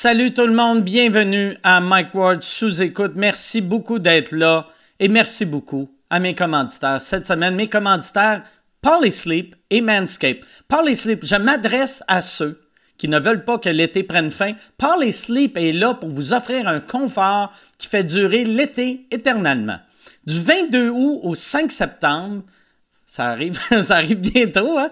Salut tout le monde, bienvenue à Mike Ward sous-écoute. Merci beaucoup d'être là et merci beaucoup à mes commanditaires. Cette semaine, mes commanditaires, PolySleep et Manscaped. PolySleep, je m'adresse à ceux qui ne veulent pas que l'été prenne fin. PolySleep est là pour vous offrir un confort qui fait durer l'été éternellement. Du 22 août au 5 septembre, ça arrive bientôt, hein?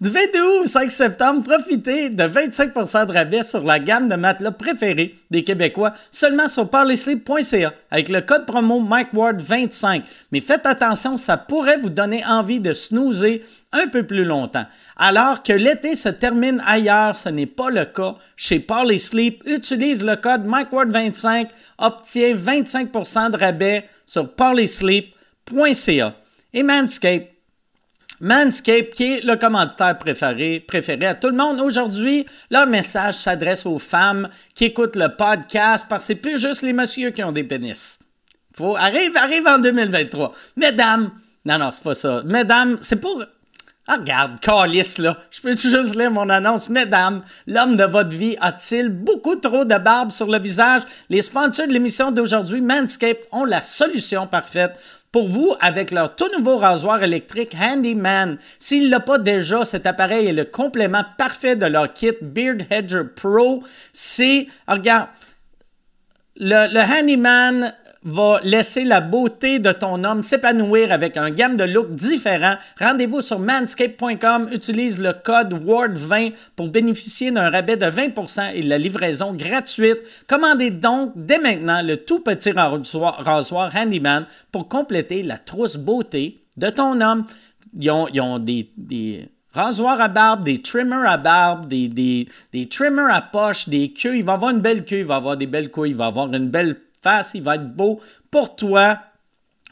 Du 22 août au 5 septembre, profitez de 25% de rabais sur la gamme de matelas préférée des Québécois seulement sur polysleep.ca avec le code promo MikeWard25. Mais faites attention, ça pourrait vous donner envie de snoozer un peu plus longtemps. Alors que l'été se termine ailleurs, ce n'est pas le cas. Chez PolySleep, utilise le code MikeWard25, obtiens 25% de rabais sur polysleep.ca. Et Manscaped. Manscaped qui est le commanditaire préféré à tout le monde. Aujourd'hui, leur message s'adresse aux femmes qui écoutent le podcast parce que c'est plus juste les messieurs qui ont des pénis. Arrive en 2023. Mesdames, non, c'est pas ça. Mesdames, c'est pour... Ah, regarde, câlisse, là. Je peux juste lire mon annonce. Mesdames, l'homme de votre vie a-t-il beaucoup trop de barbe sur le visage? Les sponsors de l'émission d'aujourd'hui, Manscaped, ont la solution parfaite pour vous, avec leur tout nouveau rasoir électrique Handyman. S'il ne l'a pas déjà, cet appareil est le complément parfait de leur kit Beard Hedger Pro. C'est, regarde, le Handyman va laisser la beauté de ton homme s'épanouir avec un gamme de looks différents. Rendez-vous sur manscaped.com, utilise le code WARD20 pour bénéficier d'un rabais de 20% et de la livraison gratuite. Commandez donc dès maintenant le tout petit rasoir Handyman pour compléter la trousse beauté de ton homme. Ils ont des rasoirs à barbe, des trimmers à barbe, des trimmers à poche, des queues. Il va avoir une belle queue, il va avoir des belles couilles, il va avoir une belle... il va être beau pour toi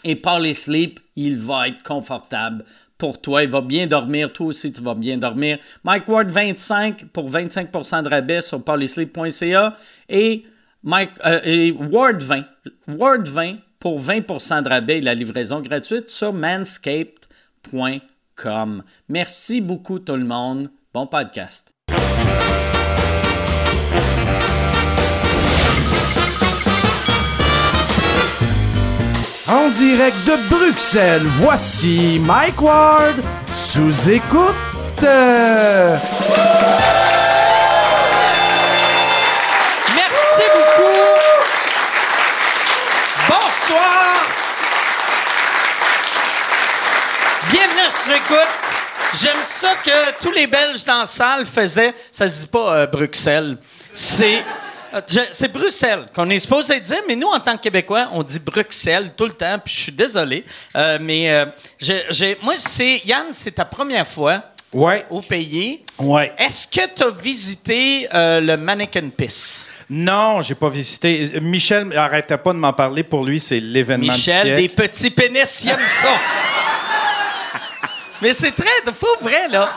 et PolySleep, il va être confortable pour toi. Il va bien dormir, toi aussi tu vas bien dormir. Mike Ward 25 pour 25% de rabais sur polysleep.ca et Ward 20 pour 20% de rabais et la livraison gratuite sur manscaped.com. Merci beaucoup tout le monde. Bon podcast. En direct de Bruxelles, voici Mike Ward sous écoute. Merci beaucoup. Bonsoir. Bienvenue à sous écoute. J'aime ça que tous les Belges dans la salle faisaient. Ça se dit pas Bruxelles. C'est Bruxelles qu'on est supposé dire, mais nous, en tant que Québécois, on dit Bruxelles tout le temps, puis je suis désolé. Moi, Yann, c'est ta première fois au pays. Ouais. Est-ce que tu as visité le Manneken Pis? Non, j'ai pas visité. Michel n'arrêtait pas de m'en parler. Pour lui, c'est l'événement du siècle. Des petits pénis, il aime ça. Mais c'est très... Pas vrai, là.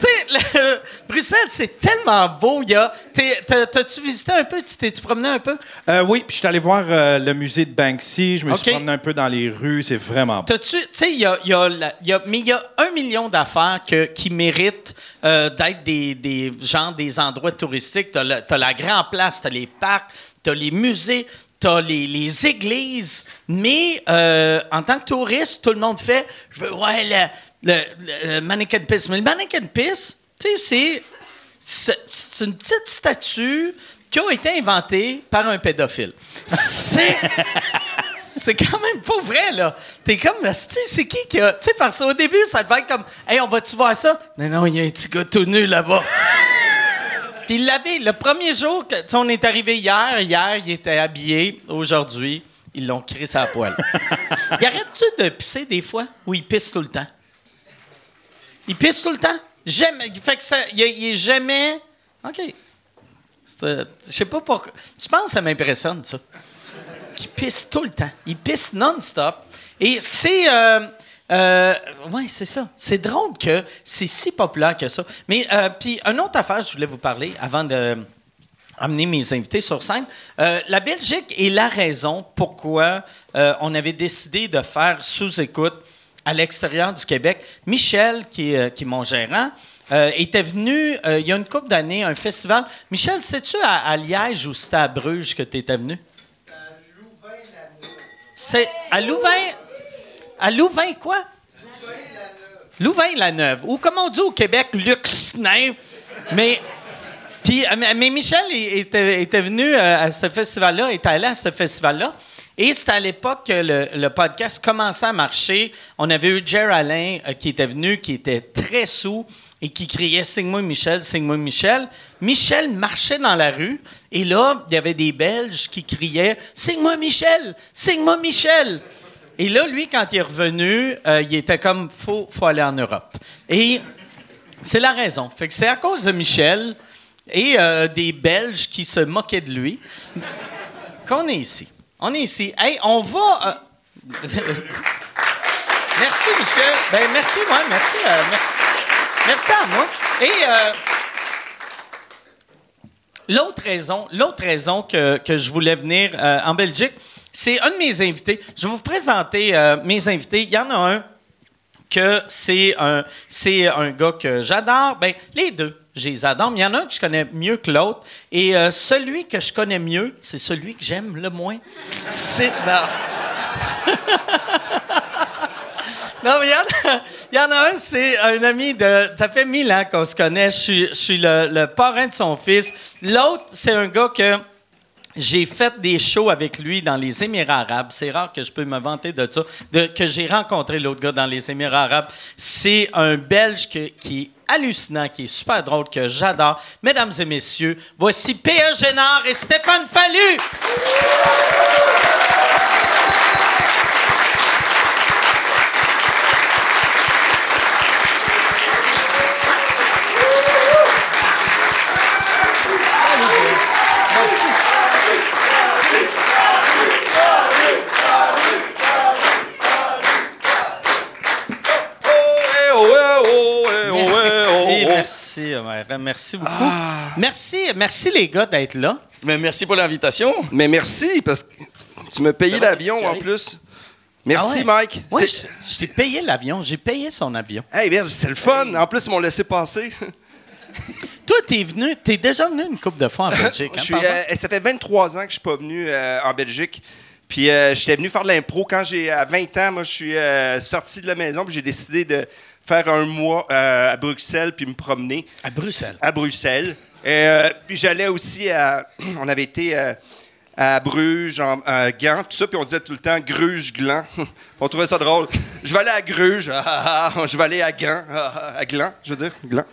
Tu sais, Bruxelles, c'est tellement beau. T'as-tu visité un peu? Tu t'es-tu promené un peu? Oui, puis je suis allé voir le musée de Banksy. Je me suis promené un peu dans les rues. C'est vraiment beau. Tu sais, il y a 1 million d'affaires qui méritent d'être des endroits touristiques. T'as la Grand Place, t'as les parcs, t'as les musées, t'as les églises. Mais en tant que touriste, tout le monde fait « Je veux voir le Manneken Pis ». Mais le Manneken Pis, tu sais, c'est une petite statue qui a été inventée par un pédophile. C'est quand même pas vrai, là. T'es comme, c'est qui a... Tu sais, parce qu'au début, ça devait être comme « Hey, on va-tu voir ça? » Non, il y a un petit gars tout nu là-bas. Puis l'abbé, le premier jour, on est arrivé hier, il était habillé. Aujourd'hui, ils l'ont crié sa poêle. Il arrête-tu de pisser des fois ou il pisse tout le temps? Il pisse tout le temps? Jamais. Fait que ça, il est jamais... OK. Je sais pas pourquoi. Je pense que ça m'impressionne, ça. Il pisse tout le temps. Il pisse non-stop. Et c'est... oui, c'est ça. C'est drôle que c'est si populaire que ça. Mais, puis, une autre affaire, je voulais vous parler avant d'amener mes invités sur scène. La Belgique est la raison pourquoi on avait décidé de faire sous-écoute à l'extérieur du Québec. Michel, qui est mon gérant, était venu il y a une couple d'années à un festival. Michel, sais-tu à Liège ou c'était à Bruges que tu étais venu? C'est à Louvain. À Louvain quoi? Louvain-la-Neuve. Ou comme on dit au Québec, Luxnain. Mais Michel était venu à ce festival-là, était allé à ce festival-là. Et c'était à l'époque que le podcast commençait à marcher. On avait eu Jer Alain qui était venu, qui était très saoul et qui criait « Signe-moi Michel, signe-moi Michel ». Michel marchait dans la rue et là, il y avait des Belges qui criaient « Signe-moi Michel, signe-moi Michel ». Et là, lui, quand il est revenu, il était comme « Faut aller en Europe ». Et c'est la raison. Fait que c'est à cause de Michel et des Belges qui se moquaient de lui qu'on est ici. On est ici. Hey, on va... Merci, Michel. Ben, merci, moi. Ouais, merci, merci à moi. Et l'autre raison que je voulais venir en Belgique, c'est un de mes invités. Je vais vous présenter mes invités. Il y en a un que c'est un gars que j'adore. Ben, les deux. Je les adore, mais il y en a un que je connais mieux que l'autre. Et celui que je connais mieux, c'est celui que j'aime le moins. C'est... Non. Non, mais il y en a un, c'est un ami de... Ça fait 1000 ans qu'on se connaît. Je suis le parrain de son fils. L'autre, c'est un gars que... J'ai fait des shows avec lui dans les Émirats arabes. C'est rare que je peux me vanter de ça, que j'ai rencontré l'autre gars dans les Émirats arabes. C'est un Belge qui est hallucinant, qui est super drôle, que j'adore. Mesdames et messieurs, voici PE Jennar et Stéphane Fallu! Merci beaucoup. Ah. Merci les gars d'être là. Mais merci pour l'invitation. Mais merci, parce que tu m'as payé l'avion en plus. Merci, ah ouais. Mike. Ouais, j'ai payé l'avion. J'ai payé son avion. Hey, merde, c'était le fun. Hey. En plus, ils m'ont laissé passer. Toi, t'es déjà venu une couple de fois en Belgique. Hein, ça fait 23 ans que je suis pas venu en Belgique. Puis j'étais venu faire de l'impro. Quand j'ai à 20 ans, moi, je suis sorti de la maison puis j'ai décidé de... faire un mois à Bruxelles, puis me promener. À Bruxelles? À Bruxelles. Puis j'allais aussi à... On avait été à Bruges, à Gand, tout ça, puis on disait tout le temps « Gruge-Gland ». On trouvait ça drôle. Je vais aller à Gruge, je vais aller à Gand, à Gland, je veux dire, Gland.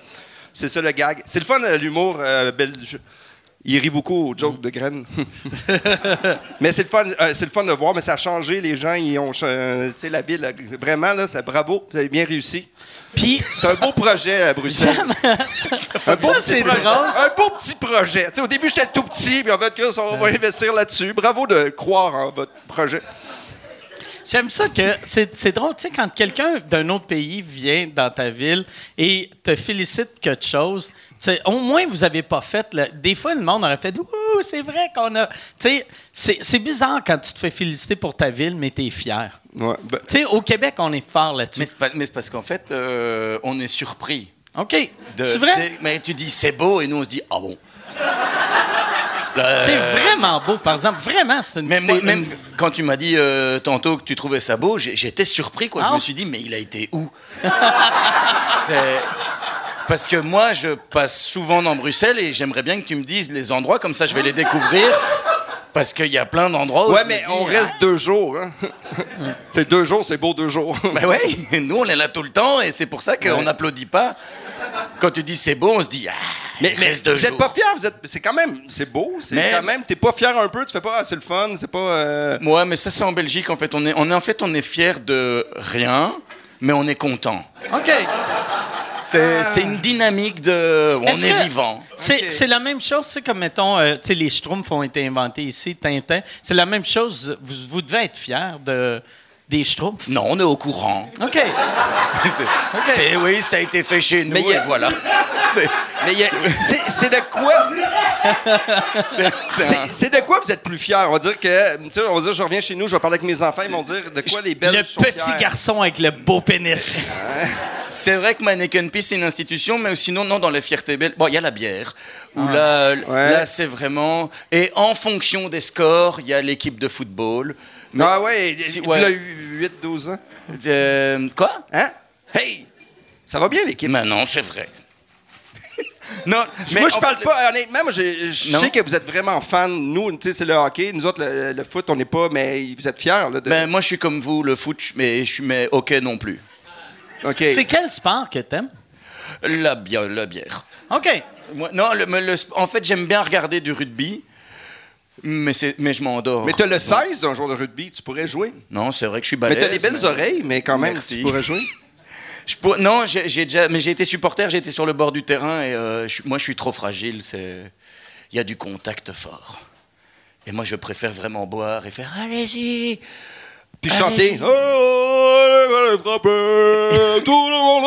C'est ça le gag. C'est le fun, l'humour belge. Il rit beaucoup aux jokes de graines. Mais c'est le fun de voir, mais ça a changé. Les gens, ils ont... la ville, là, vraiment, là, c'est bravo. Vous avez bien réussi. Puis... C'est un beau projet à Bruxelles. Un beau petit projet. T'sais, au début, j'étais tout petit, puis en fait, on va investir là-dessus. Bravo de croire en votre projet. J'aime ça que c'est drôle, tu sais, quand quelqu'un d'un autre pays vient dans ta ville et te félicite quelque chose, au moins vous avez pas fait. Là, des fois, le monde aurait fait « Ouh, c'est vrai qu'on a... » Tu sais, c'est bizarre quand tu te fais féliciter pour ta ville, mais t'es fier. Ouais, ben... Tu sais, au Québec, on est fort là-dessus. Mais c'est parce qu'en fait, on est surpris. OK, c'est vrai? Mais tu dis « c'est beau » et nous, on se dit « ah bon ». C'est vraiment beau, par exemple. Vraiment, c'est une... Même quand tu m'as dit tantôt que tu trouvais ça beau, j'étais surpris, quoi. Ah. Je me suis dit, mais il a été où? Parce que moi, je passe souvent dans Bruxelles et j'aimerais bien que tu me dises les endroits, comme ça je vais les découvrir. Parce qu'il y a plein d'endroits où... Ouais, mais on reste 2 jours, hein. C'est 2 jours, c'est beau 2 jours. Ben oui, nous, on est là tout le temps et c'est pour ça qu'on n'applaudit pas. Quand tu dis c'est beau, on se dit « ah, mais reste 2 jours ». Vous n'êtes pas fier, c'est quand même, c'est beau, c'est quand même, t'es pas fier un peu, tu fais pas « ah, c'est le fun », c'est pas... Ouais, mais ça, c'est en Belgique, en fait. On est fier de rien, mais on est content. OK. C'est une dynamique de... On est vivant. C'est la même chose, c'est comme, mettons, tu sais, les Schtroumpfs ont été inventés ici, Tintin. C'est la même chose, vous devez être fiers des Schtroumpfs. Non, on est au courant. OK. Oui, ça a été fait chez nous, et voilà. Mais c'est de quoi... C'est de quoi vous êtes plus fiers? On va dire que, tu sais, on va dire, je reviens chez nous, je vais parler avec mes enfants, ils vont dire de quoi les belles le sont fiers. Le petit garçon avec le beau pénis. C'est vrai que Manneken Pis, c'est une institution, mais sinon, non, dans les fiertés belles. Bon, il y a la bière. Où là, c'est vraiment. Et en fonction des scores, il y a l'équipe de football. Mais ah ouais, si, tu l'as eu 8-12 ans. Quoi? Hein? Hey! Ça va bien, l'équipe? Ben non, c'est vrai. Non, mais moi, je parle pas. Honnêtement, moi, je sais que vous êtes vraiment fan. Nous, tu sais, c'est le hockey. Nous autres, le foot, on n'est pas. Mais vous êtes fiers. Là, de... Ben moi, je suis comme vous, le foot, mais je suis hockey non plus. Okay. C'est quel sport que t'aimes? La bière. OK. Moi, non, en fait, j'aime bien regarder du rugby, mais je m'endors. Mais t'as le 16 d'un joueur de rugby, tu pourrais jouer. Non, c'est vrai que je suis balèze. Mais t'as des belles oreilles, mais quand même, tu pourrais jouer. Non, j'ai déjà... Mais j'ai été supporter, j'ai été sur le bord du terrain, et moi, je suis trop fragile. Il y a du contact fort. Et moi, je préfère vraiment boire et faire « Allez-y » Puis chanter. Oh, allez, frapper, tout le monde.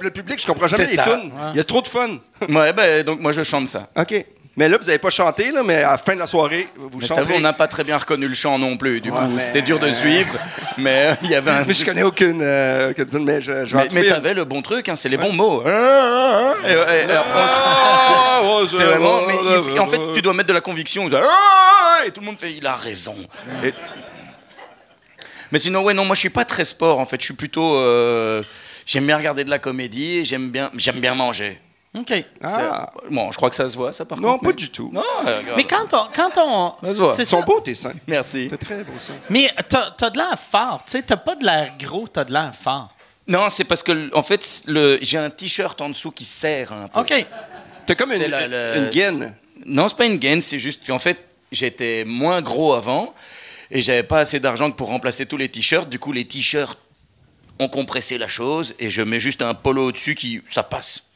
Le public, je comprends jamais les tunes. Il y a trop de fun. Ouais, ben donc moi je chante ça. OK. Mais là, vous n'avez pas chanté, là, mais à la fin de la soirée, vous chanterez. On n'a pas très bien reconnu le chant non plus, du coup. Mais... C'était dur de suivre, mais il y avait un... Mais je connais aucune... mais t'avais le bon truc, hein, c'est les bons mots. C'est vraiment... Mais en fait, tu dois mettre de la conviction. Et tout le monde fait « Il a raison ». Mais sinon, ouais, non, moi, je suis pas très sport, en fait. Je suis plutôt... j'aime bien regarder de la comédie et j'aime bien manger. OK. Ah. Bon, je crois que ça se voit, ça, par contre. Non, pas du tout. Non, mais quand on... Ça se voit. Ils sont beaux, tes seins. Merci. T'es très beau, ça. Mais t'as de l'air fort, tu sais. T'as pas de l'air gros, t'as de l'air fort. Non, c'est parce que, en fait, j'ai un T-shirt en dessous qui serre un peu. OK. T'as comme une gaine. Non, c'est pas une gaine, c'est juste qu'en fait, j'étais moins gros avant... Et j'avais pas assez d'argent pour remplacer tous les t-shirts. Du coup, les t-shirts ont compressé la chose et je mets juste un polo au-dessus qui... Ça passe.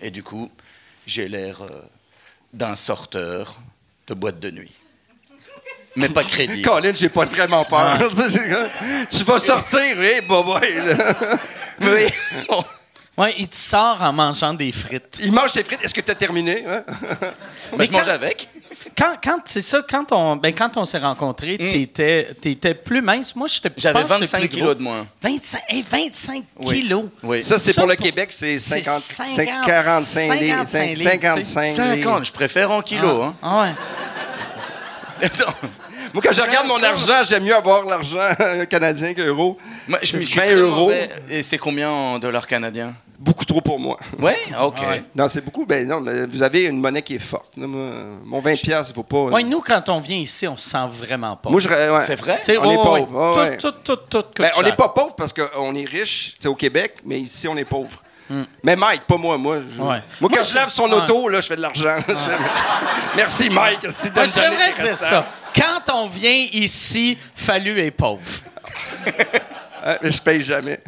Et du coup, j'ai l'air d'un sorteur de boîte de nuit. Mais pas crédit. Colin, j'ai pas vraiment peur. Tu vas sortir, hé, boy. Mais... Oui, il te sort en mangeant des frites. Il mange des frites. Est-ce que tu as terminé? Hein? Mais je mange avec. Quand on s'est rencontrés, t'étais plus mince. Moi, j'avais 25 kilos de moins. 25 kilos? Oui. Ça, pour le Québec, c'est 45 livres. Je préfère en kilos. Ah, hein. Ouais. Moi, quand je regarde mon argent, j'aime mieux avoir l'argent canadien qu'euro. Moi, je suis 20 euros. Et c'est combien en dollars canadiens? Beaucoup trop pour moi. Oui? OK. Ah ouais. Non, c'est beaucoup. Ben non, vous avez une monnaie qui est forte. Mon 20$, il faut pas... Oui, nous, quand on vient ici, on se sent vraiment pauvre. Ouais. C'est vrai? On est pauvre. Ouais. Tout ben, on n'est pas pauvre parce qu'on est riche au Québec, mais ici, on est pauvre. Mais Mike, pas moi. Moi, quand je lave son auto, là, je fais de l'argent. Merci, Mike. J'aimerais dire ça. Quand on vient ici, Fallu est pauvre. Mais je paye jamais.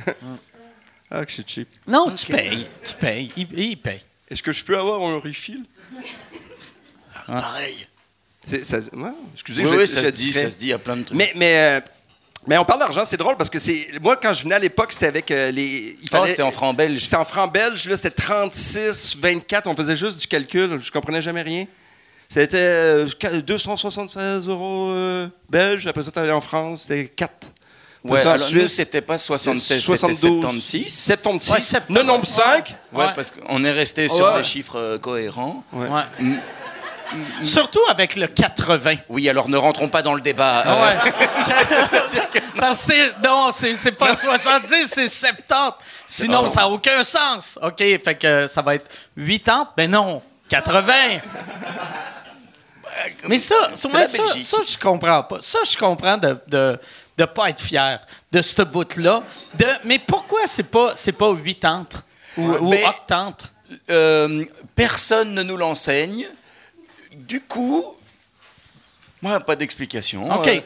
Ah, que c'est cheap. Non, okay. Tu payes. Il paye. Est-ce que je peux avoir un refill? Ah. Pareil. Excusez, ça se dit, il y a plein de trucs. Mais on parle d'argent, c'est drôle, parce que moi, quand je venais à l'époque, c'était avec les... c'était en francs belges. C'était en francs belges, là, c'était 36, 24, on faisait juste du calcul, je comprenais jamais rien. C'était 276 euros belges, après ça, t'allais en France, c'était 4. Ouais, alors nous, c'était pas 76, c'était 76. 76. Ouais, 95. Ouais, ouais, parce qu'on est resté sur des chiffres cohérents. Ouais. Surtout avec le 80. Oui, alors ne rentrons pas dans le débat. Ouais. Non, c'est pas 70, c'est 70. Sinon, ça n'a aucun sens. OK, fait que ça va être 80, mais non, 80. Mais ça, je comprends pas. Ça, je comprends de pas être fier de ce bout-là. Mais pourquoi c'est pas 80 ou 80? Personne ne nous l'enseigne. Du coup, moi, pas d'explication. Okay.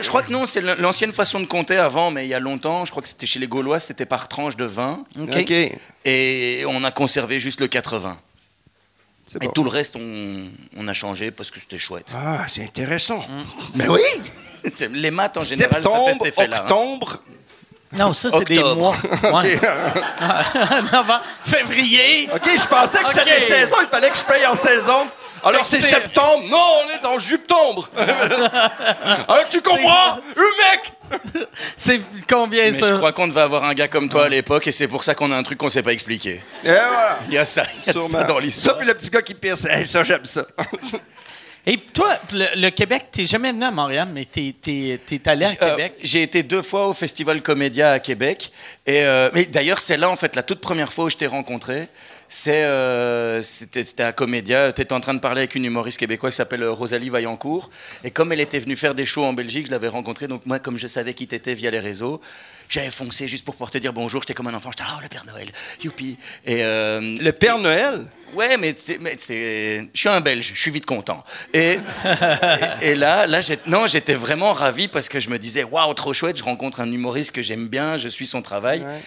Je crois que non, c'est l'ancienne façon de compter avant, mais il y a longtemps, je crois que c'était chez les Gaulois, c'était par tranche de 20. Okay. Et on a conservé juste le 80. Et tout le reste, on a changé parce que c'était chouette. Ah, c'est intéressant. Mais oui! Les maths, en général, ça fait cet effet-là. Septembre, octobre, Non, ça, c'est des mois. Ouais. Okay. Février. OK, je pensais que c'était des saisons. Il fallait que je paye en saison. Alors, c'est septembre. Non, on est dans juptombre. Alors, tu comprends? Mec! C'est combien, mais ça? Mais je crois qu'on devait avoir un gars comme toi à l'époque, et c'est pour ça qu'on a un truc qu'on s'est pas expliqué. Et voilà. Il y a ça, dans l'histoire. Ça, puis le petit gars qui pisse. Hey, ça, j'aime ça. Et toi, le Québec, t'es jamais venu à Montréal, mais t'es allé à Québec. J'ai été 2 fois au Festival Comédia à Québec. Et mais d'ailleurs, c'est là, en fait, la toute première fois où je t'ai rencontré. C'était à Comédia. T'étais en train de parler avec une humoriste québécoise qui s'appelle Rosalie Vaillancourt. Et comme elle était venue faire des shows en Belgique, je l'avais rencontrée. Donc moi, comme je savais qui t'étais via les réseaux, j'avais foncé juste pour pouvoir te dire bonjour. J'étais comme un enfant. J'étais « Oh, le Père Noël, youpi !» Le Père Noël? Ouais, mais je suis un Belge, je suis vite content. Et là j'étais vraiment ravi parce que je me disais « Waouh, trop chouette, je rencontre un humoriste que j'aime bien, je suis son travail. Ouais. »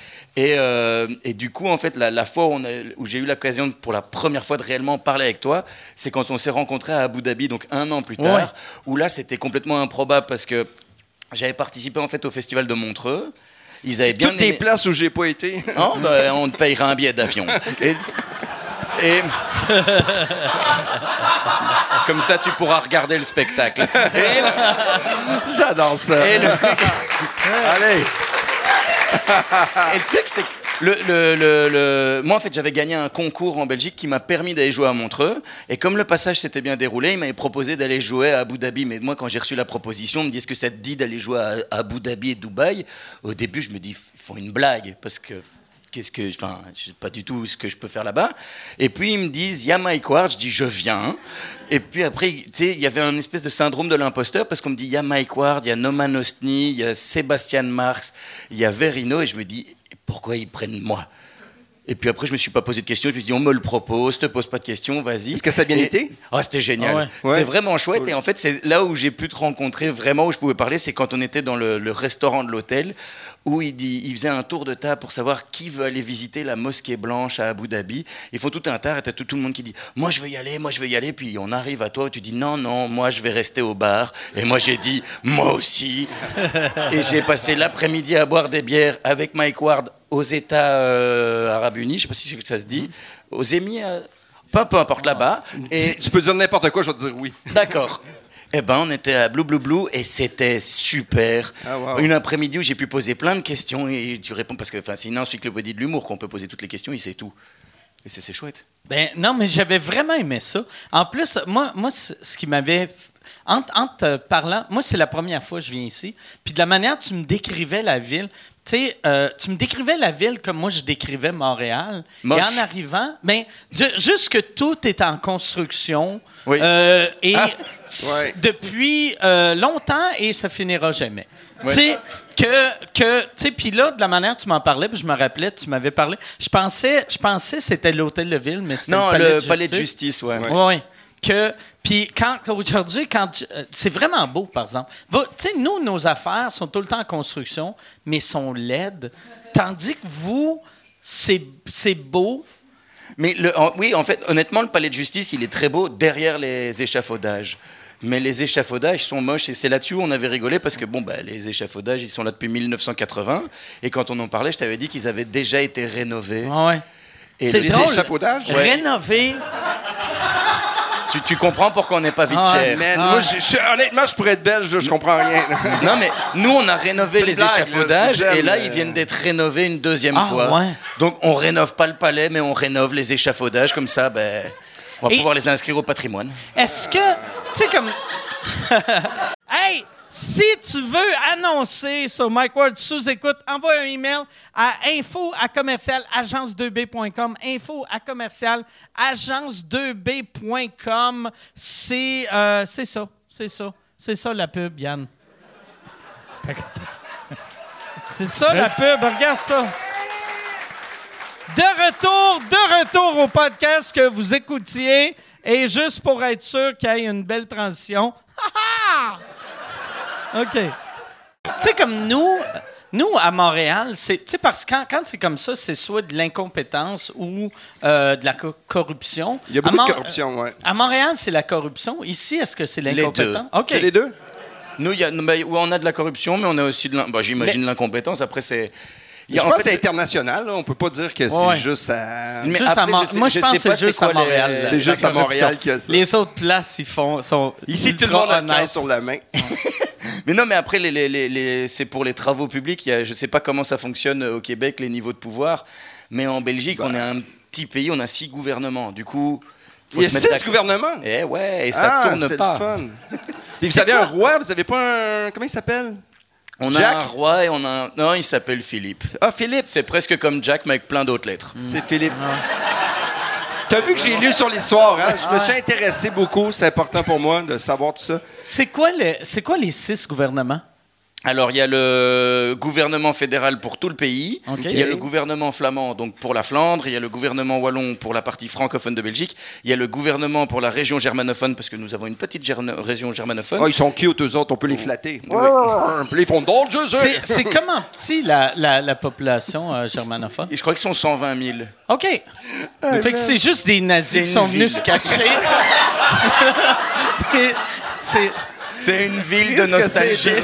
Et du coup, en fait, la fois où j'ai eu l'occasion pour la première fois de réellement parler avec toi, c'est quand on s'est rencontrés à Abu Dhabi, donc 1 an plus tard, où là, c'était complètement improbable parce que j'avais participé en fait au festival de Montreux. Ils avaient bien toutes les places où j'ai pas été. Non, ben, on te payera un billet d'avion. Et comme ça, tu pourras regarder le spectacle. J'adore ça. Et le truc, allez. Et le truc, c'est que moi, en fait, j'avais gagné un concours en Belgique qui m'a permis d'aller jouer à Montreux. Et comme le passage s'était bien déroulé, il m'avait proposé d'aller jouer à Abu Dhabi. Mais moi, quand j'ai reçu la proposition, on me dit « Est-ce que ça te dit d'aller jouer à Abu Dhabi et Dubaï ?» Au début, je me dis « Ils font une blague » parce que je sais pas du tout ce que je peux faire là-bas. Et puis, ils me disent « Il y a Mike Ward ». Je dis « Je viens ». Et puis après, tu sais, il y avait un espèce de syndrome de l'imposteur parce qu'on me dit « Il y a Mike Ward, il y a Noman Osni, il y a Sébastien Marx, il y a Verino ». Et je me dis « Pourquoi ils prennent moi ?» Et puis après, je ne me suis pas posé de questions. Je me suis dit, on me le propose, te pose pas de questions, vas-y. Est-ce que ça a bien été ? Ah, c'était génial. C'était vraiment chouette. Cool. Et en fait, c'est là où j'ai pu te rencontrer vraiment, où je pouvais parler, c'est quand on était dans le restaurant de l'hôtel, où il faisait un tour de table pour savoir qui veut aller visiter la mosquée blanche à Abu Dhabi. Ils font tout un tas, et t'as tout le monde qui dit « Moi, je veux y aller, moi, je veux y aller ». Puis on arrive à toi, et tu dis « Non, non, moi, je vais rester au bar ». Et moi, j'ai dit « Moi aussi ». Et j'ai passé l'après-midi à boire des bières avec Mike Ward aux États Arabes Unis, je sais pas si ça se dit, aux Émirats, peu importe là-bas. Et tu peux dire n'importe quoi, je vais te dire oui. D'accord. Eh ben, on était à Blou Blou Blou et c'était super. Ah, wow. Une après-midi où j'ai pu poser plein de questions et tu réponds parce que c'est une encyclopédie de l'humour qu'on peut poser toutes les questions, il sait tout. Et c'est chouette. Ben non, mais j'avais vraiment aimé ça. En plus, moi ce qui m'avait... En te parlant, moi, c'est la première fois que je viens ici. Puis de la manière dont tu me décrivais la ville, tu me décrivais la ville comme moi, je décrivais Montréal. Moche. Et en arrivant, juste que tout est en construction. Oui. Depuis longtemps, et ça finira jamais. Oui. Tu sais, puis là, de la manière dont tu m'en parlais, puis je me rappelais, tu m'avais parlé. Je pensais que c'était l'hôtel de ville, mais c'était le palais de justice. Oui, oui. Puis aujourd'hui, c'est vraiment beau, par exemple. Tu sais, nous, nos affaires sont tout le temps en construction, mais sont laides. Tandis que vous, c'est beau. Mais en fait, honnêtement, le palais de justice, il est très beau derrière les échafaudages. Mais les échafaudages sont moches et c'est là-dessus où on avait rigolé parce que les échafaudages, ils sont là depuis 1980. Et quand on en parlait, je t'avais dit qu'ils avaient déjà été rénovés. Ouais. Et les échafaudages rénovés. Tu comprends pourquoi on n'est pas vite fiers. Moi, honnêtement, je pourrais être belge, je comprends rien. Non, mais nous, on a rénové les échafaudages et là, ils viennent d'être rénovés une deuxième fois. Ouais. Donc, on rénove pas le palais, mais on rénove les échafaudages. Comme ça, on va pouvoir les inscrire au patrimoine. Est-ce que... Tu sais, comme... Hey! Si tu veux annoncer sur Mike Ward sous-écoute, envoie un email à info@agence2b.com, info@agence2b.com. C'est ça la pub, Yann. C'est ça la pub, regarde ça. De retour au podcast que vous écoutiez et juste pour être sûr qu'il y ait une belle transition. Ha ha! OK. Tu sais, comme nous, à Montréal, parce que quand c'est comme ça, c'est soit de l'incompétence ou de la corruption. Il y a beaucoup de corruption, oui. À Montréal, c'est la corruption. Ici, est-ce que c'est l'incompétence? Les deux. OK. C'est les deux? Nous, on a de la corruption, mais on a aussi de l'incompétence. Après, c'est... Je pense que c'est international. Là. On ne peut pas dire que c'est juste à... Mais juste après, moi, je pense que c'est juste à Montréal. C'est juste à Montréal qu'il y a ça. Les autres places, ils font... Sont ici, tout le monde a le cœur sur la main. Mais non, mais après, c'est pour les travaux publics. Je ne sais pas comment ça fonctionne au Québec, les niveaux de pouvoir. Mais en Belgique, on est un petit pays, on a 6 gouvernements. Du coup... Il y a 6 gouvernements? Eh ouais, et ça tourne pas. C'est le fun. Vous avez un roi, vous n'avez pas un... Comment il s'appelle? On a un roi et on a un... Non, il s'appelle Philippe. Ah, Philippe! C'est presque comme Jack, mais avec plein d'autres lettres. Mmh. C'est Philippe. Ah. T'as vu que j'ai lu sur l'histoire, hein? Je me suis intéressé beaucoup. C'est important pour moi de savoir tout ça. C'est quoi, les 6 gouvernements? Alors, il y a le gouvernement fédéral pour tout le pays. Okay. Il y a le gouvernement flamand donc pour la Flandre. Il y a le gouvernement wallon pour la partie francophone de Belgique. Il y a le gouvernement pour la région germanophone, parce que nous avons une petite région germanophone. Oh, ils sont cute, eux autres. On peut les flatter. Oh. Oui. Ils font d'autres jeux. C'est comment petit, la population germanophone? Et je crois qu'ils sont 120 000. OK. C'est juste des nazis qui sont venus se cacher. C'est une ville de nostalgie.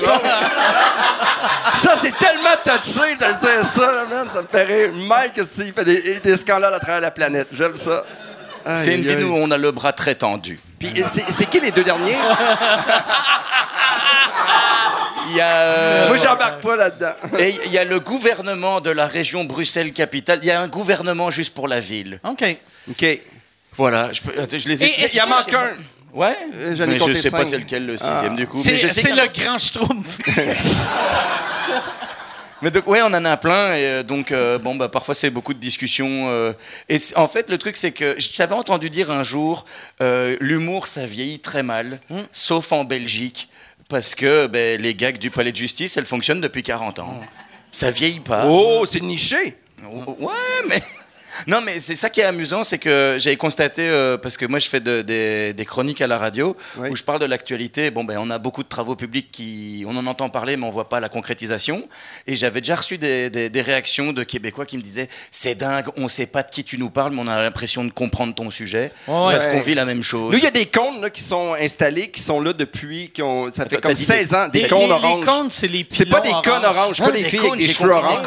Ça, c'est tellement touché de dire ça, là, man. Ça me fait rire. Mike, il fait des scandales à travers la planète. J'aime ça. C'est une ville où on a le bras très tendu. Puis c'est qui les 2 derniers? Moi, j'embarque pas là-dedans. Et il y a le gouvernement de la région Bruxelles-Capitale. Il y a un gouvernement juste pour la ville. OK. Voilà. Je les ai... Il y en manque un. Ouais, mais je sais 5. Pas c'est lequel, le 6e du coup. C'est le grand Schtroumpf. Mais donc, ouais, on en a plein. Et donc, bon, bah, parfois, c'est beaucoup de discussions. Et en fait, le truc, c'est que je t'avais entendu dire un jour, l'humour, ça vieillit très mal, sauf en Belgique, parce que les gags du palais de justice, elles fonctionnent depuis 40 ans. Ça vieillit pas. Oh, c'est niché. Ouais, mais... Non, mais c'est ça qui est amusant, c'est que j'avais constaté, parce que moi je fais des chroniques à la radio, où je parle de l'actualité. Bon, ben on a beaucoup de travaux publics qui, on en entend parler, mais on voit pas la concrétisation. Et j'avais déjà reçu des réactions de Québécois qui me disaient « C'est dingue, on sait pas de qui tu nous parles, mais on a l'impression de comprendre ton sujet, parce qu'on vit la même chose. » Nous, il y a des cônes là, qui sont installés, qui sont là depuis, ça fait comme 16 ans, des cônes oranges. Les cônes, c'est les pylônes. C'est pas des cônes oranges, pas des filles avec des cheveux oranges.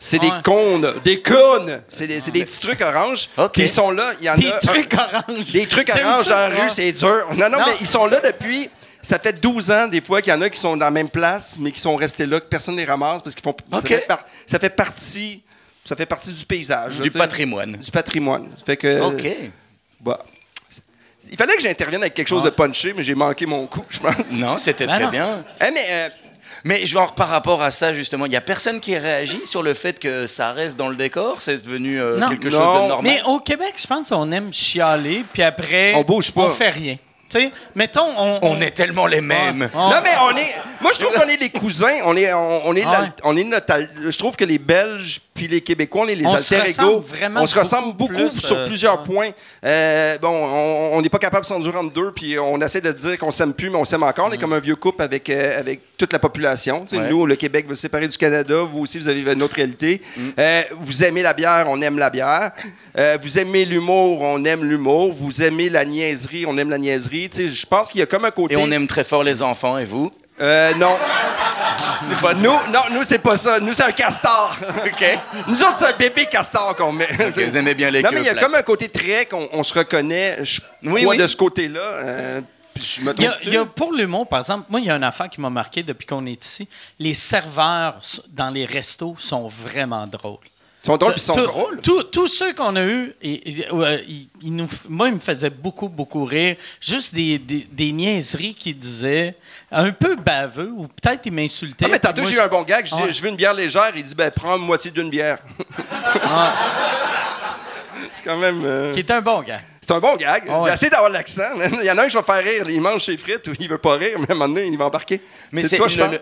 C'est des cônes, des cônes. C'est des petits trucs oranges. Okay. Ils sont là, il y en a... Des trucs oranges. Des trucs oranges dans la rue, c'est dur. Non, mais ils sont là depuis... Ça fait 12 ans, des fois, qu'il y en a qui sont dans la même place, mais qui sont restés là, que personne ne les ramasse, parce qu'ils font... Okay. Ça fait partie du paysage. Du patrimoine. Du patrimoine. Fait que... OK. Bah. Il fallait que j'intervienne avec quelque chose de punché, mais j'ai manqué mon coup, je pense. Non, c'était très bien. Hey, mais... Mais genre par rapport à ça justement, il n'y a personne qui réagit sur le fait que ça reste dans le décor, c'est devenu quelque chose de normal. Mais au Québec, je pense qu'on aime chialer, puis après on bouge pas, on fait rien. T'sais, mettons, on est tellement les mêmes. Non mais on est. Moi je trouve qu'on est des cousins. Je trouve que les Belges puis les Québécois, on est les alter ego. On se ressemble beaucoup sur plusieurs points. Bon, on n'est pas capable de s'endurer entre deux. Puis on essaie de dire qu'on s'aime plus, mais on s'aime encore. On est comme un vieux couple avec toute la population. Nous, le Québec veut se séparer du Canada. Vous aussi, vous avez une autre réalité. Vous aimez la bière, on aime la bière. Vous aimez l'humour, on aime l'humour. Vous aimez la niaiserie, on aime la niaiserie. Je pense qu'il y a comme un côté... Et on aime très fort les enfants, et vous? Non. Nous, c'est pas ça. Nous, c'est un castor. OK. Nous autres, c'est un bébé castor qu'on met. Okay, vous aimez bien les queues plates. Non, mais il y a comme un côté très qu'on se reconnaît, de ce côté-là. Pour l'humour, par exemple, moi, il y a une affaire qui m'a marqué depuis qu'on est ici. Les serveurs dans les restos sont vraiment drôles. Ils sont drôles, puis ils sont drôles. Tous ceux qu'on a eus, moi, ils me faisaient beaucoup, beaucoup rire. Juste des niaiseries qu'ils disaient, un peu baveux, ou peut-être ils m'insultaient. Ah, mais tantôt, j'ai eu un bon gag. Je dis, je veux une bière légère. Il dit, prends moitié d'une bière. C'est quand même... Qui est un bon gag. C'est un bon gag. J'essaie d'avoir l'accent. Il y en a un que je vais faire rire. Il mange ses frites ou il veut pas rire. Mais à un moment donné, il va embarquer. Mais c'est toi, je pense.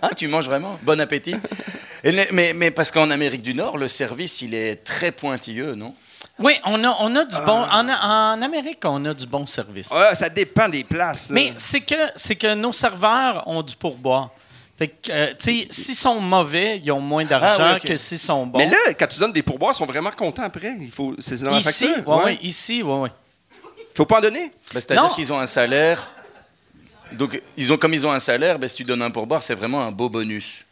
Ah, tu manges vraiment? Bon appétit. Mais parce qu'en Amérique du Nord, le service, il est très pointilleux, non? Oui, on a du bon... En Amérique, on a du bon service. Ça dépend des places. Là. Mais c'est que nos serveurs ont du pourboire. Fait que, tu sais, s'ils sont mauvais, ils ont moins d'argent que s'ils sont bons. Mais là, quand tu donnes des pourboires, ils sont vraiment contents après. C'est dans la facture. Ici, oui. Faut pas en donner? Ben, c'est-à-dire qu'ils ont un salaire... Donc, comme ils ont un salaire, ben, si tu donnes un pourboire, c'est vraiment un beau bonus.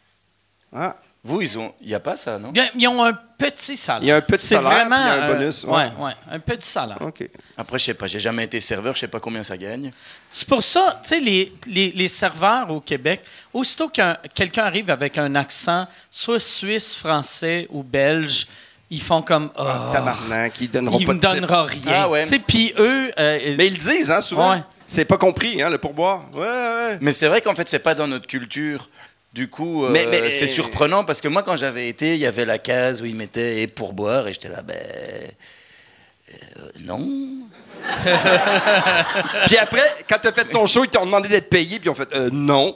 Ah. Vous, il n'y a pas ça, non? Ils ont un petit salaire. Il y a un petit salaire, vraiment, il y a un bonus. Oui, ouais, ouais, un petit salaire. Okay. Après, je sais pas, j'ai jamais été serveur, je sais pas combien ça gagne. C'est pour ça, tu sais, les serveurs au Québec, aussitôt que quelqu'un arrive avec un accent, soit suisse, français ou belge, ils font comme « Ah, tabarnak, ils donneront pas de type. » Ils ne me donneront rien. Puis ah eux... mais ils le disent, hein, souvent. Ouais. C'est pas compris, hein, le pourboire. Ouais, ouais. Mais c'est vrai qu'en fait, c'est pas dans notre culture... Du coup, c'est surprenant parce que moi, quand j'avais été, il y avait la case où ils mettaient et pour boire et j'étais là, ben. Non. Puis après, quand tu as fait ton show, ils t'ont demandé d'être payé, puis ils ont fait non.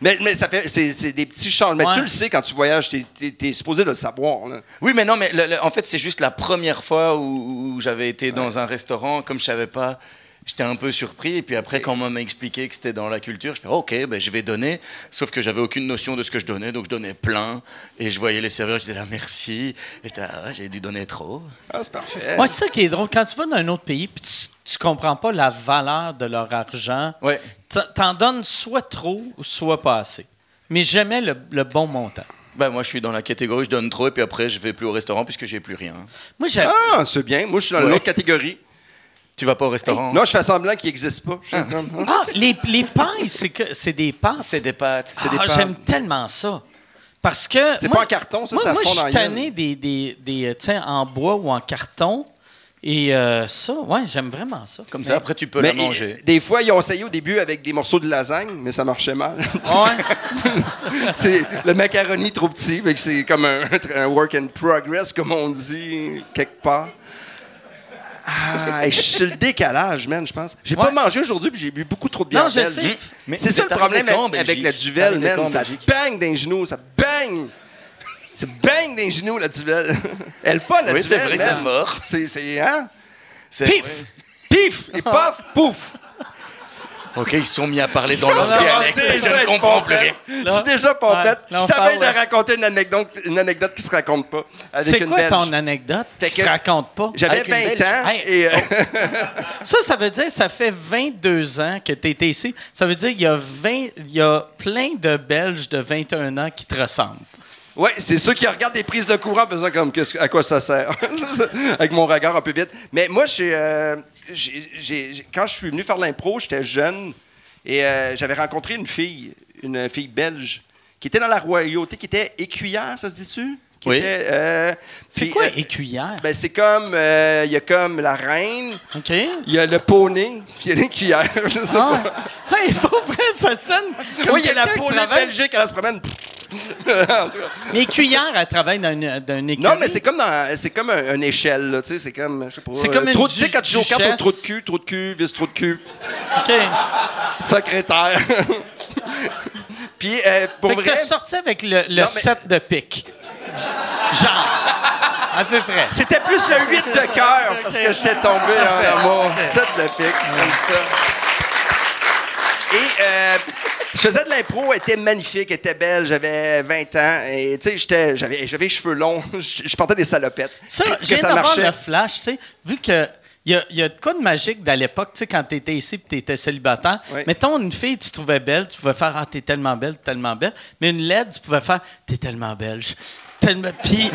Mais ça fait, c'est des petits changements. Ouais. Tu le sais, quand tu voyages, t'es supposé le savoir. Là. Oui, mais non, mais en fait, c'est juste la première fois où j'avais été dans un restaurant, comme je savais pas. J'étais un peu surpris, et puis après, quand on m'a expliqué que c'était dans la culture, je fais OK, ben, je vais donner. Sauf que j'avais aucune notion de ce que je donnais, donc je donnais plein. Et je voyais les serveurs, j'étais là, merci. Et j'étais là, ah, j'ai dû donner trop. Ah, c'est parfait. Ouais, c'est ça qui est drôle. Quand tu vas dans un autre pays, puis tu comprends pas la valeur de leur argent, t'en donnes soit trop ou soit pas assez. Mais jamais le bon montant. Ben, moi, je suis dans la catégorie, je donne trop, et puis après, je vais plus au restaurant, puisque j'ai plus rien. Moi, ah, c'est bien. Moi, je suis dans l'autre catégorie. Tu vas pas au restaurant? Non, je fais semblant qu'ils n'existent pas. Ah, les pailles, c'est des pâtes. C'est des pâtes. Ah, j'aime tellement ça. Parce que. C'est pas en carton, ça, ça fond dans rien. Moi, je suis tanné des tiens, en bois ou en carton. Et ça, ouais, j'aime vraiment ça. Comme ça, après, tu peux la manger. Des fois, ils ont essayé au début avec des morceaux de lasagne, mais ça marchait mal. Ouais. C'est le macaroni trop petit, fait que c'est comme un work in progress, comme on dit, quelque part. Ah, je suis le décalage, man, je pense. J'ai pas mangé aujourd'hui, puis j'ai bu beaucoup trop de bière. Non, je sais. C'est ça le problème avec la Duvel, man. Ça bang d'un genou, ça bang. Ça bang d'un genou, la Duvel. Elle est fun, la Duvel. Oui, c'est vrai que c'est fort. C'est, hein? Pif! Pif! Et paf! Pouf! OK, ils se sont mis à parler dans leur dialecte. Je ne comprends plus rien. Je suis déjà pompette. Je t'avais de raconter une anecdote qui ne se raconte pas. C'est quoi ton anecdote qui ne se raconte pas? J'avais 20 ans. Hey. Ça veut dire que ça fait 22 ans que tu étais ici. Ça veut dire qu'il y a plein de Belges de 21 ans qui te ressemblent. Oui, c'est ceux qui regardent des prises de courant en faisant comme à quoi ça sert. Avec mon regard un peu vite. Mais moi, quand je suis venu faire l'impro, j'étais jeune et j'avais rencontré une fille belge qui était dans la royauté, qui était écuyère, ça se dit-tu? Oui. C'est quoi écuyère? Ben, c'est comme, il y a comme la reine, il y a le poney, puis il y a l'écuyère. Il faut vrai, ça sonne. Oui, il y a la poney de Belgique, elle se promène. Mais écuyère, elle travaille dans une écurie. Non, mais c'est comme une échelle, là, tu sais, c'est comme, je sais pas. C'est comme une tu sais, quand tu joues aux cartes, t'as trou de cul, vice-trou de cul. OK. Secrétaire. Puis, pour vrai... Fait que t'as sorti avec le 7 de pique. Genre. À peu près. C'était plus le 8 de cœur, parce que j'étais tombé en amour. 7 de pique, comme ça. Et... je faisais de l'impro, elle était magnifique, elle était belle, j'avais 20 ans, et tu sais, j'avais les cheveux longs, je portais des salopettes. Ça, j'ai d'avoir le flash, tu sais, vu que il y a de quoi de magique dans l'époque, tu sais, quand t'étais ici pis t'étais célibataire. Oui. Mettons, une fille, tu trouvais belle, tu pouvais faire « Ah, t'es tellement belle, tellement belle », mais une laide, tu pouvais faire « T'es tellement belle ». Puis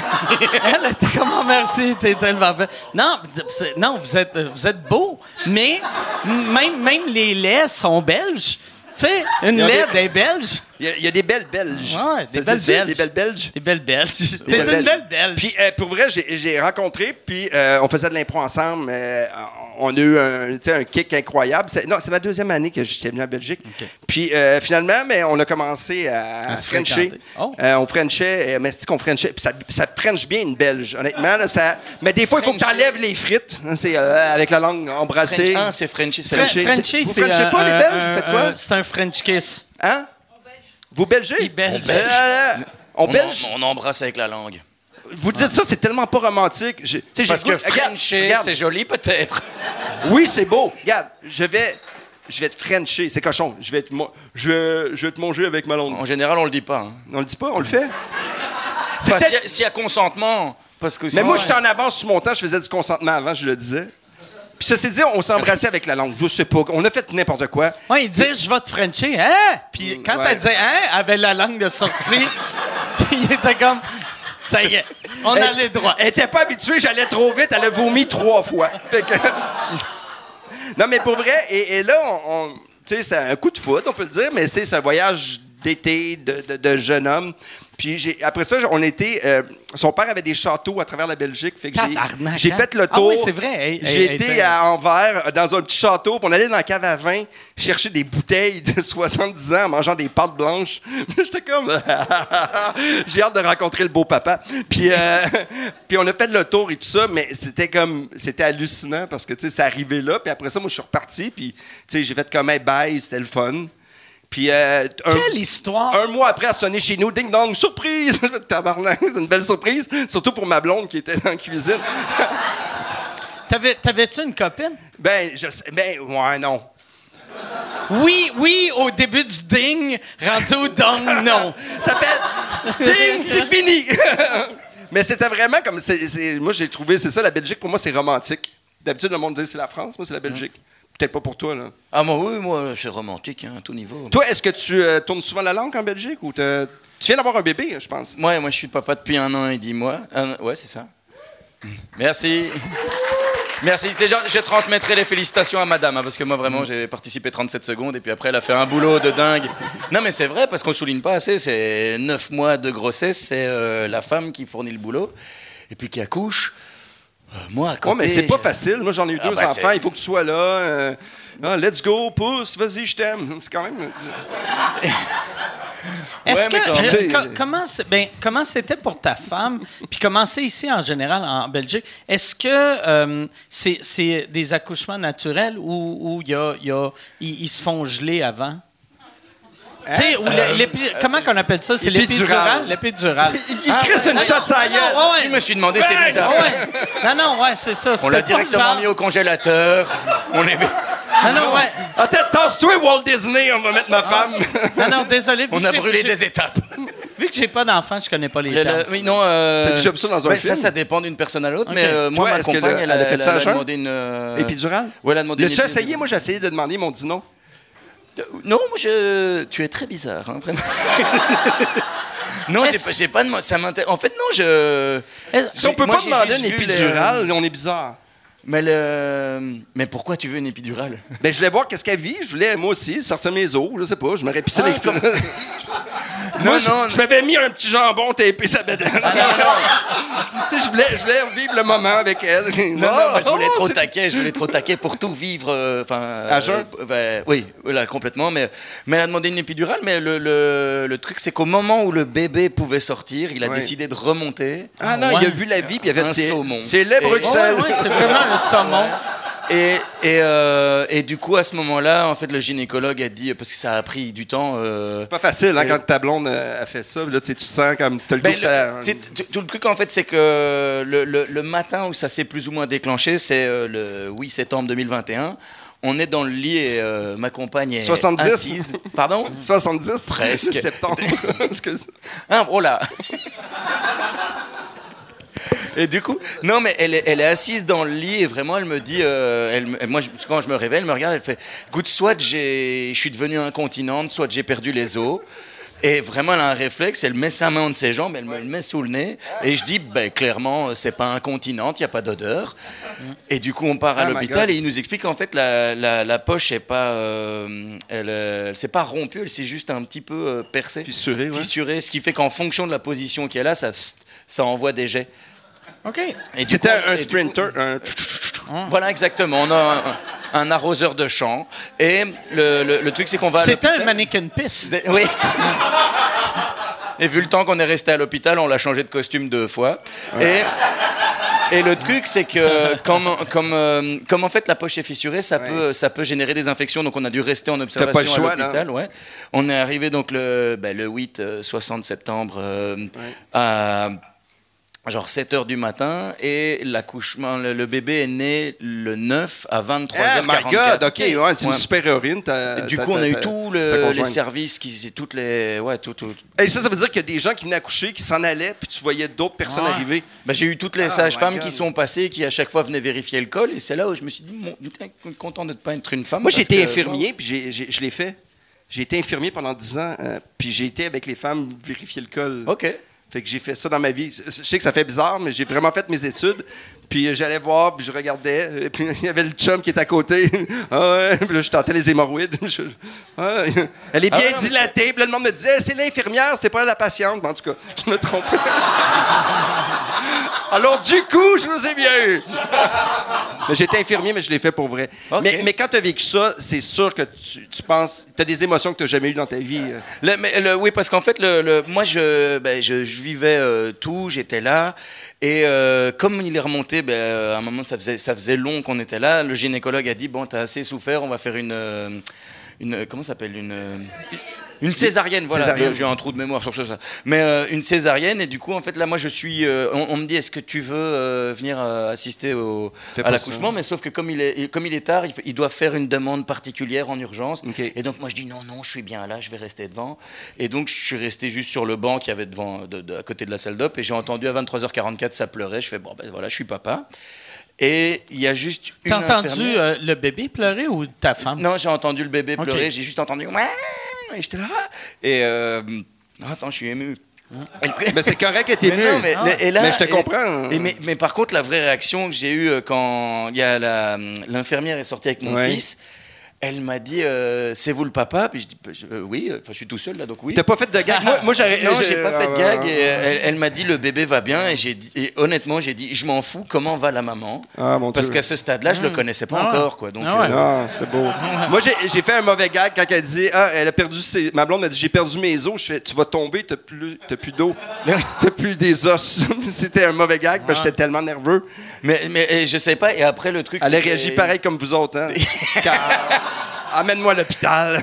elle était comme merci, t'es tellement belle. Non, vous êtes beau, mais même les laids sont belges. Tu sais, une laide des Belges. Il y a des belles Belges. Ouais, des belles Belges. T'es une belle Belge. Puis pour vrai, j'ai rencontré, puis on faisait de l'impro ensemble. On a eu un kick incroyable. C'est ma deuxième année que j'étais venu en Belgique. Okay. Puis finalement, on a commencé à frencher. On frenchait, mais c'est qu'on frenchait. Puis ça french bien une Belge, honnêtement. Là, ça... Mais des fois, il faut que tu enlèves les frites. C'est avec la langue embrassée. French, c'est frenché. Vous frenchez pas les Belges? Vous faites quoi? C'est un French kiss. Hein? Vous belgez? On embrasse avec la langue. Vous dites ça, c'est tellement pas romantique. Parce que frencher, c'est joli peut-être. Oui, c'est beau. Regarde, je vais te frencher, c'est cochon. Je vais te manger avec ma langue. En général, on le dit pas. Hein. On le dit pas, on le fait. S'il y a consentement. Parce que mais moi, j'étais en avance sur mon temps, je faisais du consentement avant, je le disais. Puis ceci dit, on s'embrassait avec la langue. Je sais pas. On a fait n'importe quoi. Oui, il disait, je vais te frencher, hein? Puis quand elle disait, hein? Elle avait la langue de sortie. Puis il était comme, ça y est, on allait droit. Elle était pas habituée, j'allais trop vite. Elle a vomi 3 fois. Fait que... Non, mais pour vrai, et là, tu sais, c'est un coup de foudre, on peut le dire, mais c'est un voyage d'été, de jeune homme. Puis après ça, on était... son père avait des châteaux à travers la Belgique. Fait que j'ai fait le tour. Ah oui, c'est vrai. J'ai été à Anvers, dans un petit château. Puis on allait dans la cave à vin chercher des bouteilles de 70 ans en mangeant des pâtes blanches. J'étais comme... j'ai hâte de rencontrer le beau-papa. Puis, puis on a fait le tour et tout ça, mais c'était comme... C'était hallucinant parce que, tu sais, c'est arrivé là. Puis après ça, moi, je suis reparti. Puis, tu sais, j'ai fait comme un bail. C'était le fun. Puis, quelle histoire! Un mois après, elle sonnait chez nous, ding-dong, surprise! Tabarnak, c'est une belle surprise, surtout pour ma blonde qui était en cuisine. T'avais-tu une copine? Ouais, non. Oui, au début du ding, rendu au dong, non. Ça fait ding, c'est fini! Mais c'était vraiment comme. Moi, j'ai trouvé, c'est ça, la Belgique, pour moi, c'est romantique. D'habitude, le monde dit c'est la France, moi, c'est la Belgique. Peut-être pas pour toi, là. Ah, moi, oui, moi, c'est romantique, hein, à tout niveau. Toi, est-ce que tu tournes souvent la langue en Belgique ou tu viens d'avoir un bébé, je pense? Ouais, moi, je suis papa depuis 1 an et 10 mois. Ouais, c'est ça. Merci. Merci. Je transmettrai les félicitations à madame, hein, parce que moi, vraiment, j'ai participé 37 secondes et puis après, elle a fait un boulot de dingue. Non, mais c'est vrai, parce qu'on souligne pas assez, c'est 9 mois de grossesse, c'est la femme qui fournit le boulot et puis qui accouche. Moi, à côté, mais c'est pas facile. Moi, j'en ai eu 2 enfants. Il faut que tu sois là. Let's go, pousse, vas-y, je t'aime. C'est quand même... Comment c'était pour ta femme? Puis comment c'est ici, en général, en Belgique? Est-ce que c'est des accouchements naturels ou ils se font geler avant? Comment qu'on appelle ça? C'est l'épidural? L'épidural. Il crisse une shot sa gueule. Je me suis demandé, c'est bizarre. Non, c'est ça. On l'a directement mis au congélateur. On est... Non. Attends, tasse-toi Walt Disney, on va mettre ma femme. Non, désolé. On a brûlé des étapes. Vu que j'ai pas d'enfant, je connais pas les termes. Oui, non. T'as déjà vu ça dans un film? Ça dépend d'une personne à l'autre, mais moi, ma compagne, elle a fait ça à jeun? Épidural? Oui, elle a demandé une... L'as-tu essayé? Moi, j'ai essayé de demander, ils m'ont dit non. Non, moi, tu es très bizarre, hein, vraiment. Non, j'ai pas demandé. Ça m'intéresse. En fait, non, on peut pas demander une épidurale, on est bizarre. Mais pourquoi tu veux une épidurale? Je voulais voir qu'est-ce qu'elle vit. Je voulais, moi aussi, sortir mes os. Je sais pas, je me répissais les couilles. Non. Je m'avais mis un petit jambon tapé sa bédaine. Non. Tu sais, je voulais revivre le moment avec elle. Non, je voulais trop taquer. Je voulais trop taquer pour tout vivre. À jeun? Oui, là, complètement. Mais elle a demandé une épidurale. Mais le truc, c'est qu'au moment où le bébé pouvait sortir, il a décidé de remonter. Ah non, il a vu la vie, puis il y avait un saumon. C'est les Bruxelles. Oui, c'est vraiment le saumon. Et du coup, à ce moment-là, en fait, le gynécologue a dit, parce que ça a pris du temps... c'est pas facile, hein, quand ta blonde a fait ça. Là, tu sens comme... Tout le truc, en fait, c'est que le matin où ça s'est plus ou moins déclenché, c'est le 8 septembre 2021. On est dans le lit et ma compagne est 70. Assise. Pardon? 70? Presque. Septembre. Hein, oh là. Et du coup, non, mais elle est assise dans le lit et vraiment, elle me dit... moi, quand je me réveille, elle me regarde, elle fait « Écoute, soit je suis devenue incontinente, soit j'ai perdu les os. » Et vraiment, elle a un réflexe, elle met sa main entre ses jambes, elle me le met sous le nez. Et je dis, clairement, c'est pas incontinente, il n'y a pas d'odeur. Et du coup, on part à l'hôpital et ils nous expliquent qu'en fait, la poche, elle s'est pas rompue, elle s'est juste un petit peu percée. Fissurée, ouais. Fissurée, ce qui fait qu'en fonction de la position qu'elle a, ça envoie des jets. OK. C'était un sprinter. Voilà, exactement. On a un arroseur de champ. Et le truc, c'est qu'on va... C'était un Manneken Pis. Oui. Et vu le temps qu'on est resté à l'hôpital, on l'a changé de costume 2 fois. Ouais. Et le truc, c'est que comme en fait la poche est fissurée, ça peut générer des infections. Donc on a dû rester en observation à l'hôpital. Ouais. On est arrivé donc le 8-60 septembre à... genre 7h du matin, et l'accouchement, le bébé est né le 9 à 23h44. Oh my God, OK, ouais, c'est une super héroïne. Du coup, on a eu tous les services, toutes les... Ouais, tout. Et ça veut dire qu'il y a des gens qui venaient accoucher, qui s'en allaient, puis tu voyais d'autres personnes arriver. Ben, j'ai eu toutes les sages-femmes qui sont passées, qui à chaque fois venaient vérifier le col, et c'est là où je me suis dit, putain, content de ne pas être une femme. Moi, j'ai été infirmier, puis je l'ai fait. J'ai été infirmier pendant 10 ans, puis j'ai été avec les femmes vérifier le col. OK. Fait que j'ai fait ça dans ma vie. Je sais que ça fait bizarre, mais j'ai vraiment fait mes études. Puis j'allais voir, puis je regardais. Et puis il y avait le chum qui était à côté. Ah ouais. Puis là, je tentais les hémorroïdes. Elle est bien dilatée. Puis là, le monde me disait, c'est l'infirmière, c'est pas la patiente. En tout cas, je me trompais. Alors du coup, je vous ai bien eu. J'étais infirmier, mais je l'ai fait pour vrai. Okay. Mais quand tu as vécu ça, c'est sûr que tu penses... Tu as des émotions que tu n'as jamais eues dans ta vie. Oui, parce qu'en fait, moi, je vivais tout, j'étais là. Et comme il est remonté, à un moment, ça faisait long qu'on était là. Le gynécologue a dit, bon, tu as assez souffert, on va faire une comment ça s'appelle une césarienne, voilà. J'ai un trou de mémoire sur ça. Mais une césarienne, et du coup, en fait, là, moi, je suis... on me dit, est-ce que tu veux venir assister à l'accouchement? Mais sauf que comme il est tard, il doit faire une demande particulière en urgence. Okay. Et donc, moi, je dis, non, je suis bien là, je vais rester devant. Et donc, je suis resté juste sur le banc qu'il y avait devant, à côté de la salle d'op, et j'ai entendu à 23h44, ça pleurait. Je fais, bon, ben voilà, je suis papa. Et il y a juste une infirmière... T'as entendu le bébé pleurer ou ta femme? Non, j'ai entendu le bébé pleurer, j'ai juste entendu... Et j'étais là. Et attends, je suis ému. Mais c'est correct qu'elle était émue. Mais je te comprends. Mais par contre, la vraie réaction que j'ai eue quand l'infirmière est sortie avec mon fils, elle m'a dit c'est vous le papa? Puis je dis oui, je suis tout seul là, donc oui. T'as pas fait de gag? Moi j'arrête. Non, j'ai pas fait de gag. Et elle m'a dit le bébé va bien, et honnêtement j'ai dit je m'en fous comment va la maman, parce qu'à ce stade-là je le connaissais pas encore, quoi. Donc non, c'est beau. Moi j'ai fait un mauvais gag quand elle dit elle a perdu ses... ma blonde m'a dit j'ai perdu mes os. Je fais tu vas tomber, t'as plus d'eau, t'as plus des os. C'était un mauvais gag parce que j'étais tellement nerveux. Mais je sais pas. Et après le truc, elle réagit pareil comme vous autres, hein. Amène-moi à l'hôpital.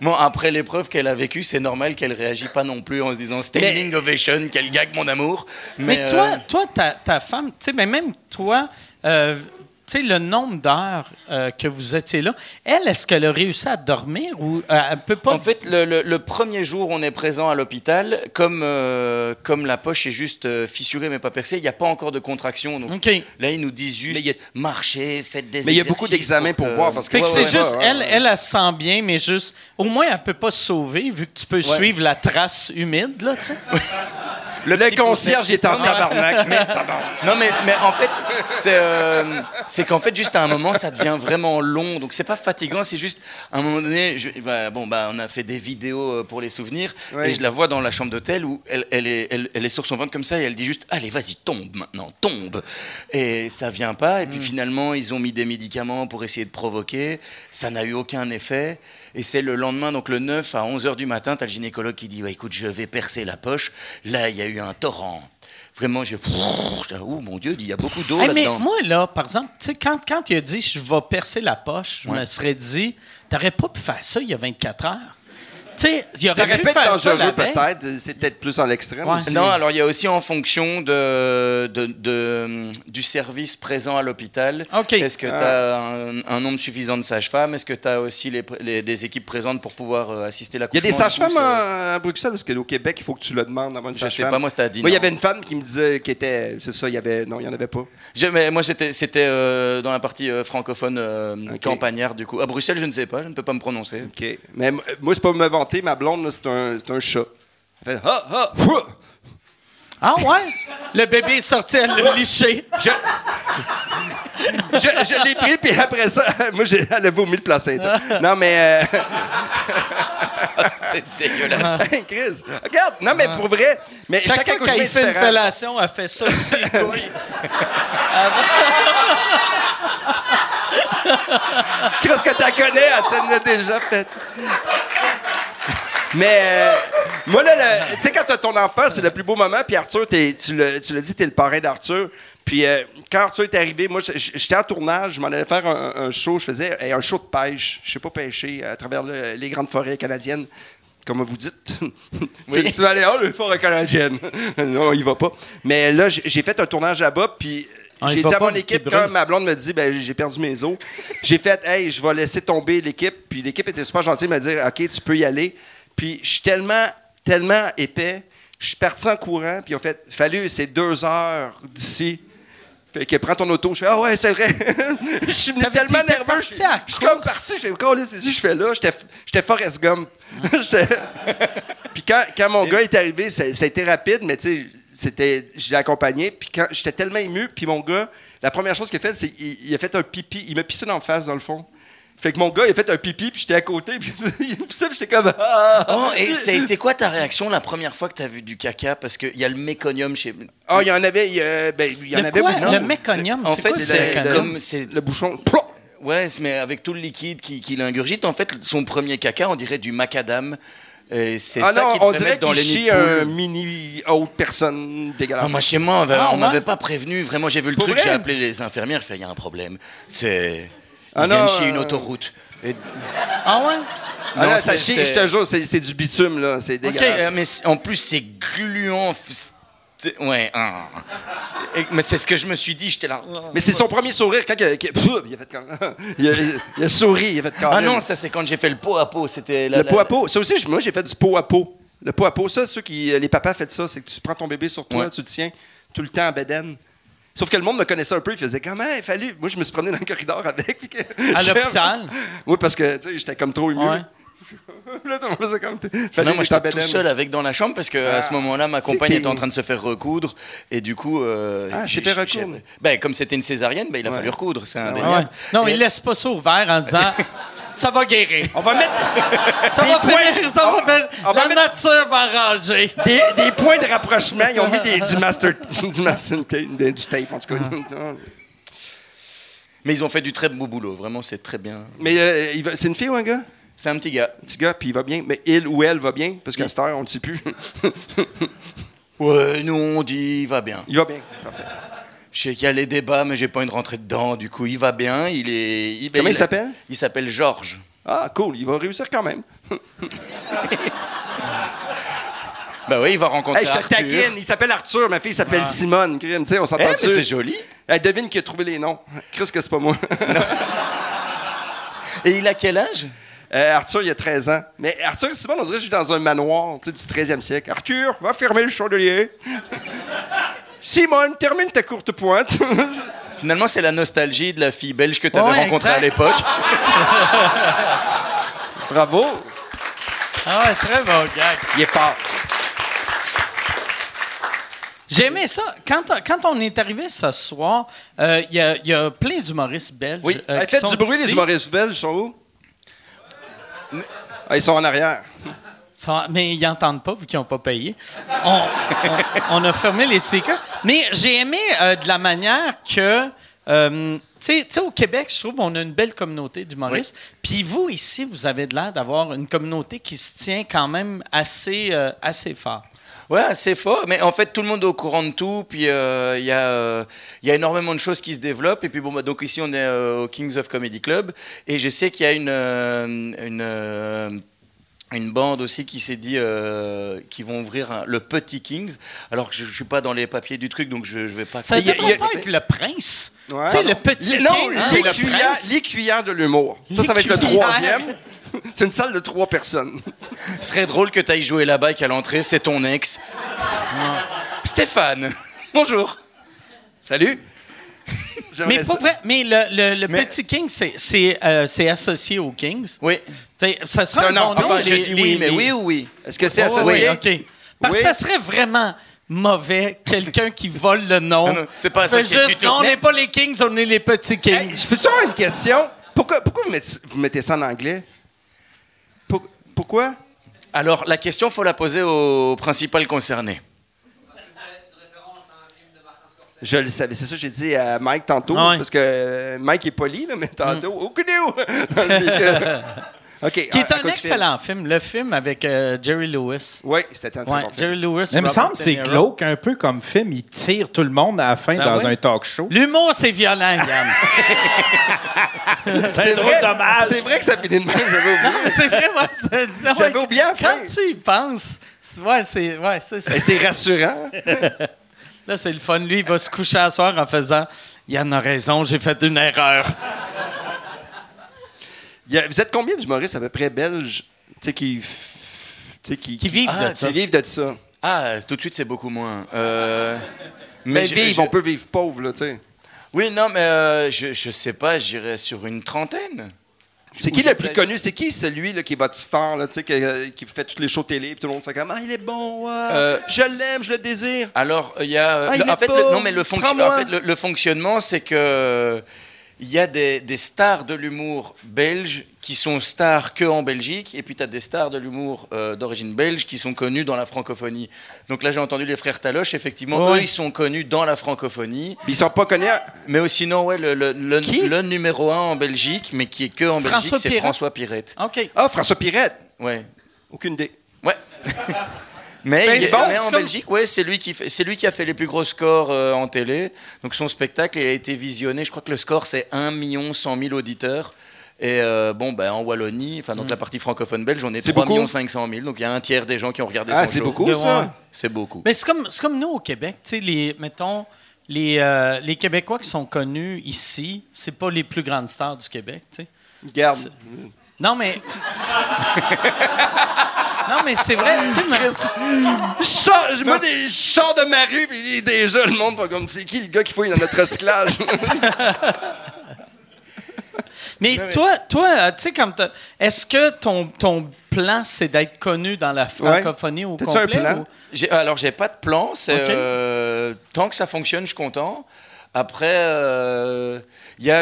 Bon, après l'épreuve qu'elle a vécue, c'est normal qu'elle réagisse pas non plus en se disant standing ovation, qu'elle gague mon amour. Mais toi, ta femme, tu sais, mais même toi, tu sais, le nombre d'heures que vous étiez là, elle, est-ce qu'elle a réussi à dormir ou elle peut pas... En fait, le premier jour, on est présent à l'hôpital. Comme la poche est juste fissurée, mais pas percée, il n'y a pas encore de contraction. Donc, là, ils nous disent juste marchez, faites des exercices. Mais il y a beaucoup d'examens pour voir. Parce que c'est juste, elle sent bien, mais juste, au moins, elle ne peut pas se sauver, vu que tu peux suivre la trace humide, là, tu sais. Le concierge est en tabarnak. Non, mais en fait, c'est qu'en fait, juste à un moment, ça devient vraiment long. Donc, c'est pas fatigant, c'est juste... À un moment donné, on a fait des vidéos pour les souvenirs, et je la vois dans la chambre d'hôtel où elle est sur son ventre comme ça, et elle dit juste « Allez, vas-y, tombe maintenant, tombe !» Et ça vient pas. Et puis, finalement, ils ont mis des médicaments pour essayer de provoquer. Ça n'a eu aucun effet. Et c'est le lendemain, donc le 9 à 11h du matin, t'as le gynécologue qui dit « Écoute, je vais percer la poche. » Là, il y a eu un torrent. Vraiment, oh mon Dieu, il y a beaucoup d'eau là-dedans. Mais moi, là, par exemple, tu sais, quand il a dit « Je vais percer la poche », je me serais dit « T'aurais pas pu faire ça il y a 24 heures. » Tu sais, il aurait pu faire ça la veille. Peut-être, c'est peut-être plus en l'extrême aussi. Non, alors il y a aussi en fonction du service présent à l'hôpital. Okay. Est-ce que tu as un nombre suffisant de sages-femmes? Est-ce que tu as aussi des équipes présentes pour pouvoir assister à l'accouchement? Il y a des sages-femmes à Bruxelles, parce qu'au Québec, il faut que tu le demandes d'avoir une sage-femme. Je sais pas, moi, c'était à Dinan. Moi, il y avait une femme qui me disait qu'elle était... C'est ça, il y avait... Non, il n'y en avait pas. Mais moi, c'était dans la partie francophone campagnarde, du coup. À Bruxelles, je ne sais pas, je ne peux pas me prononcer. OK. Mais moi, c'est pas me vanter. Ma blonde, c'est un chat. Elle fait ha, ha, fou. Ah ouais? Le bébé est sorti, elle l'a liché. Je l'ai pris, puis après ça, moi, elle a vomi le placenta. Non, mais... c'est dégueulasse. C'est une crise. Regarde, non, mais pour vrai... Mais chacun quand il fait une fellation, elle fait ça aussi. Qu'est-ce que t'as connais? Elle l'a déjà fait. Mais moi, là, tu sais, quand t'as ton enfant, c'est le plus beau moment. Puis Arthur, tu l'as dit, t'es le parrain d'Arthur. Puis quand Arthur est arrivé, moi, j'étais en tournage. Je m'en allais faire un show. Je faisais un show de pêche. Je sais pas pêcher à travers les grandes forêts canadiennes. comme vous dites. Oui. C'est le soleil, oh, le fort à collagène. Non, il va pas. Mais là, j'ai fait un tournage là-bas, puis j'ai dit à mon équipe, quand ma blonde me dit, ben j'ai perdu mes os, j'ai fait, hey, je vais laisser tomber l'équipe. Puis l'équipe était super gentille de me dire, OK, tu peux y aller. Puis je suis tellement épais, je suis parti en courant, puis ils ont fait, Fallu, c'est 2 heures d'ici. Fait que prends ton auto, je fais, ah ouais, c'est vrai. Je suis tellement nerveux. Je suis comme parti, je fais, quoi, là, c'est je fais là, j'étais Forrest Gump. Puis quand mon gars est arrivé, ça a été rapide, mais tu sais, je l'ai accompagné, puis quand j'étais tellement ému, puis mon gars, la première chose qu'il a fait, c'est qu'il a fait un pipi, il m'a pissé dans la face, dans le fond. Fait que mon gars, il a fait un pipi, puis j'étais à côté, puis il me pissait, puis j'étais comme... Ah. Oh, et ça a été quoi ta réaction la première fois que t'as vu du caca? Parce qu'il y a le méconium chez... Ah, oh, il y en avait... Le méconium, c'est quoi? En fait, c'est le bouchon... Ouais, mais avec tout le liquide qui l'ingurgite, en fait, son premier caca, on dirait du macadam. C'est ça non, qui on dirait qu'il chie un mini autre personne dégueulasse. Ah, moi, chez moi, on m'avait pas prévenu. Vraiment, j'ai vu le truc, j'ai appelé les infirmières, j'ai fait, il y a un problème. C'est... Ils viennent chez une autoroute. Ah ouais? Non, ça chie, je te jure, c'est du bitume, là. C'est dégueulasse. Mais en plus, c'est gluant. Ouais. Mais c'est ce que je me suis dit, j'étais là. Mais c'est son premier sourire quand il a fait quand même. Il a souri, il a fait quand même. Ah non, ça, c'est quand j'ai fait le pot à pot. C'était le pot à pot. Ça aussi, moi, j'ai fait du pot à pot. Le pot à pot, ça, les papas font ça, c'est que tu prends ton bébé sur toi, tu le tiens tout le temps en bédaine. Sauf que le monde me connaissait un peu, il faisait comment il fallait. Moi, je me suis promené dans le corridor avec. À l'hôpital? Oui, parce que j'étais comme trop ému. Ouais. Là, tout le monde faisait comme. Non, moi, j'étais tout seul avec dans la chambre parce que à ce moment-là, ma compagne était en train de se faire recoudre. Et du coup. Je t'ai fait recoudre. Ben, comme c'était une césarienne, ben, il a fallu recoudre. C'est indéniable. Ouais. Non, il laisse pas ça ouvert en disant. Ça va guérir. On va mettre. La nature va ranger. Des points de rapprochement. Ils ont mis du tape, en tout cas. Mais ils ont fait du très beau boulot. Vraiment, c'est très bien. Mais c'est une fille ou un gars? C'est un petit gars. Petit gars, puis il va bien. Mais il ou elle va bien, parce qu'à cette heure, on ne sait plus. Ouais, nous, on dit il va bien. Il va bien, parfait. Je sais qu'il y a les débats, mais j'ai pas envie de rentrer dedans. Du coup, il va bien. Comment il s'appelle? Il s'appelle Georges. Ah, cool. Il va réussir quand même. Ben oui, il va rencontrer Arthur. Je te taquine. Il s'appelle Arthur. Ma fille s'appelle Simone. Tu sais, on s'entend dessus. C'est joli. Elle devine qui a trouvé les noms. Chris, que c'est pas moi. Et il a quel âge? Arthur, il a 13 ans. Mais Arthur et Simone, on dirait que je suis dans un manoir du 13e siècle. Arthur, va fermer le chandelier. Simone, termine ta courte pointe. Finalement, c'est la nostalgie de la fille belge que tu avais rencontrée à l'époque. Bravo. Ah, très bon gag. Il est fort. J'aimais ça. Quand on est arrivé ce soir, il y a plein d'humoristes belges. Oui. Faites du bruit, les humoristes belges sont où? Ils sont en arrière. Mais ils n'entendent pas, vu qu'ils n'ont pas payé. On a fermé les speakers. Mais j'ai aimé de la manière que... tu sais, au Québec, je trouve qu'on a une belle communauté d'humoristes. Oui. Puis vous, ici, vous avez l'air d'avoir une communauté qui se tient quand même assez fort. Ouais, c'est fort. Mais en fait, tout le monde est au courant de tout. Puis y a énormément de choses qui se développent. Et puis bon, bah, donc ici, on est au Kings of Comedy Club. Et je sais qu'il y a une bande aussi qui s'est dit qu'ils vont ouvrir le Petit Kings, alors que je ne suis pas dans les papiers du truc, donc je ne vais pas... Ça ne devrait pas être le prince. Ouais. Tu sais, le Petit Kings. Non, l'écuyère de l'humour. Ça va être le 3e. C'est une salle de 3 personnes. Ce serait drôle que tu ailles jouer là-bas et qu'à l'entrée, c'est ton ex. Stéphane, bonjour. Salut. Mais pour vrai, mais le Petit King, c'est associé aux Kings. Oui. Ça serait un bon nom. Enfin, je dis oui, mais oui ou oui? Est-ce que c'est associé? Oui, OK. Parce que ça serait vraiment mauvais, quelqu'un qui vole le nom. Non, c'est pas associé juste, du tout. Non, on n'est pas les Kings, on est les Petits Kings. Hey, je peux te faire une question? Pourquoi vous mettez ça en anglais? Pourquoi? Alors, la question, il faut la poser au principal concerné. Je le savais, c'est ça que j'ai dit à Mike tantôt, parce que Mike est poli, là, mais tantôt, au cuneo! Okay, qui est un excellent film. Le film avec Jerry Lewis. Oui, c'était un très bon film. Jerry Lewis, mais il me semble que c'est glauque un peu comme film. Il tire tout le monde à la fin dans un talk show. L'humour, c'est violent, Yann. C'est drôle de mal. C'est vrai que ça finit de mal. J'avais oublié à la fin. Quand tu y penses, c'est rassurant. Là, c'est le fun. Lui, il va se coucher à soir en faisant « Yann a raison, j'ai fait une erreur. » Vous êtes combien d'humoristes à peu près belges qui vivent de ça? Ah, tout de suite, c'est beaucoup moins. Mais vivre, on peut vivre pauvre, là, tu sais. Oui, non, mais je sais pas, j'irais sur une trentaine. C'est qui le plus connu? C'est qui celui là, qui est votre star, là, qui fait toutes les shows télé et tout le monde fait comme « Ah, il est bon, je l'aime, je le désire. » Alors, il y a... le fonctionnement, c'est que... Il y a des stars de l'humour belge qui sont stars que en Belgique, et puis tu as des stars de l'humour d'origine belge qui sont connues dans la francophonie. Donc là, j'ai entendu les frères Taloche, effectivement, eux, ils sont connus dans la francophonie. Ils sont pas connus. Mais aussi, non, le numéro un en Belgique, mais qui est que en Belgique, c'est François Pirette. OK. Ah, François Pirette. Ouais. Aucune idée. Ouais. Mais en Belgique, ouais, c'est lui qui a fait les plus gros scores en télé. Donc son spectacle, il a été visionné. Je crois que le score, c'est 1 100 000 auditeurs. Et en Wallonie, donc la partie francophone belge, on est 3 500 000. Donc il y a un tiers des gens qui ont regardé son show. Ah, c'est beaucoup, ça? C'est beaucoup. Mais c'est comme nous au Québec. Tu sais, les Québécois qui sont connus ici, c'est pas les plus grandes stars du Québec, tu sais. Garde. Non, mais... Non, mais c'est vrai, tu sais, je sors de ma rue, puis déjà, le monde va comme, c'est qui le gars qui fouille dans notre recyclage? Mais toi, tu sais, est-ce que ton plan, c'est d'être connu dans la francophonie au complet? T'as-tu un plan? Alors, j'ai pas de plan. Tant que ça fonctionne, je suis content. Après, il y a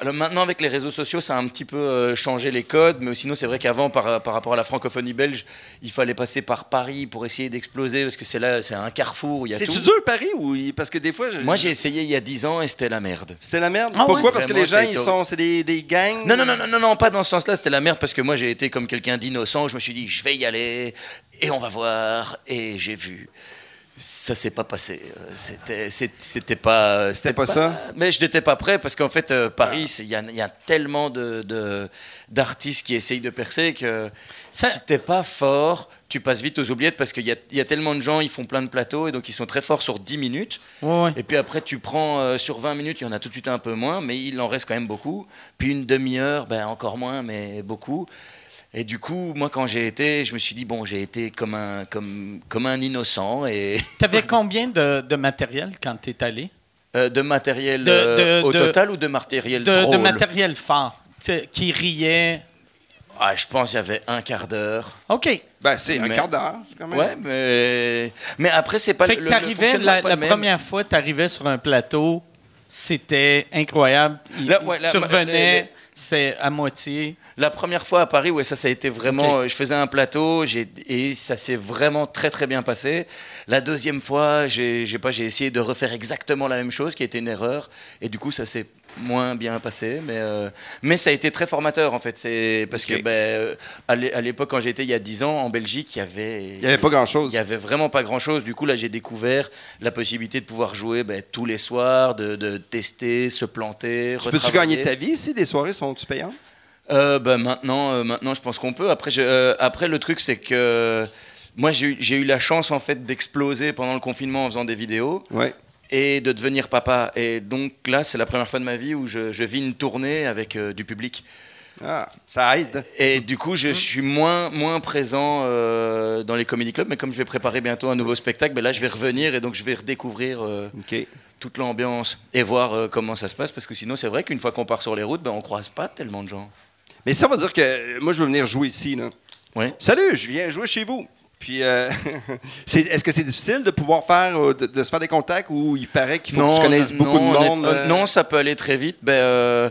Alors maintenant, avec les réseaux sociaux, ça a un petit peu changé les codes, mais sinon, c'est vrai qu'avant, par rapport à la francophonie belge, il fallait passer par Paris pour essayer d'exploser, parce que c'est un carrefour où il y a tout. C'est-tu dur, Paris? Parce que des fois... Moi, j'ai essayé il y a 10 ans et c'était la merde. C'était la merde? Ah, pourquoi? Ouais. Parce que les gens, c'est des gangs? Non, pas dans ce sens-là, c'était la merde, parce que moi, j'ai été comme quelqu'un d'innocent, je me suis dit, je vais y aller, et on va voir, et j'ai vu... Ça s'est pas passé. C'était pas ça. Mais je n'étais pas prêt parce qu'en fait, Paris, il y a tellement d'artistes qui essayent de percer que si t'es pas fort, tu passes vite aux oubliettes parce qu'il y a tellement de gens, ils font plein de plateaux et donc ils sont très forts sur 10 minutes. Ouais. Et puis après, tu prends sur 20 minutes, il y en a tout de suite un peu moins, mais il en reste quand même beaucoup. Puis une demi-heure, encore moins, mais beaucoup. Et du coup, moi, quand j'ai été, je me suis dit, j'ai été comme un innocent. Et... T'avais combien de matériel quand t'es allé? De matériel total ou de matériel drôle? De matériel fort, qui riait. Ah, je pense qu'il y avait un quart d'heure. OK. Un quart d'heure, quand même. Ouais, mais après, c'est pas... Fait que t'arrivais, la première fois, t'arrivais sur un plateau, c'était incroyable. Tu revenais... C'était à moitié. La première fois à Paris, ça a été vraiment... Okay. Je faisais un plateau et ça s'est vraiment très, très bien passé. La deuxième fois, j'ai essayé de refaire exactement la même chose, qui était une erreur. Et du coup, ça s'est moins bien passé. Mais ça a été très formateur, en fait. Parce que à l'époque, quand j'étais il y a 10 ans, en Belgique, il y avait pas grand-chose. Il n'y avait vraiment pas grand-chose. Du coup, là, j'ai découvert la possibilité de pouvoir jouer tous les soirs, de tester, se planter, retravailler. Peux-tu gagner ta vie ici, les soirées sont sont-tu payants? Maintenant, je pense qu'on peut. Après, le truc, c'est que moi, j'ai eu la chance, en fait, d'exploser pendant le confinement en faisant des vidéos et de devenir papa. Et donc, là, c'est la première fois de ma vie où je vis une tournée avec du public. Ah, ça aide. Et du coup, je suis moins présent dans les comedy clubs, mais comme je vais préparer bientôt un nouveau spectacle, là, je vais revenir et donc je vais redécouvrir toute l'ambiance et voir comment ça se passe, parce que sinon, c'est vrai qu'une fois qu'on part sur les routes, on ne croise pas tellement de gens. Mais ça veut dire que moi, je veux venir jouer ici, là. Oui. Salut, je viens jouer chez vous. Puis, est-ce que c'est difficile de pouvoir de se faire des contacts où il paraît qu'il faut que tu connaisses beaucoup de monde? Non, ça peut aller très vite. D'ailleurs,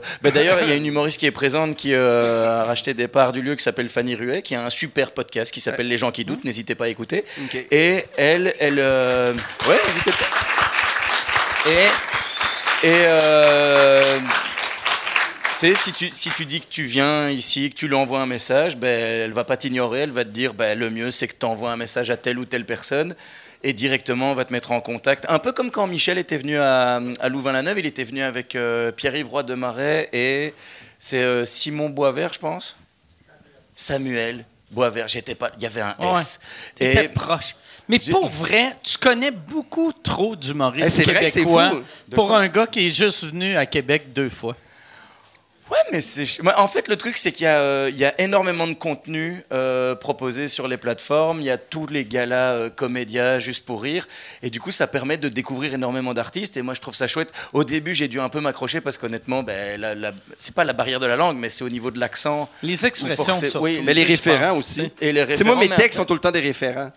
il y a une humoriste qui est présente qui a racheté des parts du lieu qui s'appelle Fanny Ruet, qui a un super podcast qui s'appelle Les gens qui doutent. N'hésitez pas à écouter. Okay. Et elle... Ouais, n'hésitez pas. Et... sais, si tu dis que tu viens ici, que tu lui envoies un message, ben, elle ne va pas t'ignorer, elle va te dire ben, le mieux c'est que tu envoies un message à telle ou telle personne et directement on va te mettre en contact. Un peu comme quand Michel était venu à Louvain-la-Neuve, il était venu avec Pierre-Yves Roy de Marais et c'est Simon Boisvert, je pense. Samuel Boisvert, j'étais pas, il y avait un S. Ouais, t'étais proche. Mais pour vrai, tu connais beaucoup trop d'humoristes québécois pour un gars qui est juste venu à Québec 2 fois. Ouais, mais c'est... En fait, le truc, c'est qu'il y a énormément de contenu proposé sur les plateformes. Il y a tous les galas Comédia, Juste pour rire. Et du coup, ça permet de découvrir énormément d'artistes. Et moi, je trouve ça chouette. Au début, j'ai dû un peu m'accrocher parce qu'honnêtement, ben, c'est pas la barrière de la langue, mais c'est au niveau de l'accent. Les expressions, ça. Oui, mais les référents aussi. C'est moi, mes textes sont tout le temps des référents.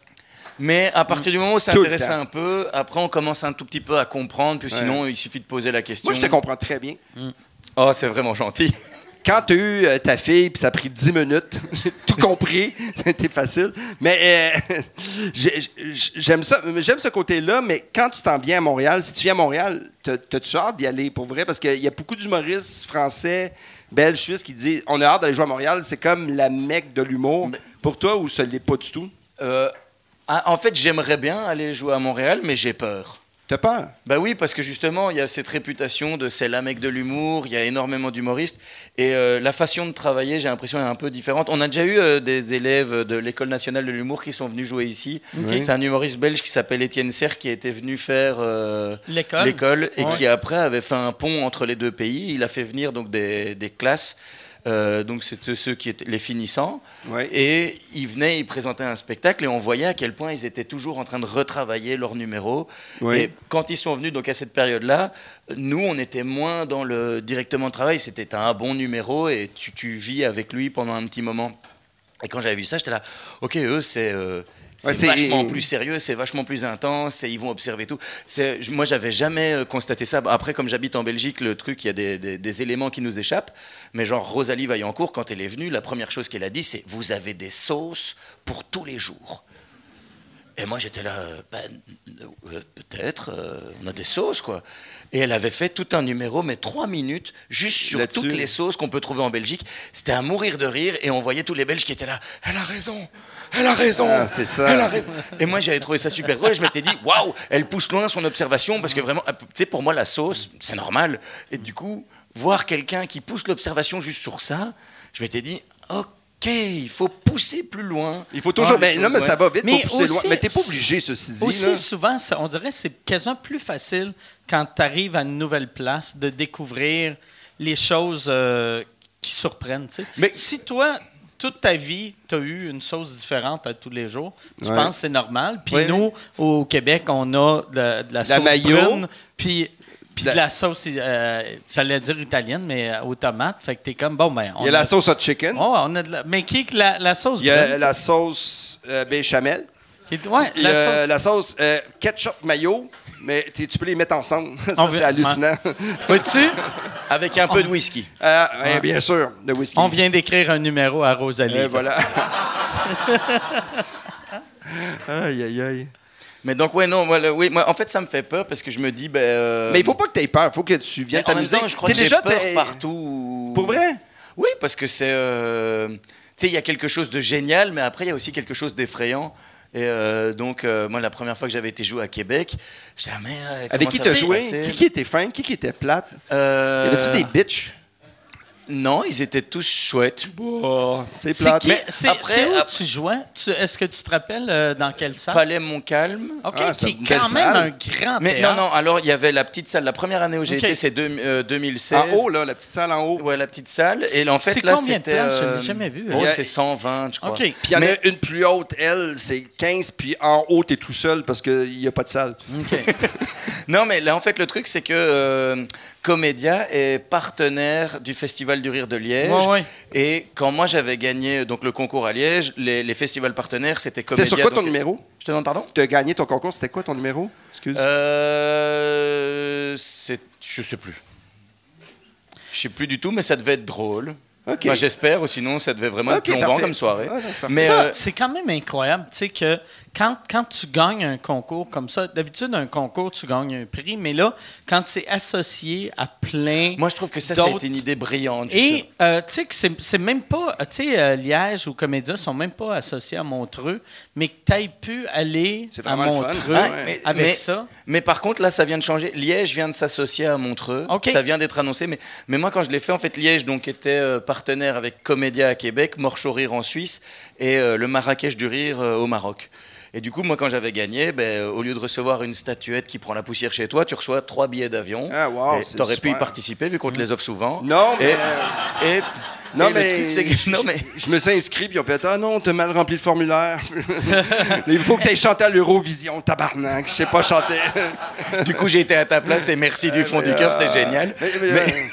Mais à partir du moment où ça intéresse un peu, après, on commence un tout petit peu à comprendre. Puis sinon, il suffit de poser la question. Moi, je te comprends très bien. Oh, c'est vraiment gentil. Quand tu as eu ta fille, puis ça a pris 10 minutes, j'ai tout compris, c'était facile. Mais j'aime ce côté-là, mais quand tu t'en viens à Montréal, si tu viens à Montréal, t'as-tu hâte d'y aller pour vrai? Parce qu'il y a beaucoup d'humoristes français, belges, suisses qui disent on a hâte d'aller jouer à Montréal, c'est comme la Mecque de l'humour. Mais... Pour toi, ou ça ne l'est pas du tout? En fait, j'aimerais bien aller jouer à Montréal, mais j'ai peur. T'as peur? Ben oui, parce que justement, il y a cette réputation de c'est la Mecque de l'humour, il y a énormément d'humoristes, et la façon de travailler, j'ai l'impression, est un peu différente. On a déjà eu des élèves de l'École nationale de l'humour qui sont venus jouer ici. Okay. C'est un humoriste belge qui s'appelle Étienne Serre qui était venu faire l'école et qui après avait fait un pont entre les deux pays. Il a fait venir donc des classes. Donc c'était ceux qui étaient les finissants et ils venaient, ils présentaient un spectacle et on voyait à quel point ils étaient toujours en train de retravailler leur numéro et quand ils sont venus donc à cette période-là, nous on était moins dans le directement de travail, c'était un bon numéro et tu vis avec lui pendant un petit moment et quand j'avais vu ça j'étais là, ok eux c'est vachement plus sérieux, c'est vachement plus intense et ils vont observer tout. Moi, j'avais jamais constaté ça. Après, comme j'habite en Belgique, le truc, il y a des éléments qui nous échappent. Mais genre, Rosalie Vaillancourt, quand elle est venue, la première chose qu'elle a dit, c'est « Vous avez des sauces pour tous les jours ». Et moi, j'étais là, peut-être, on a des sauces, quoi. Et elle avait fait tout un numéro, mais 3 minutes, juste sur là-dessus. Toutes les sauces qu'on peut trouver en Belgique. C'était à mourir de rire, et on voyait tous les Belges qui étaient là, « Elle a raison, elle a raison, ah, c'est ça. Elle a raison. » Et moi, j'avais trouvé ça super drôle, et je m'étais dit, « Waouh, elle pousse loin son observation, parce que vraiment, tu sais, pour moi, la sauce, c'est normal. » Et du coup, voir quelqu'un qui pousse l'observation juste sur ça, je m'étais dit, « Ok. » OK, il faut pousser plus loin. Il faut toujours... mais non, mais ça va vite, il faut pousser aussi, loin. Mais t'es pas obligé, ceci dit. Aussi, là. Souvent, ça, on dirait que c'est quasiment plus facile quand t'arrives à une nouvelle place de découvrir les choses qui surprennent. T'sais. Mais si toi, toute ta vie, t'as eu une sauce différente à tous les jours, tu penses que c'est normal. Puis nous, au Québec, on a de la sauce brune, puis... Puis de la sauce, j'allais dire italienne, mais aux tomates. Fait que t'es comme, bon, ben... Il y a la sauce hot chicken. Oh, on a de la... Mais qui est la sauce? Il y a la sauce béchamel. Ouais, la sauce ketchup mayo, mais tu peux les mettre ensemble. Ça, c'est hallucinant. Peux-tu? Avec un peu de whisky. Ouais, bien sûr, de whisky. On vient d'écrire un numéro à Rosalie. Voilà. Aïe, aïe, aïe. Mais donc, ouais, non, moi, en fait, ça me fait peur parce que je me dis, ben. Mais il faut pas que tu aies peur, il faut que tu viennes t'amuser. Je crois que j'ai peur partout. Pour vrai? Oui, parce que c'est. Tu sais, il y a quelque chose de génial, mais après, il y a aussi quelque chose d'effrayant. Et donc, moi, la première fois que j'avais été joué à Québec, j'ai dit, mais. Avec qui t'as joué? Qui était fin? Qui était plate? Y avait-tu des bitches? Non, ils étaient tous chouettes. Oh, c'est plate. Mais après, où tu jouais? Est-ce que tu te rappelles dans quelle salle? Palais Montcalm. OK, qui est quand même un grand théâtre. Non, alors il y avait la petite salle. La première année où j'ai été, c'est 2016. En haut, là, la petite salle en haut. Oui, la petite salle. Et en fait, c'est là, c'était... C'est combien de temps? Je l'ai jamais vu. Oh, c'est 120, je crois. OK. Puis il y en a une plus haute, elle, c'est 15. Puis en haut, t'es tout seul parce qu'il n'y a pas de salle. OK. Non, mais là, en fait, le truc, c'est que... Comédia est partenaire du Festival du Rire de Liège. Ouais, ouais. Et quand moi, j'avais gagné donc, le concours à Liège, les festivals partenaires, c'était Comédia. C'est sur quoi ton numéro? Je te demande pardon? Tu as gagné ton concours, c'était quoi ton numéro? Excuse. Je sais plus. Je sais plus du tout, mais ça devait être drôle. Okay. Enfin, j'espère, ou sinon, ça devait vraiment être plombant comme soirée. Ouais, mais ça, c'est quand même incroyable, tu sais, que quand tu gagnes un concours comme ça, d'habitude, un concours, tu gagnes un prix, mais là, quand c'est associé à plein d'autres... Moi, je trouve que ça a été une idée brillante. Et, tu sais, que c'est même pas... Tu sais, Liège ou Comédia sont même pas associés à Montreux, mais que tu aies pu aller à Montreux avec ça. Mais par contre, là, ça vient de changer. Liège vient de s'associer à Montreux. Okay. Ça vient d'être annoncé, mais moi, quand je l'ai fait, en fait, Liège, donc, était... partenaire avec Comédia à Québec, Morcho Rire en Suisse et le Marrakech du Rire au Maroc. Et du coup, moi, quand j'avais gagné, au lieu de recevoir une statuette qui prend la poussière chez toi, tu reçois 3 billets d'avion. Ah, wow, tu aurais pu y participer, vu qu'on te les offre souvent. Non, mais... Non, mais je me suis inscrit, puis on fait « Ah non, t'as mal rempli le formulaire. Il faut que t'ailles chanter à l'Eurovision, tabarnak. Je sais pas chanter. » Du coup, j'ai été à ta place et merci du fond du cœur, c'était génial.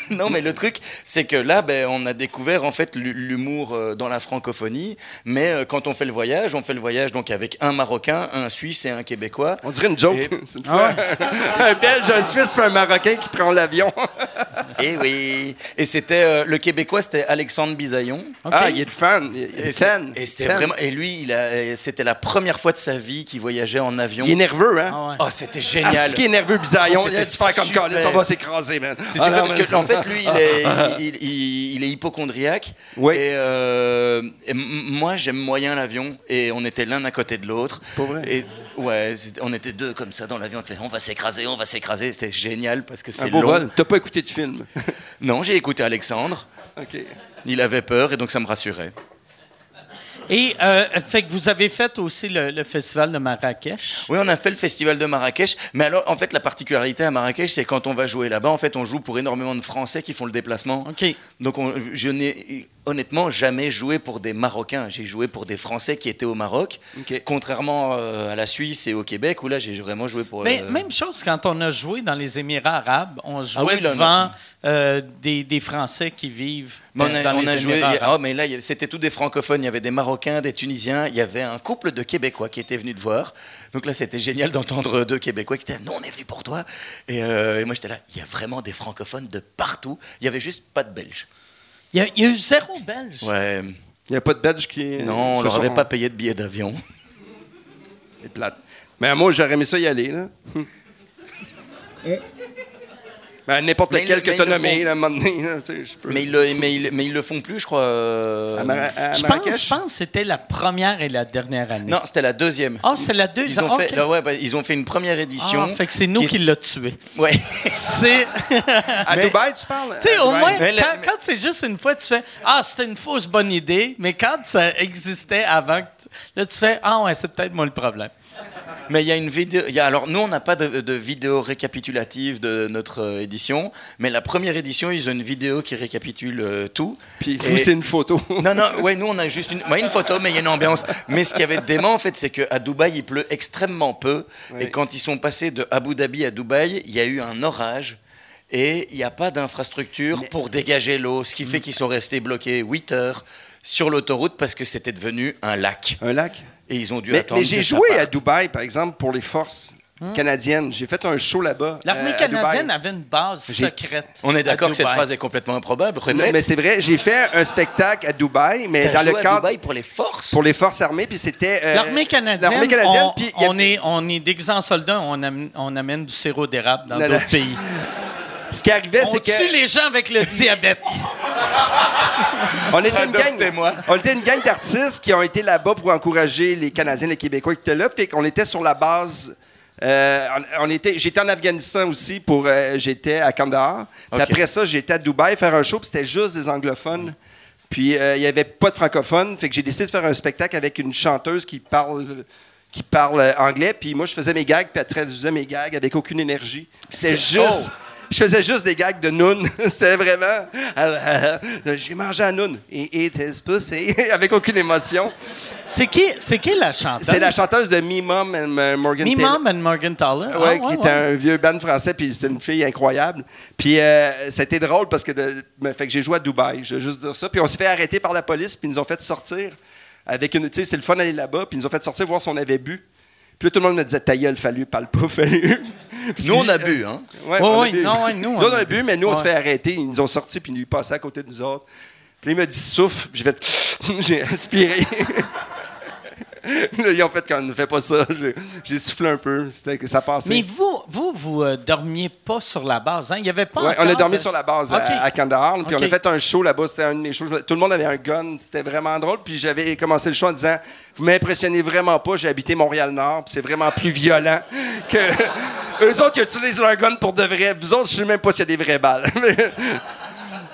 Non, mais le truc, c'est que là, on a découvert en fait l'humour dans la francophonie, mais quand on fait le voyage donc avec un Marocain, un Suisse et un Québécois. On dirait une joke. Et... une fois, un Belge, un Suisse, puis un Marocain qui prend l'avion. Et oui. Et c'était... le Québécois, c'était Alexandre Bisaillon. Okay. Ah, il est fan. Et lui, c'était la première fois de sa vie qu'il voyageait en avion. Il est nerveux, hein? Ah ouais. Oh, c'était génial. Ah, ce qui est nerveux, Bisaillon, il est super comme quand on va s'écraser, man. C'est super parce que, en fait, lui, il est hypocondriaque. Oui. Et moi, j'aime moyen l'avion. Et on était l'un à côté de l'autre. Pas vrai. Et, ouais, on était deux comme ça dans l'avion. On fait, on va s'écraser, on va s'écraser. C'était génial parce que c'est long. T'as pas écouté de film? Non, j'ai écouté Alexandre. Okay. Il avait peur et donc ça me rassurait. Et fait que vous avez fait aussi le festival de Marrakech. Oui, on a fait le festival de Marrakech. Mais alors, en fait, la particularité à Marrakech, c'est quand on va jouer là-bas, en fait, on joue pour énormément de Français qui font le déplacement. Okay. Donc, je n'ai honnêtement jamais joué pour des Marocains. J'ai joué pour des Français qui étaient au Maroc, okay. Contrairement à la Suisse et au Québec, où là, j'ai vraiment joué pour... Mais même chose, quand on a joué dans les Émirats arabes, on jouait devant... des Français qui vivent dans les Émirats. Ah, mais là, c'était tous des francophones. Il y avait des Marocains, des Tunisiens. Il y avait un couple de Québécois qui étaient venus te voir. Donc là, c'était génial d'entendre deux Québécois qui étaient « Non, on est venus pour toi ». Et moi, j'étais là. Il y a vraiment des francophones de partout. Il n'y avait juste pas de Belges. Il y a eu 0 Belges. Ouais. Il n'y a pas de Belges qui... Non, on ne leur avait pas payé de billets d'avion. C'est plate. Mais moi, j'aurais aimé ça y aller, là. N'importe lequel que tu as nommé, à un moment donné. Mais ils le font plus, je crois. Je pense que c'était la première et la dernière année. Non, c'était la deuxième. Ah, c'est la deuxième. Ils ont fait une première édition. Fait que c'est nous qui l'a tué. Oui. À Dubaï, tu parles? Tu sais, au moins, quand c'est juste une fois, tu fais « Ah, c'était une fausse bonne idée », mais quand ça existait avant, là, tu fais « Ah ouais, c'est peut-être moi le problème ». Mais il y a une vidéo... alors, nous, on n'a pas de vidéo récapitulative de notre édition, mais la première édition, ils ont une vidéo qui récapitule tout. Puis vous, c'est une photo. Non, non, ouais, nous, on a juste une photo, mais il y a une ambiance. Mais ce qu'il y avait de dément, en fait, c'est qu'à Dubaï, il pleut extrêmement peu. Oui. Et quand ils sont passés de Abu Dhabi à Dubaï, il y a eu un orage. Et il n'y a pas d'infrastructure pour dégager l'eau, ce qui fait qu'ils sont restés bloqués 8 heures sur l'autoroute parce que c'était devenu un lac. Un lac? Et ils ont dû attendre. Mais j'ai joué à Dubaï, par exemple, pour les forces canadiennes. J'ai fait un show là-bas. L'armée canadienne avait une base secrète. On est d'accord que cette phrase est complètement improbable. Non, mais c'est vrai. J'ai fait un spectacle à Dubaï, mais dans le cadre. À Dubaï pour les forces. Pour les forces armées, puis c'était. L'armée canadienne. L'armée canadienne. On est déguisés en soldats. On amène du sirop d'érable dans d'autres pays. Ce qui arrivait, c'est que... On tue les gens avec le diabète. On était une gang d'artistes qui ont été là-bas pour encourager les Canadiens, les Québécois qui étaient là. Fait qu'on était sur la base... j'étais en Afghanistan aussi, j'étais à Kandahar. Okay. Après ça, j'étais à Dubaï faire un show, puis c'était juste des anglophones. Puis il n'y avait pas de francophones. Fait que j'ai décidé de faire un spectacle avec une chanteuse qui parle anglais. Puis moi, je faisais mes gags, puis elle traduisait mes gags avec aucune énergie. C'était juste... Je faisais juste des gags de noun. C'était vraiment... J'ai mangé à noun. Et avec aucune émotion. C'est qui la chanteuse? C'est la chanteuse de Me Mom and Morgan Taylor. Me Mom and Morgan Taylor. Oui, qui était un vieux band français, puis c'est une fille incroyable. Puis c'était drôle parce que... Fait que j'ai joué à Dubaï, je vais juste dire ça. Puis on s'est fait arrêter par la police, puis ils nous ont fait sortir avec une... Tu sais, c'est le fun d'aller là-bas, puis ils nous ont fait sortir voir si on avait bu. Puis là, tout le monde me disait « Ta gueule, Fallu, parle pas, Fallu. » Nous, on a bu, hein? Oui, on a bu, mais nous, on se fait arrêter. Ils nous ont sortis, puis ils passaient à côté de nous autres. Puis il m'a dit « souffle », puis j'ai fait « j'ai aspiré ». Là, ils ont fait quand on ne fait pas ça. J'ai soufflé un peu. C'était que ça passait. Mais vous dormiez pas sur la base, hein? Il y avait pas. Ouais, on a dormi sur la base à Kandahar. Puis on a fait un show là-bas. C'était un de mes shows. Tout le monde avait un gun. C'était vraiment drôle. Puis j'avais commencé le show en disant vous m'impressionnez vraiment pas. J'ai habité Montréal-Nord. Puis c'est vraiment plus violent que eux autres qui utilisent leur gun pour de vrai. Vous autres, je sais même pas s'il y a des vraies balles.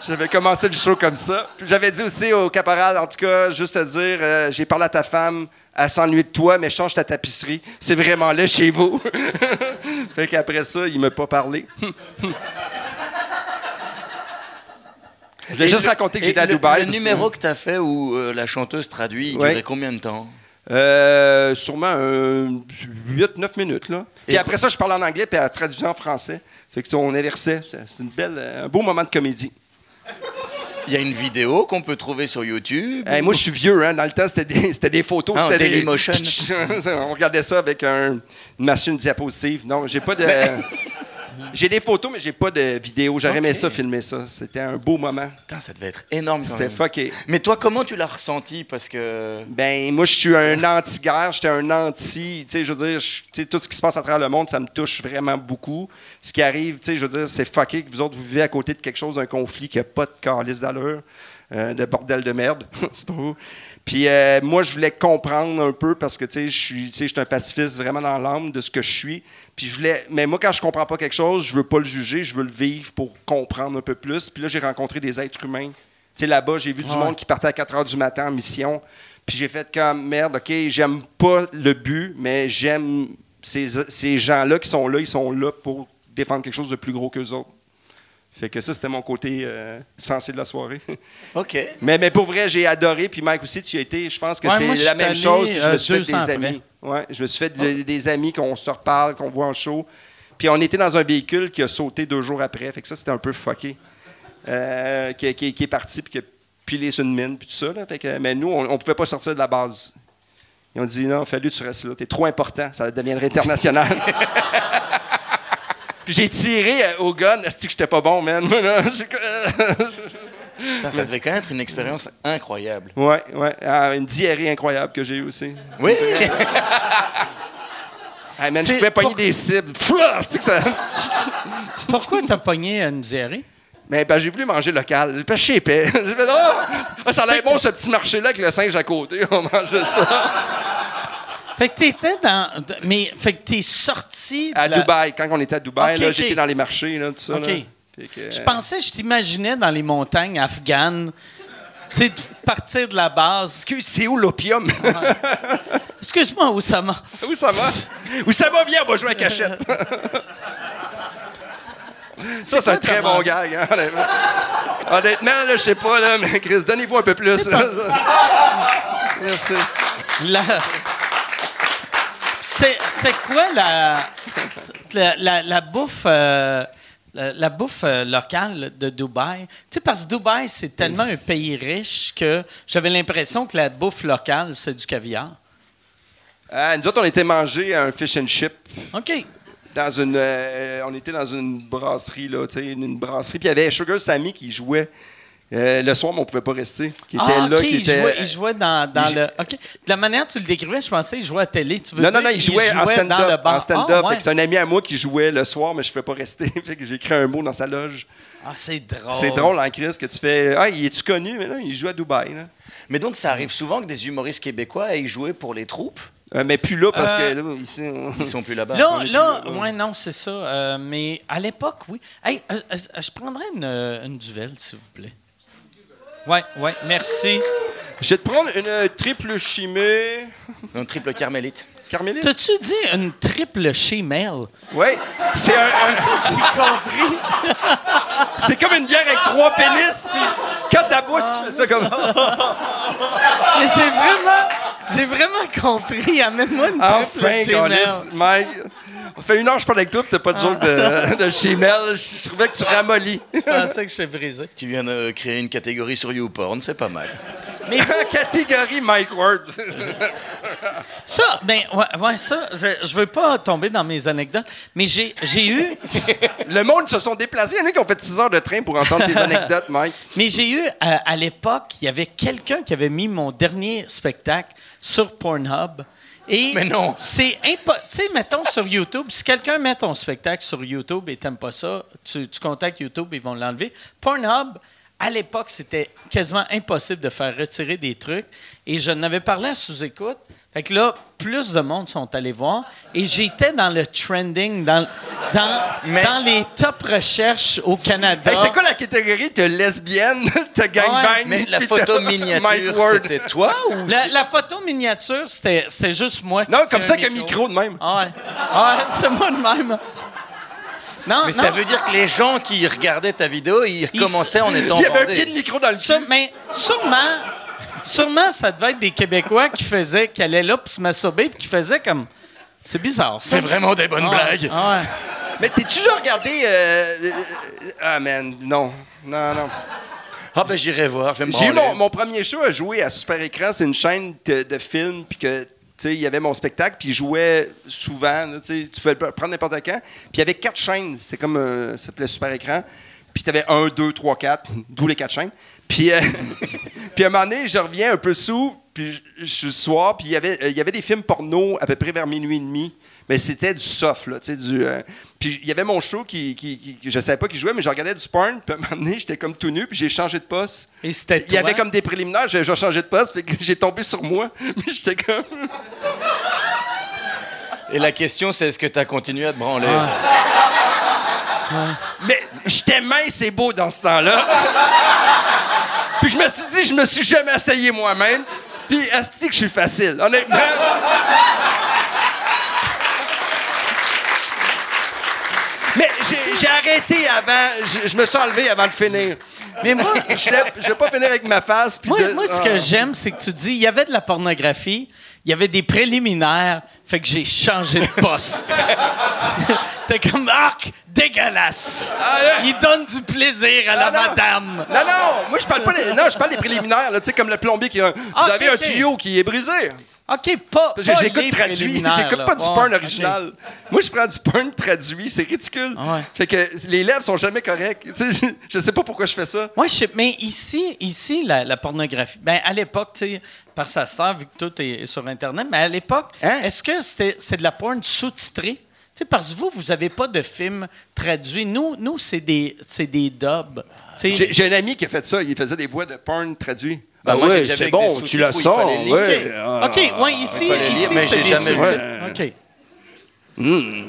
J'avais commencé le show comme ça. Puis j'avais dit aussi au caporal, en tout cas, juste à dire, j'ai parlé à ta femme, elle s'ennuie de toi, mais change ta tapisserie. C'est vraiment laid chez vous. Fait qu'après ça, il m'a pas parlé. Je vais juste raconter que j'étais à Dubaï. Le numéro que tu as fait où la chanteuse traduit, il durait combien de temps? Sûrement 8-9 minutes. Là. Puis après ça, je parlais en anglais, puis elle traduisait en français. Fait qu'on inversait. C'est un beau moment de comédie. Il y a une vidéo qu'on peut trouver sur YouTube. Hey, moi, je suis vieux. Hein? Dans le temps, c'était des photos. Ah, c'était Dailymotion. On regardait ça avec une machine diapositive. Non, j'ai pas de... J'ai des photos, mais j'ai pas de vidéo. J'aurais aimé ça, filmer ça. C'était un beau moment. Putain, ça devait être énorme. C'était fucké. Mais toi, comment tu l'as ressenti? Parce que... Ben, moi, je suis un anti-guerre. J'étais un anti... Tu sais, je veux dire, tout ce qui se passe à travers le monde, ça me touche vraiment beaucoup. Ce qui arrive, tu sais, je veux dire, c'est fucké que vous autres, vous vivez à côté de quelque chose, d'un conflit qui n'a pas de calice d'allure, de bordel de merde. C'est pas vous. Puis moi, je voulais comprendre un peu parce que, tu sais, je suis un pacifiste vraiment dans l'âme de ce que je suis. Puis je voulais... Mais moi, quand je comprends pas quelque chose, je veux pas le juger, je veux le vivre pour comprendre un peu plus. Puis là, j'ai rencontré des êtres humains. Tu sais, là-bas, j'ai vu du monde qui partait à 4 h du matin en mission. Puis j'ai fait comme, merde, OK, j'aime pas le but, mais j'aime ces gens-là qui sont là, ils sont là pour défendre quelque chose de plus gros qu'eux autres. Fait que ça, c'était mon côté sensé de la soirée. OK. Mais pour vrai, j'ai adoré. Puis Mike aussi, tu as été, je pense que c'est la même chose. Je me suis fait des amis. Ouais, je me suis fait des amis qu'on se reparle, qu'on voit en show. Puis on était dans un véhicule qui a sauté 2 jours après. Fait que ça, c'était un peu fucké. Qui est parti, puis qui a pilé sur une mine, puis tout ça. Là. Fait que, mais nous, on ne pouvait pas sortir de la base. Ils ont dit, non, Fallu, tu restes là. T'es trop important. Ça deviendrait international. J'ai tiré au gun, est-ce que j'étais pas bon, man? Putain, ça devait quand même être une expérience incroyable. Ouais. Une diarrhée incroyable que j'ai eue aussi. Oui! Hey, man, je pouvais pogner des cibles. Pourquoi t'as pogné une diarrhée? Ben, j'ai voulu manger local. Le pêché épais. J'ai fait, oh, ça a l'air bon, ce petit marché-là, avec le singe à côté. On mangeait ça. Fait que t'étais dans... Mais, fait que t'es sorti... À Dubaï, quand on était à Dubaï, là, j'étais dans les marchés, là, tout ça. OK. Là. Que, je t'imaginais dans les montagnes afghanes, tu sais, partir de la base. C'est où l'opium? Ouais. Excuse-moi, Oussama. Oussama, viens, on va jouer à cachette. Ça, c'est un très bon gag, hein, honnêtement. Honnêtement, là, je sais pas, là, mais Chris, donnez-vous un peu plus. Là, merci. C'était quoi la bouffe locale de Dubaï? Tu sais, parce que Dubaï, c'est tellement un pays riche que j'avais l'impression que la bouffe locale, c'est du caviar. Nous autres, on était mangés un fish and chip. OK. On était dans une brasserie, là, tu sais, une brasserie. Puis il y avait Sugar Sammy qui jouait. Le soir, mais on ne pouvait pas rester. Il jouait dans le... OK. De la manière que tu le décrivais, je pensais qu'il jouait à télé. Non, il jouait en stand-up. C'est un ami à moi qui jouait le soir, mais je ne pouvais pas rester. Fait que j'ai écrit un mot dans sa loge. Ah, c'est drôle. C'est drôle, en crise, que tu fais... Ah, il est-tu connu? Mais là, il joue à Dubaï. Là. Mais donc, ça arrive souvent que des humoristes québécois aient joué pour les troupes? Mais plus là, parce que là, ici, ils sont plus là-bas. Là, ouais, non, c'est ça. Mais à l'époque, oui. Hey, je prendrais une duvel, s'il vous plaît. Ouais, merci. Je vais te prendre une triple chimée. Une triple carmélite. Carmélite? T'as-tu dit une triple chimelle? Oui. C'est un... J'ai compris. C'est comme une bière avec 3 pénis, puis quand ta bouche, tu fais ça comme... Mais j'ai vraiment compris. Amène-moi une triple chimelle. Enfin, Mike. On fait 1 heure, je parle avec toi, t'as pas de joke de chimelle. Je trouvais que tu ramollis. Je pensais que je suis brisé. Tu viens de créer une catégorie sur YouPorn, c'est pas mal. Mais vous... Catégorie Mike Ward. Ça, ben, ouais, ça, je veux pas tomber dans mes anecdotes, mais j'ai eu... Le monde se sont déplacés. Il y en a qui ont fait 6 heures de train pour entendre tes anecdotes, Mike. Mais j'ai eu, à l'époque, il y avait quelqu'un qui avait mis mon dernier spectacle sur Pornhub. Et mais non! C'est impossible. Tu sais, mettons sur YouTube, si quelqu'un met ton spectacle sur YouTube et t'aimes pas ça, tu contactes YouTube, ils vont l'enlever. Pornhub, à l'époque, c'était quasiment impossible de faire retirer des trucs. Et je n'avais parlé à sous-écoute. Fait que là, plus de monde sont allés voir. Et j'étais dans le trending, dans les top recherches au Canada. Hey, c'est quoi la catégorie? T'es lesbienne? T'es gangbang? Mais la photo miniature, c'était toi? Ou la photo miniature, c'était juste moi. Non, comme ça qu'un micro de même. Ah ouais, c'est moi de même. Non, mais ça veut dire que les gens qui regardaient ta vidéo, ils recommençaient en étant bandés. Il y avait un pied de micro dans le cul. Mais sûrement, ça devait être des Québécois qui allaient là puis se masturber puis qui faisaient comme... C'est bizarre, ça. C'est vraiment des bonnes blagues. Ouais. Mais t'es-tu déjà regardé... Ah, man, non. Non, non. Ah, ben j'irai voir. J'ai eu mon premier show à jouer à Super Écran. C'est une chaîne de films puis que... Il y avait mon spectacle, puis il jouait souvent. Là, tu pouvais le prendre n'importe quand. Puis il y avait 4 chaînes. C'est comme ça s'appelait Super Écran. Puis tu avais 1, 2, 3, 4, d'où les 4 chaînes. Puis à un moment donné, je reviens un peu sous, puis je suis le soir, puis il y avait des films porno à peu près vers minuit et demi. Mais c'était du soft, là, tu sais, puis il y avait mon show qui je savais pas qui jouait, mais je regardais du porn, puis à un moment donné, j'étais comme tout nu, puis j'ai changé de poste. Et c'était Il y avait comme des préliminaires, j'ai changé de poste, fait que j'ai tombé sur moi, mais j'étais comme... Et la question, c'est est-ce que t'as continué à te branler? Ah. Mais j'étais mince et beau dans ce temps-là. Puis je me suis dit, je me suis jamais essayé moi-même, puis asti que je suis facile, honnêtement... Mais j'ai arrêté avant, je me suis enlevé avant de finir. Mais moi, je vais pas finir avec ma face. Puis moi, ce que j'aime, c'est que tu dis, il y avait de la pornographie, il y avait des préliminaires, fait que j'ai changé de poste. T'es comme, arc, dégueulasse. Ah, ouais. Il donne du plaisir à madame. Non, non, moi, je parle des préliminaires, tu sais, comme le plombier qui a... Vous avez un tuyau qui est brisé. OK, pas. Parce que j'écoute traduit. J'écoute pas du porn original. Okay. Moi, je prends du porn traduit. C'est ridicule. Ouais. Fait que les lèvres sont jamais correctes. Tu sais, je sais pas pourquoi je fais ça. Moi, je sais. Mais ici la pornographie. Ben, à l'époque, tu sais, par sa star, vu que tout est sur Internet, mais à l'époque, est-ce que c'est de la porn sous-titrée? Tu sais, parce que vous avez pas de film traduit. Nous c'est des dubs. J'ai un ami qui a fait ça. Il faisait des voix de porn traduit. Ben oui, c'est bon, tu la sors. Oui. OK, oui, ici mais j'ai jamais vu. OK. Mmh.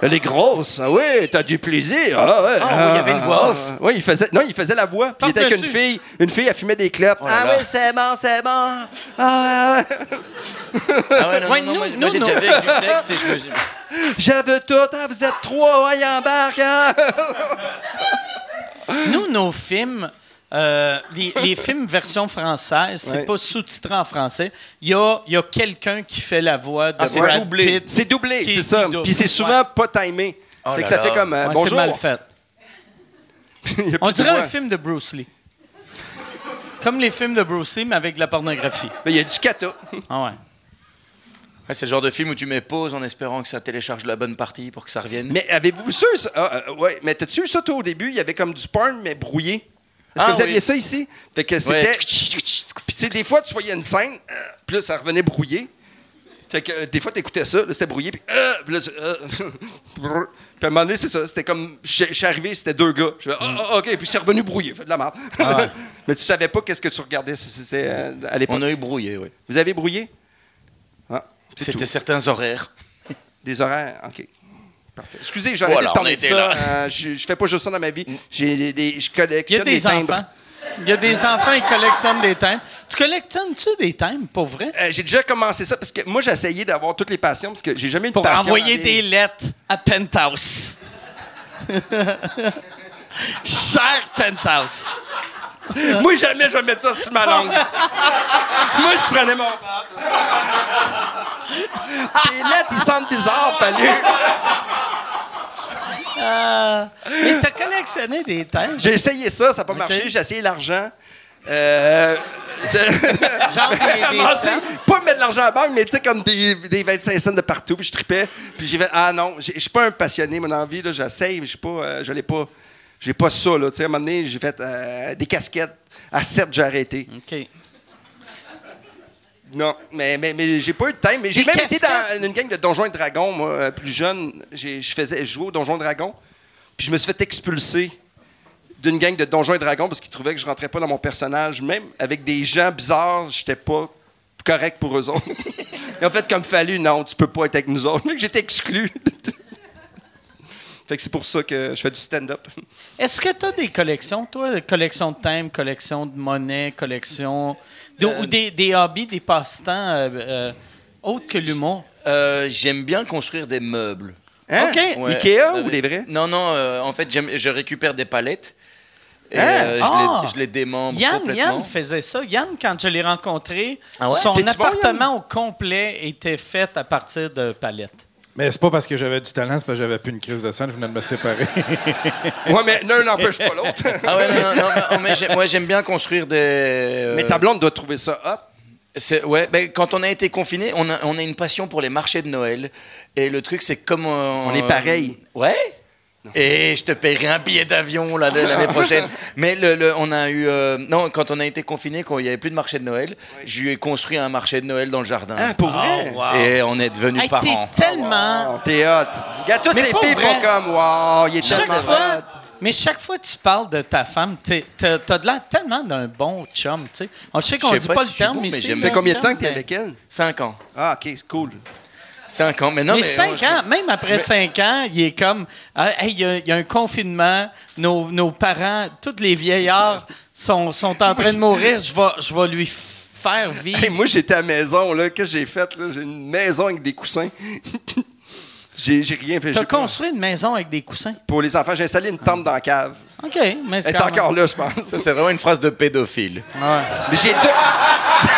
Elle est grosse, ah oui, t'as du plaisir. Ah ouais. Ah, oui, il y avait une voix off. Oui, il faisait la voix. Puis il était avec une fille, elle fumait des clopes. Oh là là. Ah oui, c'est bon, c'est bon. Ah ouais. Ah ouais, non, moi j'ai déjà vu avec du texte et je me dis... J'avais tout, hein, vous êtes 3, ouais, embarque, hein. Nous, nos films... les films version française, c'est pas sous-titré en français. Il y a quelqu'un qui fait la voix de Brad Pitt. C'est doublé, c'est ça. Puis c'est souvent pas timé. Oh fait que ça fait comme bonjour. C'est mal fait. On dirait un film de Bruce Lee. Comme les films de Bruce Lee, mais avec de la pornographie. Mais il y a du kata. Ah ouais. C'est le genre de film où tu mets pause en espérant que ça télécharge la bonne partie pour que ça revienne. Mais avez-vous vu ça? Ouais. Mais t'as-tu vu ça, toi, au début? Il y avait comme du porn, mais brouillé. Est-ce que vous aviez ça ici? Fait que c'était... Ouais. Puis tu sais, des fois, tu voyais une scène, puis là, ça revenait brouillé. Fait que des fois, t'écoutais ça, là, c'était brouillé, puis là, puis à un moment donné, c'est ça, c'était comme... Je suis arrivé, c'était 2 gars. Je fais, OK, puis c'est revenu brouillé, fait de la merde. Ah ouais. Mais tu savais pas qu'est-ce que tu regardais, c'était à l'époque. On a eu brouillé, oui. Vous avez brouillé? Ah, c'était certains horaires. Des horaires, OK. Parfait. Excusez, j'ai arrêté de parler de ça. Je fais pas juste ça dans ma vie. Je collectionne des timbres. Il y a des enfants qui collectionnent des timbres. Tu collectionnes-tu des timbres, pour vrai? J'ai déjà commencé ça, parce que moi, j'ai essayé d'avoir toutes les passions, parce que j'ai jamais eu de passion. Pour envoyer des lettres à Penthouse. Cher Penthouse. Moi, jamais je vais mettre ça sur ma langue. Moi, je prenais mon père. Tes lettres, ils sentent bizarre, Fallu. Mais t'as collectionné des timbres. J'ai essayé ça, ça n'a pas marché. J'ai essayé l'argent. Pas mettre de l'argent à la banque, mais tu sais, comme des 25 cents de partout, puis je tripais. Puis j'ai fait, ah non, je suis pas un passionné, mon envie, j'essaye, mais je suis pas, je l'ai pas. J'ai pas ça, là. Tu sais, à un moment donné, j'ai fait des casquettes. À 7, j'ai arrêté. OK. Non, mais j'ai pas eu de time. Mais j'ai même été dans une gang de Donjons et Dragons, moi, plus jeune. Je jouais aux Donjons et Dragons. Puis je me suis fait expulser d'une gang de Donjons et Dragons parce qu'ils trouvaient que je rentrais pas dans mon personnage. Même avec des gens bizarres, j'étais pas correct pour eux autres. Et en fait, comme Fallu, non, tu peux pas être avec nous autres. J'étais exclu. Fait que c'est pour ça que je fais du stand-up. Est-ce que tu as des collections, toi? Collection de thèmes, collection de monnaie, collection... ou des hobbies, des passe-temps autres que l'humour? J'aime bien construire des meubles. Hein? OK. Ouais. Ikea ou des vrais? Non, non. En fait, je récupère des palettes. Et je les démembre complètement. Yann faisait ça. Yann, quand je l'ai rencontré, son appartement au complet était fait à partir de palettes. Mais c'est pas parce que j'avais du talent, c'est parce que j'avais plus une crise de sang, je venais de me séparer. Ouais, mais l'un n'empêche pas l'autre. Ah ouais, non, mais moi j'aime bien construire des... Mais ta blonde doit trouver ça hop. Ouais, ben, quand on a été confinés, on a une passion pour les marchés de Noël. Et le truc, c'est comme... on est pareil. Ouais. Non. Et je te paierai un billet d'avion l'année prochaine. Mais on a eu... non, quand on a été confinés, quand il n'y avait plus de marché de Noël, je lui ai construit un marché de Noël dans le jardin. Ah, pour vrai? Wow. Et on est devenus parents. T'es tellement... Wow, t'es hot. Regarde, toutes les filles font comme... Wow, il est tellement hot. Mais chaque fois que tu parles de ta femme, t'as de l'air tellement d'un bon chum, tu sais. Je sais qu'on ne dit pas le terme, mais c'est... Fait combien de temps que t'es avec elle? 5 ans. Ah, OK, c'est cool. 5 ans, mais non, mais 5 ans, même après 5 ans, il est comme... Hey, il y a un confinement, nos parents, tous les vieillards sont en train de mourir, je vais lui faire vivre. Hey, moi, j'étais à la maison, là, qu'est-ce que j'ai fait? J'ai une maison avec des coussins. J'ai rien fait. T'as construit une maison avec des coussins? Pour les enfants, j'ai installé une tente dans la cave. OK, mais c'est encore là, je pense. Ça, c'est vraiment une phrase de pédophile. Ouais. Mais j'ai deux...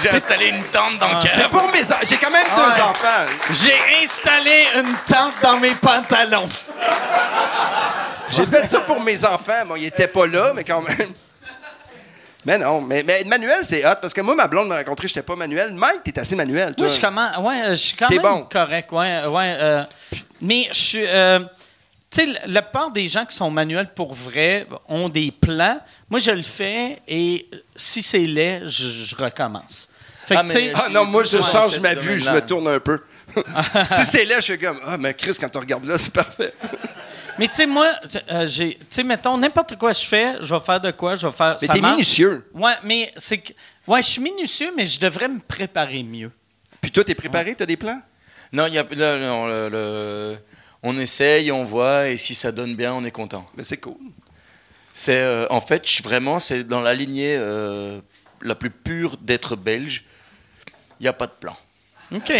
J'ai installé une tente dans le cœur. C'est pour mes enfants. J'ai quand même 2 enfants. J'ai installé une tente dans mes pantalons. J'ai fait ça pour mes enfants. Bon, ils n'étaient pas là, mais quand même. Mais non, mais Manuel, c'est hot. Parce que moi, ma blonde m'a rencontré, je n'étais pas Manuel. Mike, t'es assez Manuel, toi. Oui, je suis quand même correct. Ouais, mais je suis... Tu sais, la part des gens qui sont manuels pour vrai ont des plans. Moi, je le fais et si c'est laid, je recommence. Fait que, non, moi, je change ma vue, je me tourne un peu. Si c'est laid, je suis comme, mais Chris, quand tu regardes là, c'est parfait. Mais tu sais, moi, tu sais, mettons, n'importe quoi je fais, je vais faire de quoi, je vais faire... Mais t'es minutieux. Ouais, mais c'est que... Ouais, je suis minutieux, mais je devrais me préparer mieux. Puis toi, t'es préparé, t'as des plans? Non, il y a... On essaye, on voit, et si ça donne bien, on est content. Mais c'est cool. C'est, en fait, vraiment, c'est dans la lignée la plus pure d'être belge. Il n'y a pas de plan. OK.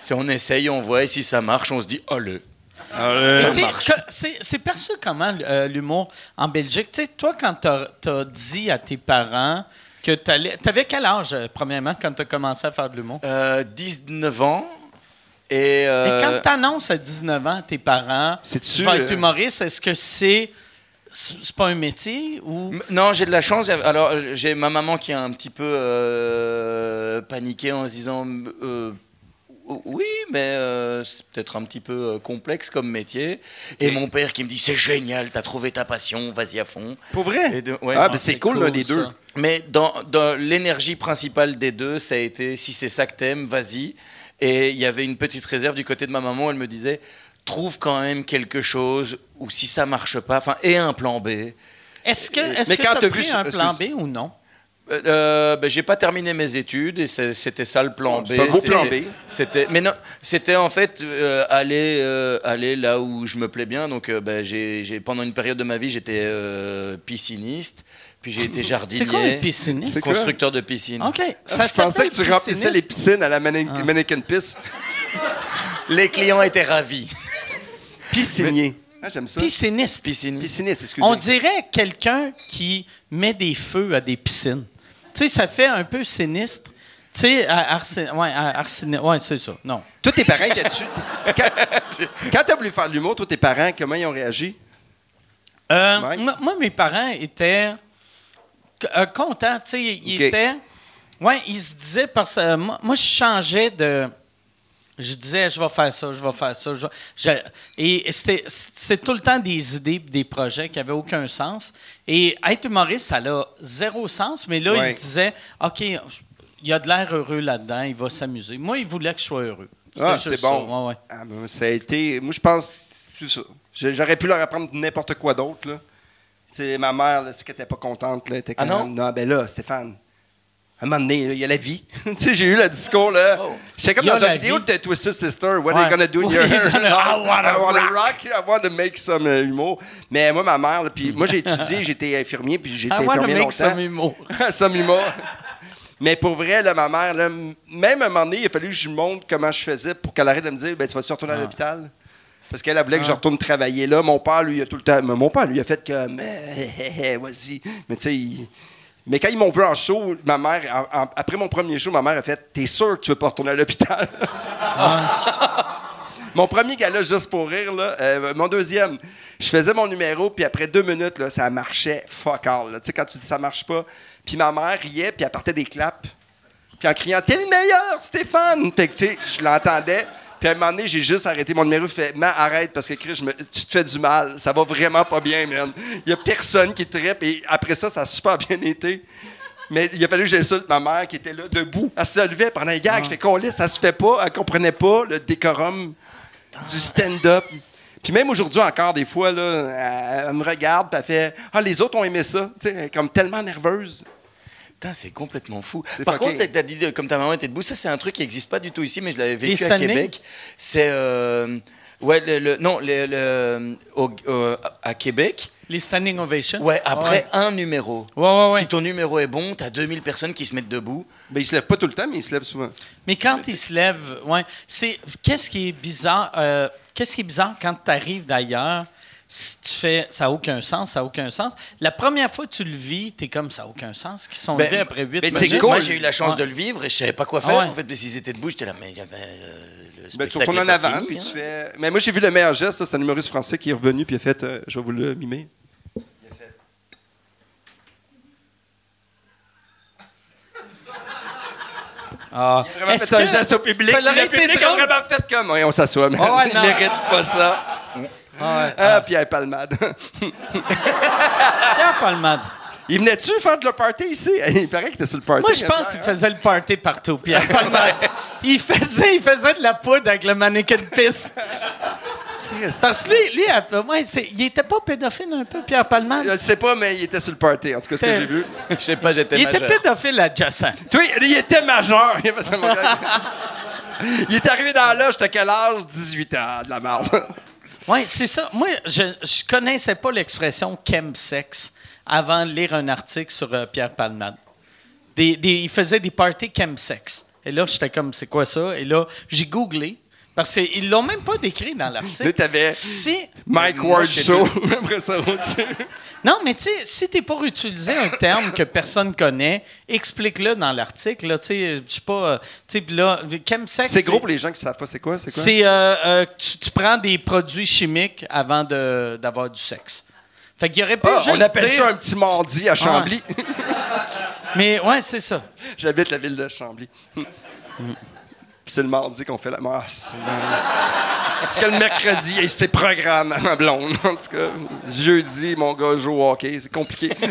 Si on essaye, on voit, et si ça marche, on se dit « Allez, ça marche ». C'est perçu comment l'humour en Belgique? Tu sais, toi, quand t'as dit à tes parents que t'avais quel âge, premièrement, quand t'as commencé à faire de l'humour? 19 ans. Et quand tu annonces à 19 ans à tes parents, tu vas être humoriste, est-ce que c'est pas un métier ou... Non, j'ai de la chance. Alors, j'ai ma maman qui a un petit peu paniqué en se disant oui, mais c'est peut-être un petit peu complexe comme métier. Et mon père qui me dit c'est génial, t'as trouvé ta passion, vas-y à fond. Pour vrai? C'est cool l'un des deux. Mais dans l'énergie principale des deux, ça a été si c'est ça que t'aimes, vas-y. Et il y avait une petite réserve du côté de ma maman, elle me disait « Trouve quand même quelque chose, ou si ça marche pas, enfin, et un plan B. » Est-ce que tu as pris un plan B ou non? J'ai pas terminé mes études, et c'était ça le plan B. C'était un beau plan B. Mais non, c'était en fait aller là où je me plais bien. Donc pendant une période de ma vie, j'étais pisciniste. Puis j'ai été jardinier. C'est quoi une pisciniste? Constructeur de piscine. OK. Je pensais que tu remplissais les piscines à la Manneken Pis. Les clients étaient ravis. Piscinier. J'aime ça. Pisciniste, excusez-moi. On dirait quelqu'un qui met des feux à des piscines. Tu sais, ça fait un peu sinistre. Tu sais, ouais, c'est ça. Non. Toi, tes parents là-dessus. Quand tu as voulu faire de l'humour, toi, tes parents, comment ils ont réagi? Moi, mes parents étaient... Content, tu sais, il était... Oui, il se disait... parce que moi, je changeais de... Je disais, je vais faire ça, je vais faire ça. Et c'était tout le temps des idées, des projets qui n'avaient aucun sens. Et être humoriste, ça a zéro sens. Mais là, il se disait, OK, il a de l'air heureux là-dedans, il va s'amuser. Moi, il voulait que je sois heureux. Ah, c'est bon. Ça, ouais. Ah, ben, ça a été... Moi, je pense... C'est ça. J'aurais pu leur apprendre n'importe quoi d'autre, là. T'sais, ma mère, là, c'est qu'elle n'était pas contente. Elle était comme, non, ben là, Stéphane, à un moment donné, il y a la vie. J'ai eu le discours, là. Oh. J'étais comme dans une vidéo de Twisted Sister, What are you gonna do in your hair? I wanna rock you, I wanna make some humour. Mais moi, ma mère, puis moi, j'ai étudié, j'étais infirmier, puis j'étais infirmier longtemps. Some humour. Some humour. Mais pour vrai, là, ma mère, là, même à un moment donné, il a fallu que je montre comment je faisais pour qu'elle arrête de me dire, ben, tu vas-tu retourner à l'hôpital? Parce qu'elle voulait que je retourne travailler là. Mon père, lui, il a tout le temps... Mon père, lui, il a fait comme... vas-y. Mais tu sais, mais quand ils m'ont vu en show, ma mère... Après mon premier show, ma mère a fait « T'es sûr que tu veux pas retourner à l'hôpital? Ah. » Mon premier gala, juste pour rire, là, mon deuxième, je faisais mon numéro, puis après 2 minutes, là, ça marchait fuck all. Tu sais, quand tu dis « ça marche pas », puis ma mère riait, puis elle partait des claps. Puis en criant « T'es le meilleur, Stéphane! » Fait que tu sais, je l'entendais... Puis à un moment donné, j'ai juste arrêté mon numéro. Fait, man, arrête, parce que Chris, tu te fais du mal. Ça va vraiment pas bien, man. Il y a personne qui trippe. Et après ça, ça a super bien été. Mais il a fallu que j'insulte ma mère qui était là, debout. Elle se levait pendant un gag. Je fais qu'on lit, ça se fait pas. Elle comprenait pas le décorum du stand-up. Puis même aujourd'hui encore, des fois, là, elle me regarde et elle fait « Ah, les autres ont aimé ça. » Tu sais, comme tellement nerveuse. C'est complètement fou. C'est Par fucking. Contre, t'as dit, comme ta maman était debout, ça, c'est un truc qui n'existe pas du tout ici, mais je l'avais vécu à Québec. C'est... ouais, à Québec... Les standing ovations? Ouais, après un numéro. Ouais. Si ton numéro est bon, t'as 2000 personnes qui se mettent debout. Mais ils se lèvent pas tout le temps, mais ils se lèvent souvent. Mais quand ils se lèvent... Ouais, c'est... Qu'est-ce qui est bizarre quand t'arrives d'ailleurs... Si tu fais, ça n'a aucun sens. La première fois que tu le vis, t'es comme, ça n'a aucun sens. Qu'ils sont levés après 8 minutes. Cool. Moi, j'ai eu la chance de le vivre et je savais pas quoi faire. En fait, parce qu'ils étaient debout, j'étais là, mais il y avait le spectacle. Tu en avant, fini, puis tu fais... Mais moi, j'ai vu le meilleur geste, là, c'est un humoriste français qui est revenu, puis il a fait, je vais vous le mimer. Il a fait... Il a vraiment fait un geste au public. Le public a vraiment fait comme, on s'assoit, mais il mérite pas ça. Pierre Palmade. Pierre Palmade. Il venait-tu faire de le party ici? Il paraît qu'il était sur le party. Moi, je pense qu'il faisait le party partout, Pierre Palmade. Il faisait de la poudre avec le Manneken Pis. Parce que lui, il était pas pédophile un peu, Pierre Palmade? Je ne sais pas, mais il était sur le party, en tout cas, ce que j'ai vu. Je sais pas, j'étais majeur. Il était pédophile adjacent. Oui, il était majeur. Il est arrivé dans l'âge de quel âge? 18 ans, de la marde. Oui, c'est ça. Moi, je connaissais pas l'expression « chemsex » avant de lire un article sur Pierre Palmade. Il faisait des parties chemsex. Et là, j'étais comme « c'est quoi ça? » Et là, j'ai googlé. Parce qu'ils l'ont même pas décrit dans l'article. Là, t'avais Mike Ward Show. Après ça, non, mais tu sais, si t'es pour utiliser un terme que personne connaît, explique-le dans l'article. Là, tu sais, je sais pas. Tu sais, là, chemsex. C'est gros pour les gens qui savent pas c'est quoi. C'est tu prends des produits chimiques avant d'avoir du sexe. Fait qu'il y aurait pas juste. On appelle ça un petit mardi à Chambly. Ouais. Mais ouais, c'est ça. J'habite la ville de Chambly. Puis c'est le mardi qu'on fait la masse. Parce que le mercredi, c'est programme à ma blonde. En tout cas, jeudi, mon gars joue au hockey. C'est compliqué. Je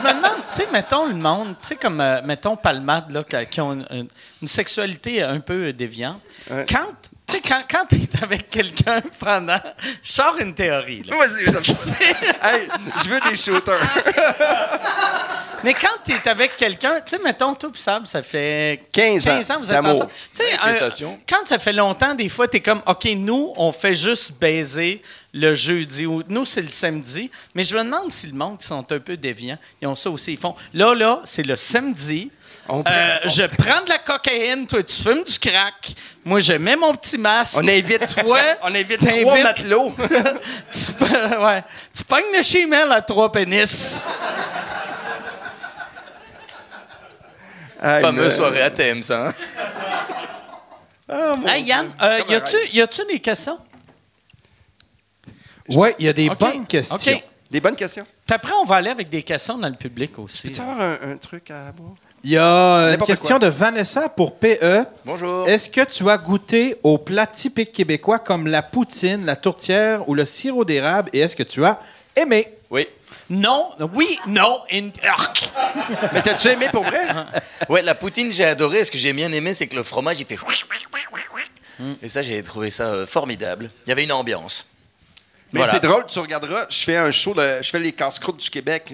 me demande, tu sais, mettons le monde, tu sais, comme, mettons Palmade, là, qui ont une sexualité un peu déviante. Ouais. Quand tu es avec quelqu'un pendant... Je sors une théorie, là. Vas-y, hey, je veux des shooters. Mais quand tu es avec quelqu'un... Tu sais, mettons, toi et Sable, ça fait... 15 ans vous êtes ensemble. Tu sais, quand ça fait longtemps, des fois, tu es comme... OK, nous, on fait juste baiser le jeudi. Ou nous, c'est le samedi. Mais je me demande si le monde, qui sont un peu déviants, ils ont ça aussi. Ils font... Là, c'est le samedi... je prends de la cocaïne, toi tu fumes du crack. Moi je mets mon petit masque. On invite 3 matelots. Tu pognes le chimel à 3 pénis. Fameuse soirée à thème, ça. Hein? Hey, Yann, y a-tu des questions? Ouais, il y a des bonnes questions. Okay. Des bonnes questions. Puis après, on va aller avec des questions dans le public aussi. Peux-tu avoir un truc à boire? Il y a une question de Vanessa pour PE. Bonjour. Est-ce que tu as goûté aux plats typiques québécois comme la poutine, la tourtière ou le sirop d'érable? Et est-ce que tu as aimé? Oui. Non, oui, non, Mais t'as-tu aimé pour vrai? Ouais, la poutine, j'ai adoré. Ce que j'ai bien aimé, c'est que le fromage, il fait... Et ça, j'ai trouvé ça formidable. Il y avait une ambiance. Mais voilà. C'est drôle, tu regarderas, je fais un show, je fais les casse-croûtes du Québec.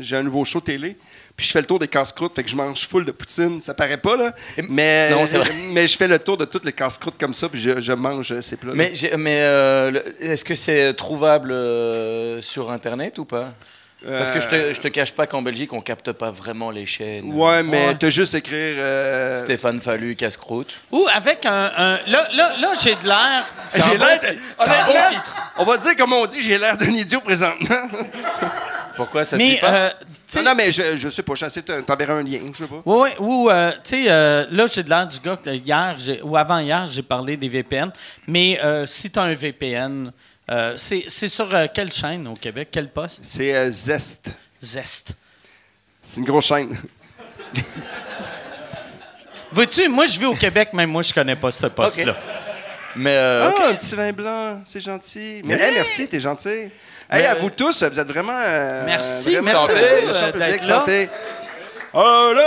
J'ai un nouveau show télé. Puis je fais le tour des casse-croûtes, fait que je mange full de poutine. Ça paraît pas, là. Mais, non, c'est vrai. Mais je fais le tour de toutes les casse-croûtes comme ça, puis je mange ces plats. Mais est-ce que c'est trouvable sur Internet ou pas? Parce que je te cache pas qu'en Belgique, on capte pas vraiment les chaînes. Ouais, mais t'as juste écrire... Stéphane Fallu, casse-croûte. Ou avec un... Là, j'ai de l'air... C'est un bon titre. On va dire, comme on dit, j'ai l'air d'un idiot présentement. Pourquoi ça se dit pas? Non, mais je sais pas. T'enverras un lien, je sais pas. Oui, ou, tu sais, là, j'ai de l'air du gars que hier, ou avant-hier, j'ai parlé des VPN. Mais si t'as un VPN, c'est sur quelle chaîne au Québec? Quel poste? C'est Zest. Zest. C'est une grosse chaîne. Vois-tu, moi, je vis au Québec, même moi, je connais pas ce poste-là. Okay. Mais, un petit vin blanc, c'est gentil. Mais hey, merci, t'es gentil. Hey, à vous tous, vous êtes vraiment... merci, santé. Merci, santé. Allez,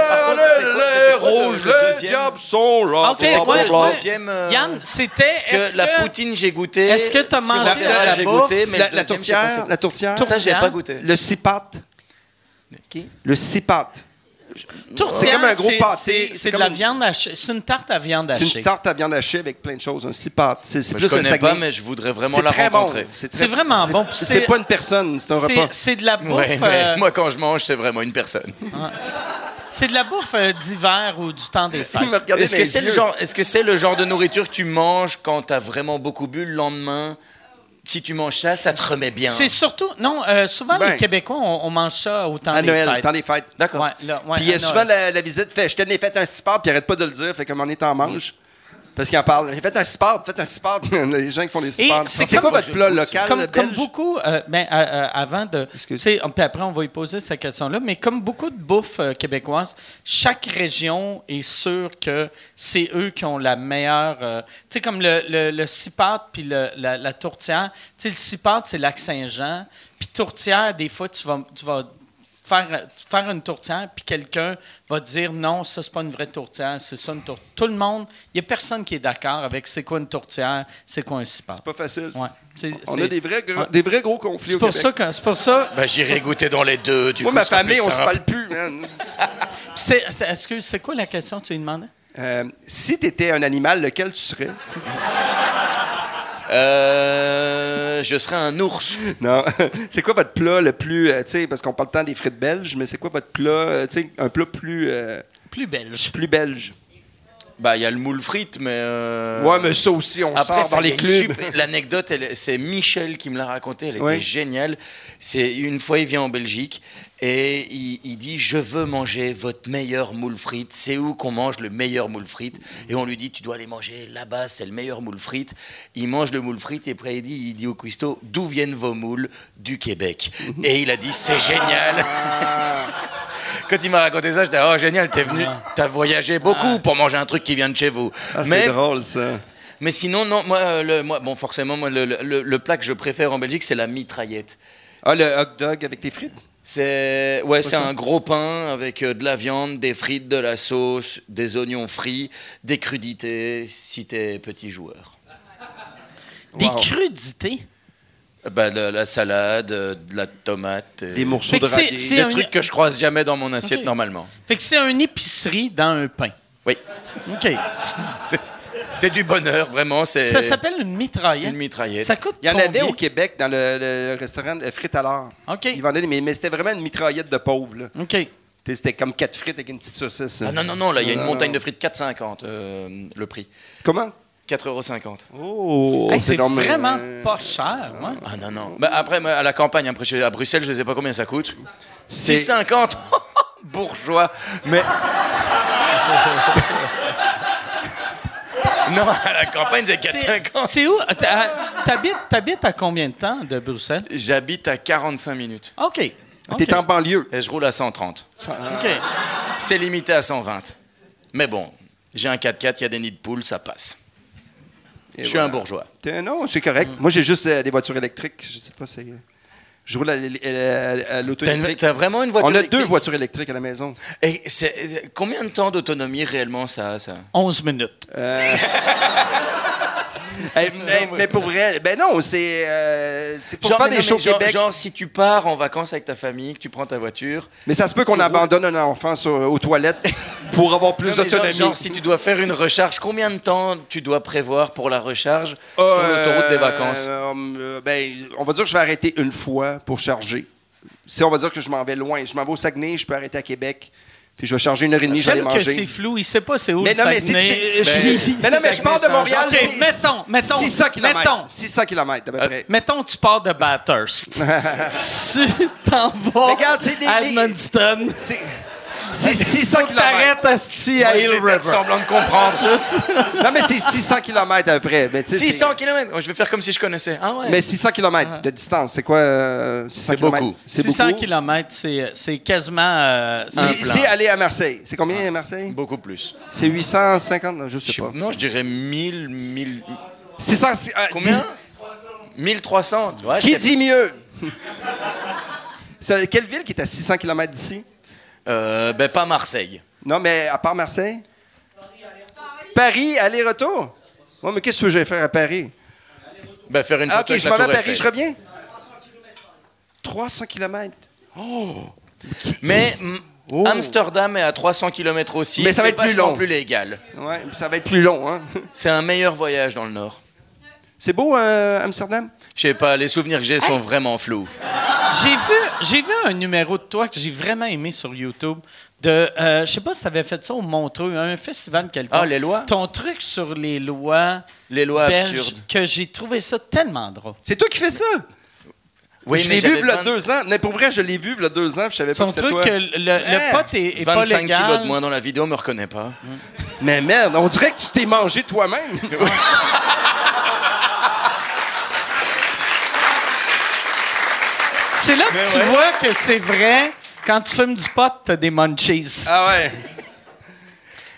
allez, rouge, les diables sont là. Yann, c'était... Est-ce que la poutine, j'ai goûté? Est-ce que t'as mangé la bouffe? La tourtière? La tourtière? Ça, j'ai pas goûté. Le cipat. Qui? Le cipat. C'est comme un gros pâté. C'est de la viande hachée. C'est une tarte à viande hachée. C'est une tarte à viande hachée avec plein de choses. Un six pâtes. Je connais pas, mais je voudrais vraiment la rencontrer. C'est vraiment bon. C'est pas une personne, c'est un repas. C'est de la bouffe. Moi, quand je mange, c'est vraiment une personne. C'est de la bouffe d'hiver ou du temps des fêtes. Est-ce que c'est le genre de nourriture que tu manges quand t'as vraiment beaucoup bu le lendemain? Si tu manges ça, ça te remet bien. C'est surtout... Non, souvent, les Québécois, on mange ça au temps des fêtes. À Noël, au temps des fêtes. D'accord. Puis il y a souvent la visite fait « Je te l'ai fait un cipard », puis arrête pas de le dire. Fait que mon état en mange. Parce qu'il en parle. « Faites un cipard, faites un cipard. » Les gens qui font des cipards. C'est quoi votre plat local, belge? Comme beaucoup... Mais avant de... Tu sais, puis après, on va y poser cette question-là. Mais comme beaucoup de bouffe québécoise, chaque région est sûre que c'est eux qui ont la meilleure... tu sais, comme le cipard puis la tourtière. Tu sais, le cipard, c'est Lac-Saint-Jean. Puis tourtière, des fois, tu vas faire une tourtière, puis quelqu'un va dire « Non, ça, c'est pas une vraie tourtière, c'est ça une tourtière. » Tout le monde, il n'y a personne qui est d'accord avec c'est quoi une tourtière, c'est quoi un cipard. C'est pas facile. Ouais. On a des vrais gros conflits au Québec. C'est pour ça... J'irai goûter dans les deux. Moi, ma famille, on se parle plus, man. C'est quoi la question que tu lui demandais? Si tu étais un animal, lequel tu serais? Je serais un ours. Non. C'est quoi votre plat le plus... tu sais, parce qu'on parle tant des frites belges, mais c'est quoi votre plat... tu sais, un plat plus... plus belge. Plus belge. Il y a le moule frite, mais... Ouais, mais ça aussi, on sort dans les clubs. L'anecdote, c'est Michel qui me l'a raconté. Elle était géniale. Une fois, il vient en Belgique et il dit « Je veux manger votre meilleur moule frite. C'est où qu'on mange le meilleur moule frite? » Et on lui dit « Tu dois aller manger là-bas, c'est le meilleur moule frite. » Il mange le moule frite et après, il dit au cuistot « D'où viennent vos moules? Du Québec. » Et il a dit « C'est génial. » Quand il m'a raconté ça, j'étais « Oh, génial, t'es venu, t'as voyagé beaucoup pour manger un truc qui vient de chez vous. » C'est drôle, ça. Mais sinon, non, le plat que je préfère en Belgique, c'est la mitraillette. Ah, le hot dog avec des frites? C'est un gros pain avec de la viande, des frites, de la sauce, des oignons frits, des crudités, si t'es petit joueur. Des crudités? De la salade, de la tomate, des morceaux de radis, des trucs que je croise jamais dans mon assiette normalement. Fait que c'est une épicerie dans un pain. Oui. OK. C'est du bonheur, vraiment. Ça s'appelle une mitraillette. Une mitraillette. Ça coûte combien? Il y en avait au Québec dans le restaurant Frites à l'art. OK. Ils vendaient, mais c'était vraiment une mitraillette de pauvre, là. OK. C'était comme 4 frites avec une petite saucisse. Ah non, là, il y a une montagne de frites, 4,50 le prix. Comment? 4,50 €. Oh, hey, c'est vraiment pas cher. Ouais. Ah non. Après, à la campagne, à Bruxelles, je ne sais pas combien ça coûte. 6,50 €. Bourgeois. Mais... Non, à la campagne de 450. C'est où? T'habites à combien de temps de Bruxelles? J'habite à 45 minutes. OK. T'es en banlieue. Et je roule à 130. OK. C'est limité à 120. Mais bon, j'ai un 4x4, il y a des nids de poules, ça passe. Je suis un bourgeois. Non, c'est correct. Moi, j'ai juste des voitures électriques. Je sais pas, c'est... Je roule à l'auto électrique. T'as vraiment une voiture électrique? On a deux voitures électriques à la maison. Et combien de temps d'autonomie réellement ça a, ça? 11 minutes. Mais pour vrai, ben non, c'est pour genre, faire des shows Québec. Genre, si tu pars en vacances avec ta famille, que tu prends ta voiture... Mais ça se peut qu'on abandonne un enfant aux toilettes pour avoir plus d'autonomie. Genre, si tu dois faire une recharge, combien de temps tu dois prévoir pour la recharge sur l'autoroute des vacances? On va dire que je vais arrêter une fois pour charger. Si on va dire que je m'en vais loin, je m'en vais au Saguenay, je peux arrêter à Québec. Puis je vais charger 1h30, j'allais manger. C'est flou, il sait pas c'est où. Mais non, mais si je pars de Montréal. Okay, mettons 600 km. Mettons 600 km à peu près. Mettons tu pars de Bathurst. Tu t'en vas à Edmundston. C'est 600 km. T'arrêtes à Sti à Hill River. Semblant de comprendre. Non, mais c'est 600 km à peu près. Mais 600 km? Oh, je vais faire comme si je connaissais. Ah, ouais. Mais 600 km de distance, c'est quoi? C'est beaucoup. 600 km, c'est quasiment c'est aller à Marseille. C'est combien à Marseille? Beaucoup plus. C'est 850? Non, je sais pas. Non, je dirais 1000... 1000... 600... Combien? 1300. Ouais, qui dit mieux? Quelle ville qui est à 600 km d'ici? Pas Marseille. Non, mais à part Marseille? Paris, aller-retour? Oui, mais qu'est-ce que je vais faire à Paris? Faire une photo avec la Tour Eiffel. OK, je m'en vais à Paris, je reviens? 300 km. Oh! Mais Amsterdam est à 300 km aussi. Mais ça va être plus long. Plus légal. Oui, ça va être plus long. Hein? C'est un meilleur voyage dans le Nord. C'est beau, Amsterdam? Je sais pas, les souvenirs que j'ai sont vraiment flous. J'ai vu un numéro de toi que j'ai vraiment aimé sur YouTube. Je sais pas si t'avais fait ça au Montreux, un festival quelconque. Ah, les lois? Ton truc sur les lois... Les lois absurdes. Que j'ai trouvé ça tellement drôle. C'est toi qui fais ça? Oui, je l'ai vu il y a 2 ans. Mais pour vrai, je l'ai vu il y a 2 ans, je savais pas que c'était toi. Son truc que le pote est pas légal. 25 kilos de moins dans la vidéo, on me reconnaît pas. Mais merde, on dirait que tu t'es mangé toi-même. C'est là que tu vois que c'est vrai. Quand tu fumes du pot, t'as des munchies. Ah ouais.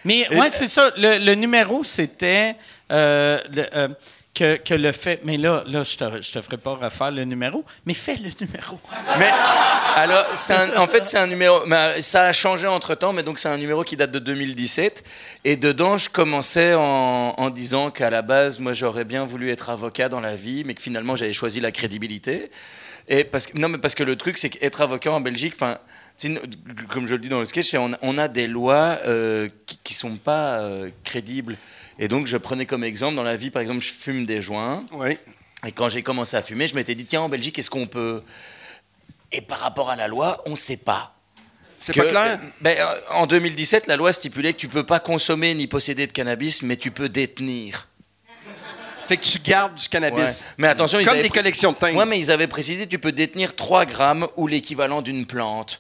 Mais ouais, c'est ça. Le numéro, c'était que le fait... Mais là je te ferai pas refaire le numéro. Mais fais le numéro. Mais alors, en fait, c'est un numéro... Mais ça a changé entre-temps, mais donc c'est un numéro qui date de 2017. Et dedans, je commençais en disant qu'à la base, moi, j'aurais bien voulu être avocat dans la vie, mais que finalement, j'avais choisi la crédibilité. Et parce que le truc, c'est qu'être avocat en Belgique, comme je le dis dans le sketch, on a des lois qui ne sont pas crédibles. Et donc, je prenais comme exemple, dans la vie, par exemple, je fume des joints. Oui. Et quand j'ai commencé à fumer, je m'étais dit, tiens, en Belgique, est-ce qu'on peut... Et par rapport à la loi, on ne sait pas. C'est pas clair? En 2017, la loi stipulait que tu ne peux pas consommer ni posséder de cannabis, mais tu peux détenir. Fait que tu gardes du cannabis. Ouais. Mais attention, comme des collections de thym. Oui, mais ils avaient précisé que tu peux détenir 3 grammes ou l'équivalent d'une plante.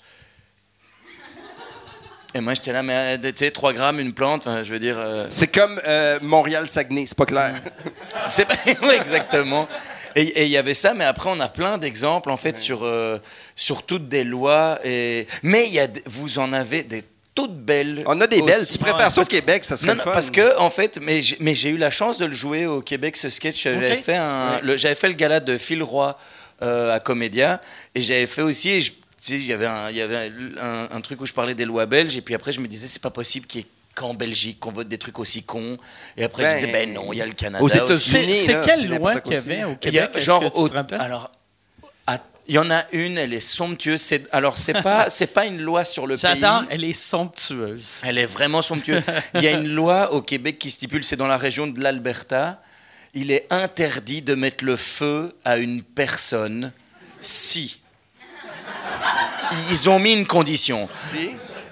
Et moi, j'étais là, mais tu sais, 3 grammes, une plante, je veux dire... C'est comme Montréal-Saguenay, c'est pas clair. Oui, exactement. Et il y avait ça, mais après, on a plein d'exemples, en fait, sur toutes des lois. Mais vous en avez des... toutes belles. On a des belles. Aussi. Tu préfères ça au Québec, ça serait fun. Parce que, en fait, mais j'ai eu la chance de le jouer au Québec, ce sketch. Okay. J'avais fait le gala de Phil Roy à Comédia, et j'avais fait aussi... Il y avait un truc où je parlais des lois belges, et puis après, je me disais, c'est pas possible qu'en Belgique, qu'on vote des trucs aussi cons. Et après, je disais, non, il y a le Canada aussi. Aux États-Unis, c'est quelle loi qu'il y avait au Québec? Il y en a une, elle est somptueuse. Alors, c'est pas une loi sur le pays. J'adore, elle est somptueuse. Elle est vraiment somptueuse. Il y a une loi au Québec qui stipule, c'est dans la région de l'Alberta, il est interdit de mettre le feu à une personne si... Ils ont mis une condition.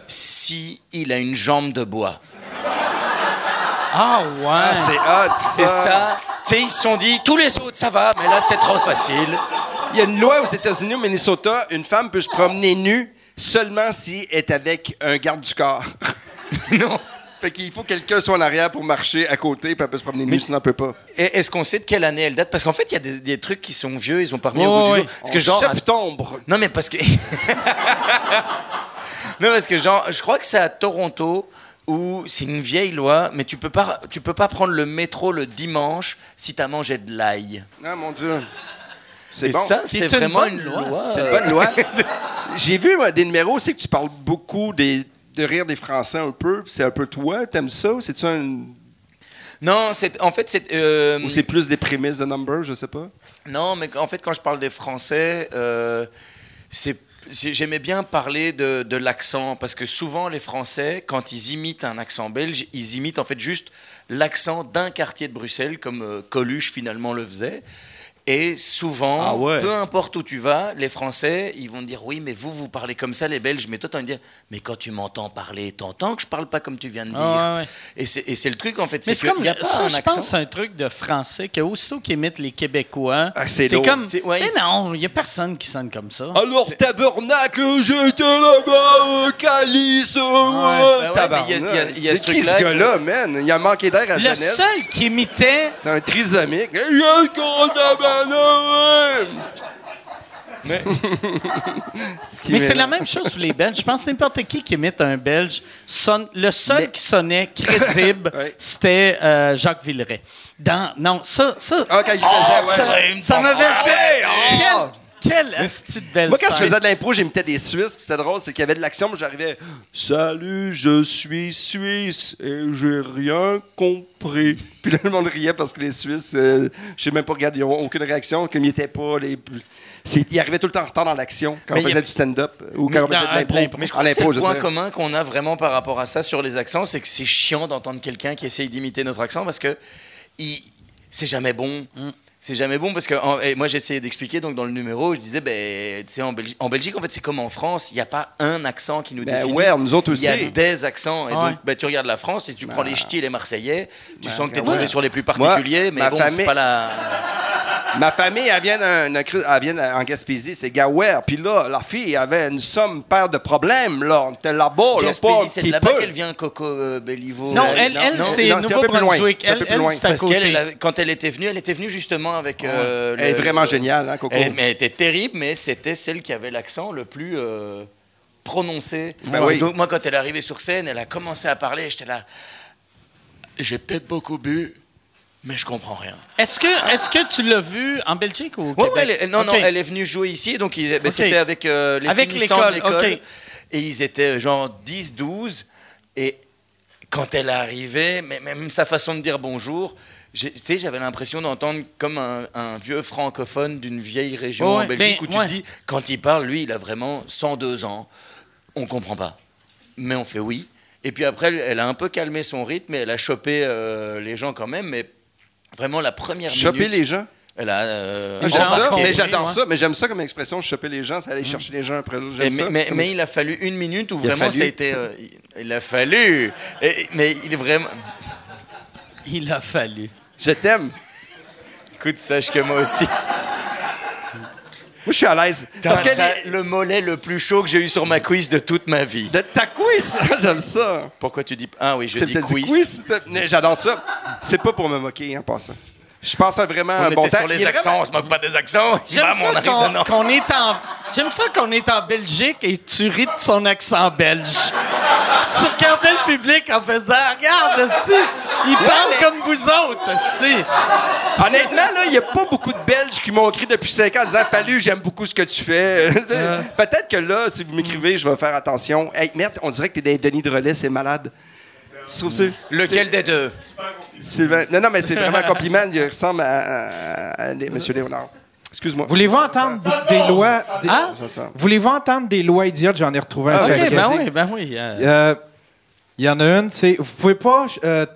Si il a une jambe de bois. Ah ouais! Ah, c'est hot, ça! C'est ça. Tu sais, ils se sont dit, tous les autres, ça va, mais là, c'est trop facile. Il y a une loi aux États-Unis, au Minnesota, une femme peut se promener nue seulement si elle est avec un garde du corps. Non. Fait qu'il faut que quelqu'un soit en arrière pour marcher à côté, puis elle peut se promener nue, sinon elle peut pas. Est-ce qu'on sait de quelle année elle date? Parce qu'en fait, il y a des trucs qui sont vieux, ils ont parmi au bout du jour. Parce que genre, septembre! Non, mais parce que... non, parce que genre, je crois que c'est à Toronto... où c'est une vieille loi, mais tu peux pas prendre le métro le dimanche si t'as mangé de l'ail. Ah, mon Dieu. C'est bon. Ça, c'est vraiment une bonne loi. C'est une bonne loi. J'ai vu moi, des numéros, c'est que tu parles beaucoup de rire des Français un peu. C'est un peu toi, t'aimes ça? C'est-tu un... Non, en fait, c'est... Ou c'est plus des prémices de Number, je sais pas? Non, mais en fait, quand je parle des Français, c'est... J'aimais bien parler de l'accent, parce que souvent, les Français, quand ils imitent un accent belge, ils imitent en fait juste l'accent d'un quartier de Bruxelles, comme Coluche, finalement, le faisait. Et souvent, ah ouais, peu importe où tu vas, les Français, ils vont te dire « Oui, mais vous parlez comme ça, les Belges. » Mais toi, tu vas me dire « Mais quand tu m'entends parler, t'entends que je parle pas comme tu viens de dire. Ah » ouais. Et c'est le truc, en fait. Mais c'est comme, y a pas ça, je pense, c'est un truc de Français qu'aussitôt qu'ils imitent les Québécois, ah, c'est comme « ouais. Mais non, il n'y a personne qui sonne comme ça. » Alors, tabernacle, j'étais là-bas, calice, ouais. Tabernacle. C'est qui, ce gars-là, man? Il a manqué d'air à la jeunesse. Le seul qui imitait... C'est un trisomique. Mais c'est la même chose pour les Belges. Je pense que n'importe qui imite un Belge sonne. Le seul qui sonnait crédible, ouais, c'était Jacques Villeray. Non, ça. Ah, quand il faisait, ouais. Ça m'avait fait. Oh! Quelle petite belle. Moi, quand je faisais de l'impro, j'imitais des Suisses, puis c'était drôle, c'est qu'il y avait de l'action, mais j'arrivais. Salut, je suis Suisse et j'ai rien compris. Puis là, le monde riait parce que les Suisses, je sais même pas, regarde, ils n'ont aucune réaction, qu'ils n'y étaient pas. Ils arrivaient tout le temps en retard dans l'action, quand on faisait du stand-up ou quand on faisait de l'impro. Mais je crois que c'est le point commun qu'on a vraiment par rapport à ça sur les accents, c'est que c'est chiant d'entendre quelqu'un qui essaye d'imiter notre accent parce que c'est jamais bon. Mm. C'est jamais bon parce que moi j'essayais d'expliquer donc dans le numéro je disais ben tu sais en Belgique en fait c'est comme en France, il y a pas un accent qui nous définit. Ouais, nous autres aussi. Il y a des accents et donc ben tu regardes la France et tu prends les ch'tis et les Marseillais, tu sens que tu es tombé sur les plus particuliers. Moi, mais bon, c'est pas la ma famille elle vient en Gaspésie, c'est Gaouer, puis là la fille avait une somme paire de problèmes là, on était là-bas là pas c'est là-bas qu'elle vient Coco Beliveau. Non, elle c'est Nouveau-Brunswick, c'est à côté. Parce qu'elle quand elle était venue justement avec, elle est vraiment géniale, hein, Coco. Elle était terrible, mais c'était celle qui avait l'accent le plus prononcé. Ben oui. Donc moi, quand elle est arrivée sur scène, elle a commencé à parler. J'étais là, j'ai peut-être beaucoup bu, mais je comprends rien. Est-ce que tu l'as vue en Belgique ou au Québec? Ouais, non, elle est venue jouer ici, donc c'était avec les finissants de l'école. Okay. Et ils étaient genre 10-12, et quand elle arrivait, même sa façon de dire bonjour. Tu sais, j'avais l'impression d'entendre comme un vieux francophone d'une vieille région en Belgique où tu te dis, quand il parle, lui, il a vraiment 102 ans. On comprend pas. Mais on fait oui. Et puis après, elle a un peu calmé son rythme et elle a chopé les gens quand même. Mais vraiment, la première minute... Choper les gens? Elle a... j'adore ça, mais j'aime ça comme expression, choper les gens, c'est aller chercher les gens après l'autre. Mais il a fallu une minute où vraiment ça a été... il a fallu... mais il est vraiment... Il a fallu... Je t'aime. Écoute, sache que moi aussi. Moi, je suis à l'aise. Parce que le mollet le plus chaud que j'ai eu sur ma cuisse de toute ma vie. De ta cuisse? J'aime ça. Pourquoi tu dis... Ah oui, je dis cuisse. J'adore ça. C'est pas pour me moquer, en passant. Je pense à vraiment un bon temps. On était sur les accents, on se moque pas des accents. J'aime ça qu'on est en Belgique et tu ris de son accent belge. Puis tu regardais le public en faisant « Regarde, il parle comme vous autres. » Honnêtement, là, il n'y a pas beaucoup de Belges qui m'ont écrit depuis 5 ans en disant « Fallu, j'aime beaucoup ce que tu fais. » Peut-être que là, si vous m'écrivez, je vais faire attention. Hey, merde, on dirait que t'es dans Denis de Relais, c'est malade. Tu trouves ça? Lequel des deux? Non, mais c'est vraiment un compliment. Il ressemble à M. Léonard. Excuse-moi. Voulez-vous entendre des lois... Ah? Voulez-vous entendre des lois idiotes? J'en ai retrouvé un. OK, ben oui. Il y en a une, c'est... Vous pouvez pas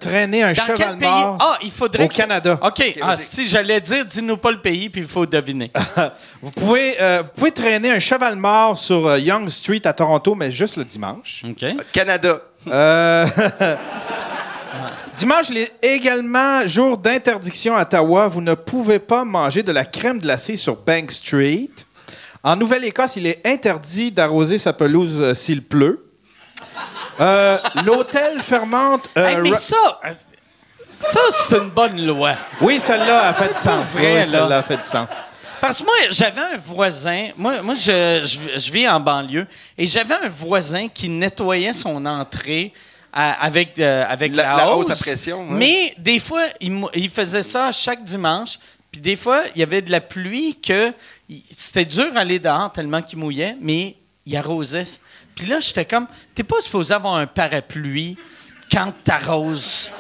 traîner un cheval mort au Canada. OK. Si j'allais dire, dis-nous pas le pays, puis il faut deviner. Vous pouvez traîner un cheval mort sur Yonge Street à Toronto, mais juste le dimanche. OK. Canada. Dimanche, il est également jour d'interdiction à Ottawa. Vous ne pouvez pas manger de la crème glacée sur Bank Street. En Nouvelle-Écosse, il est interdit d'arroser sa pelouse s'il pleut. L'hôtel fermente... hey, mais ça, c'est une bonne loi. Oui, celle-là a fait du sens. Vrai, oui, celle-là a fait du sens. Parce que moi, j'avais un voisin... Moi, je vis en banlieue. Et j'avais un voisin qui nettoyait son entrée avec la hausse à pression. Ouais. Mais des fois, il faisait ça chaque dimanche. Puis des fois, il y avait de la pluie que... C'était dur d'aller dehors tellement qu'il mouillait, mais il arrosait. Puis là, j'étais comme... T'es pas supposé avoir un parapluie quand t'arroses...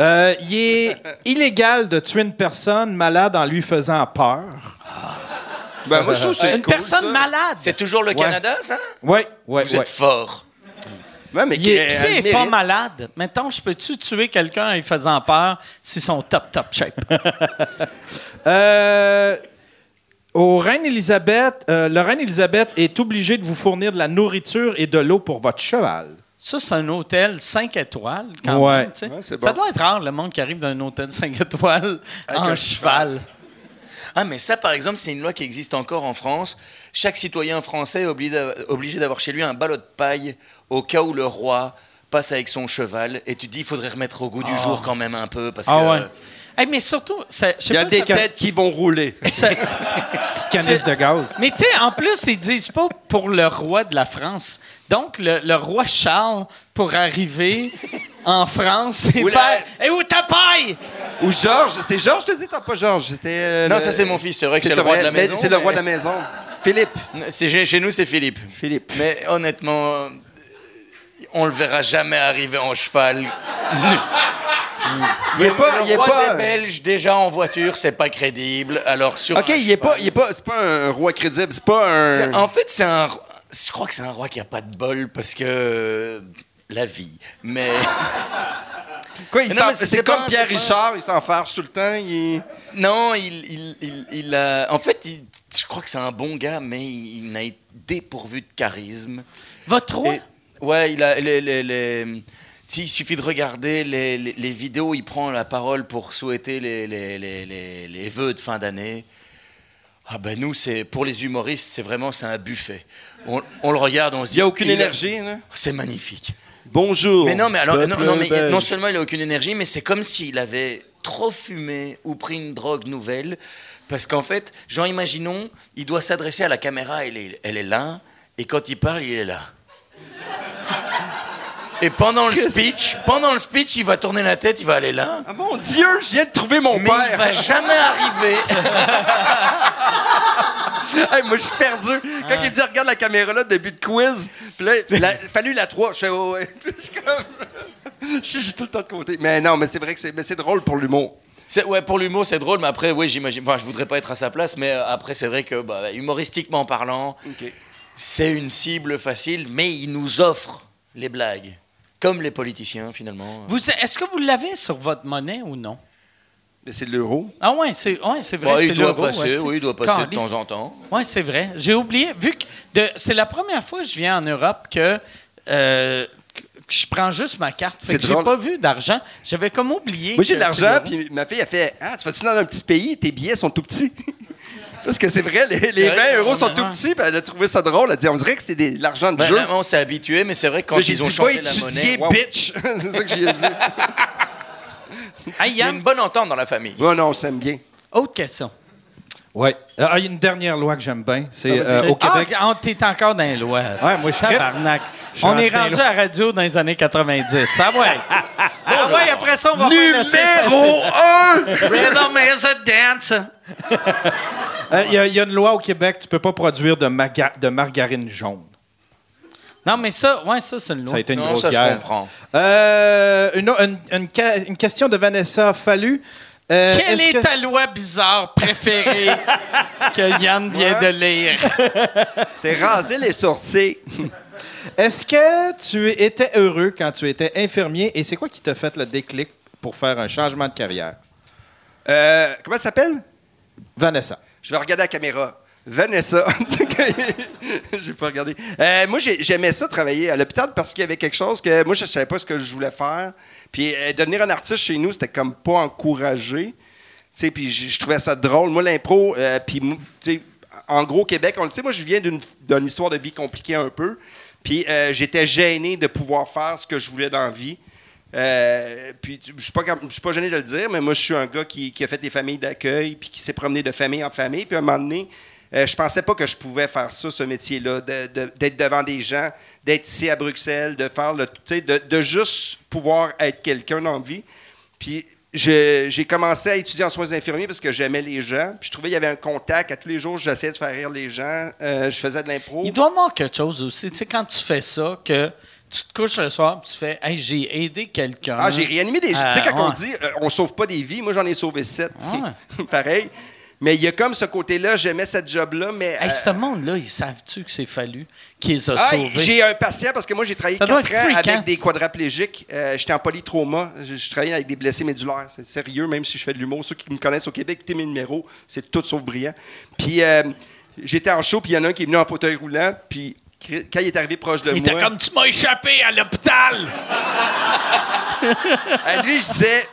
Il est illégal de tuer une personne malade en lui faisant peur. Ben, moi, je trouve que c'est une cool, personne ça. Malade. C'est toujours le Canada, ça? Oui, oui. Vous êtes fort. Ouais, mais il n'est pas malade. Mettons, je peux-tu tuer quelqu'un en lui faisant peur s'ils sont top shape? Au Reine-Élisabeth, le Reine-Élisabeth est obligé de vous fournir de la nourriture et de l'eau pour votre cheval. Ça, c'est un hôtel 5 étoiles, quand même. Tu sais. Ouais, bon. Ça doit être rare, le monde qui arrive d'un hôtel 5 étoiles avec en cheval. Ah, mais ça, par exemple, c'est une loi qui existe encore en France. Chaque citoyen français est obligé d'avoir chez lui un ballot de paille au cas où le roi passe avec son cheval. Et tu te dis, il faudrait remettre au goût du jour quand même un peu. Parce que, ouais. Hey, mais surtout, il y a des têtes qui vont rouler. Petite canisse de gaz. Mais tu sais, en plus, ils disent pas pour le roi de la France. Donc, le roi Charles, pour arriver en France, et faire « Et où ta paille? » Ou Georges. C'est Georges, je te dis, t'as pas Georges. Non, ça, c'est mon fils. C'est vrai que c'est le roi de la maison. C'est le roi de la maison. Philippe. Chez nous, c'est Philippe. Philippe. Mais honnêtement, on le verra jamais arriver en cheval. Il est pas belge déjà en voiture, c'est pas crédible. Alors sur OK, c'est pas un roi crédible, c'est pas un En fait, je crois que c'est un roi qui a pas de bol parce que la vie. Mais quoi, c'est comme Pierre Richard, il s'en farge tout le temps, Non, en fait, je crois que c'est un bon gars, mais il a été dépourvu de charisme. Votre roi? Ouais, il a il suffit de regarder les vidéos, il prend la parole pour souhaiter les vœux de fin d'année. Ah ben nous, pour les humoristes, c'est un buffet. On le regarde, on se dit... Il n'y a aucune énergie, non? C'est magnifique. Bonjour. Mais non, mais alors, non seulement il n'a aucune énergie, mais c'est comme s'il avait trop fumé ou pris une drogue nouvelle. Parce qu'en fait, genre, imaginons, il doit s'adresser à la caméra, elle est là, et quand il parle, il est là. Et pendant le speech, il va tourner la tête, il va aller là. Ah mon Dieu, je viens de trouver mon père. Mais il va jamais arriver. Hey, moi, je suis perdu. Quand il me dit, regarde la caméra là, début de quiz, puis là, Fallu la 3. Je fais, oh, ouais. J'ai tout le temps de compter. Mais non, mais c'est vrai que c'est drôle pour l'humour. Ouais, pour l'humour, c'est drôle, mais après, oui, j'imagine. Enfin, je voudrais pas être à sa place, mais après, c'est vrai que, humoristiquement parlant, c'est une cible facile, mais il nous offre les blagues. Comme les politiciens, finalement. Est-ce que vous l'avez sur votre monnaie ou non? C'est de l'euro. Ah oui, c'est vrai. Bah, il doit passer de temps en temps. Oui, c'est vrai. J'ai oublié. Vu que c'est la première fois que je viens en Europe que je prends juste ma carte. Fait que j'ai pas vu d'argent. J'avais comme oublié. Moi, j'ai de l'argent, puis ma fille a fait « Ah, tu vas-tu dans un petit pays? Tes billets sont tout petits. » Parce que c'est vrai, les 20 € sont tout petits, puis elle a trouvé ça drôle. Elle a dit, on dirait que c'est de l'argent de jeu. Là, on s'est habitué, mais c'est vrai que quand ils ont changé la monnaie... J'ai dit, pas étudier, bitch! C'est ça que j'ai dit. Il y a une bonne entente dans la famille. Oh non, on s'aime bien. Autre question. Oui. Il y a une dernière loi que j'aime bien. C'est au Québec... Ah, t'es encore dans les lois. Oui, moi, je tabarnak. On est rendu à radio dans les années 90. Ça va être... Ah ouais, après ça, on va faire le Numéro 1! Rhythm is a dance! Il y a une loi au Québec, tu peux pas produire de margarine jaune. Non, mais ça, ça c'est une loi. Ça a été une grosse guerre. Je comprends. Une question de Vanessa Fallu. Quelle est ta loi bizarre préférée que Yann vient de lire? C'est raser les sourcils. Est-ce que tu étais heureux quand tu étais infirmier et c'est quoi qui t'a fait le déclic pour faire un changement de carrière? Comment ça s'appelle? Vanessa. Je vais regarder la caméra. Vanessa. J'ai pas regardé. Moi, j'aimais ça travailler à l'hôpital parce qu'il y avait quelque chose que moi, je savais pas ce que je voulais faire. Puis devenir un artiste chez nous, c'était comme pas encouragé. Puis je trouvais ça drôle. Moi, l'impro, puis en gros, Québec, on le sait, moi, je viens d'une histoire de vie compliquée un peu. Puis j'étais gêné de pouvoir faire ce que je voulais dans la vie. Puis je suis pas gêné de le dire, mais moi, je suis un gars qui a fait des familles d'accueil puis qui s'est promené de famille en famille. Puis à un moment donné, je pensais pas que je pouvais faire ça, ce métier-là, d'être devant des gens, d'être ici à Bruxelles, de faire le, tu sais, de juste pouvoir être quelqu'un dans la vie. Puis j'ai commencé à étudier en soins infirmiers parce que j'aimais les gens. Puis je trouvais qu'il y avait un contact. À tous les jours, j'essayais de faire rire les gens. Je faisais de l'impro. Il doit manquer quelque chose aussi. Tu sais, quand tu fais ça, que tu te couches le soir et tu fais « Hey, j'ai aidé quelqu'un. » Ah, j'ai réanimé des gens. Tu sais, quand on dit « On sauve pas des vies », moi, j'en ai sauvé 7. Ouais. Pareil. Mais il y a comme ce côté-là, j'aimais cette job-là, mais... Hey, ce monde-là, ils savent-tu que c'est Fallu qui les a sauvés? J'ai un patient, parce que moi, j'ai travaillé 4 ans avec des quadraplégiques. J'étais en polytrauma. Je travaillais avec des blessés médulaires. C'est sérieux, même si je fais de l'humour. Ceux qui me connaissent au Québec, t'es mes numéros, c'est tout sauf brillant. Puis j'étais en show, puis il y en a un qui est venu en fauteuil roulant, puis quand il est arrivé proche de moi... Il était comme « Tu m'as échappé à l'hôpital! » Lui, je disais...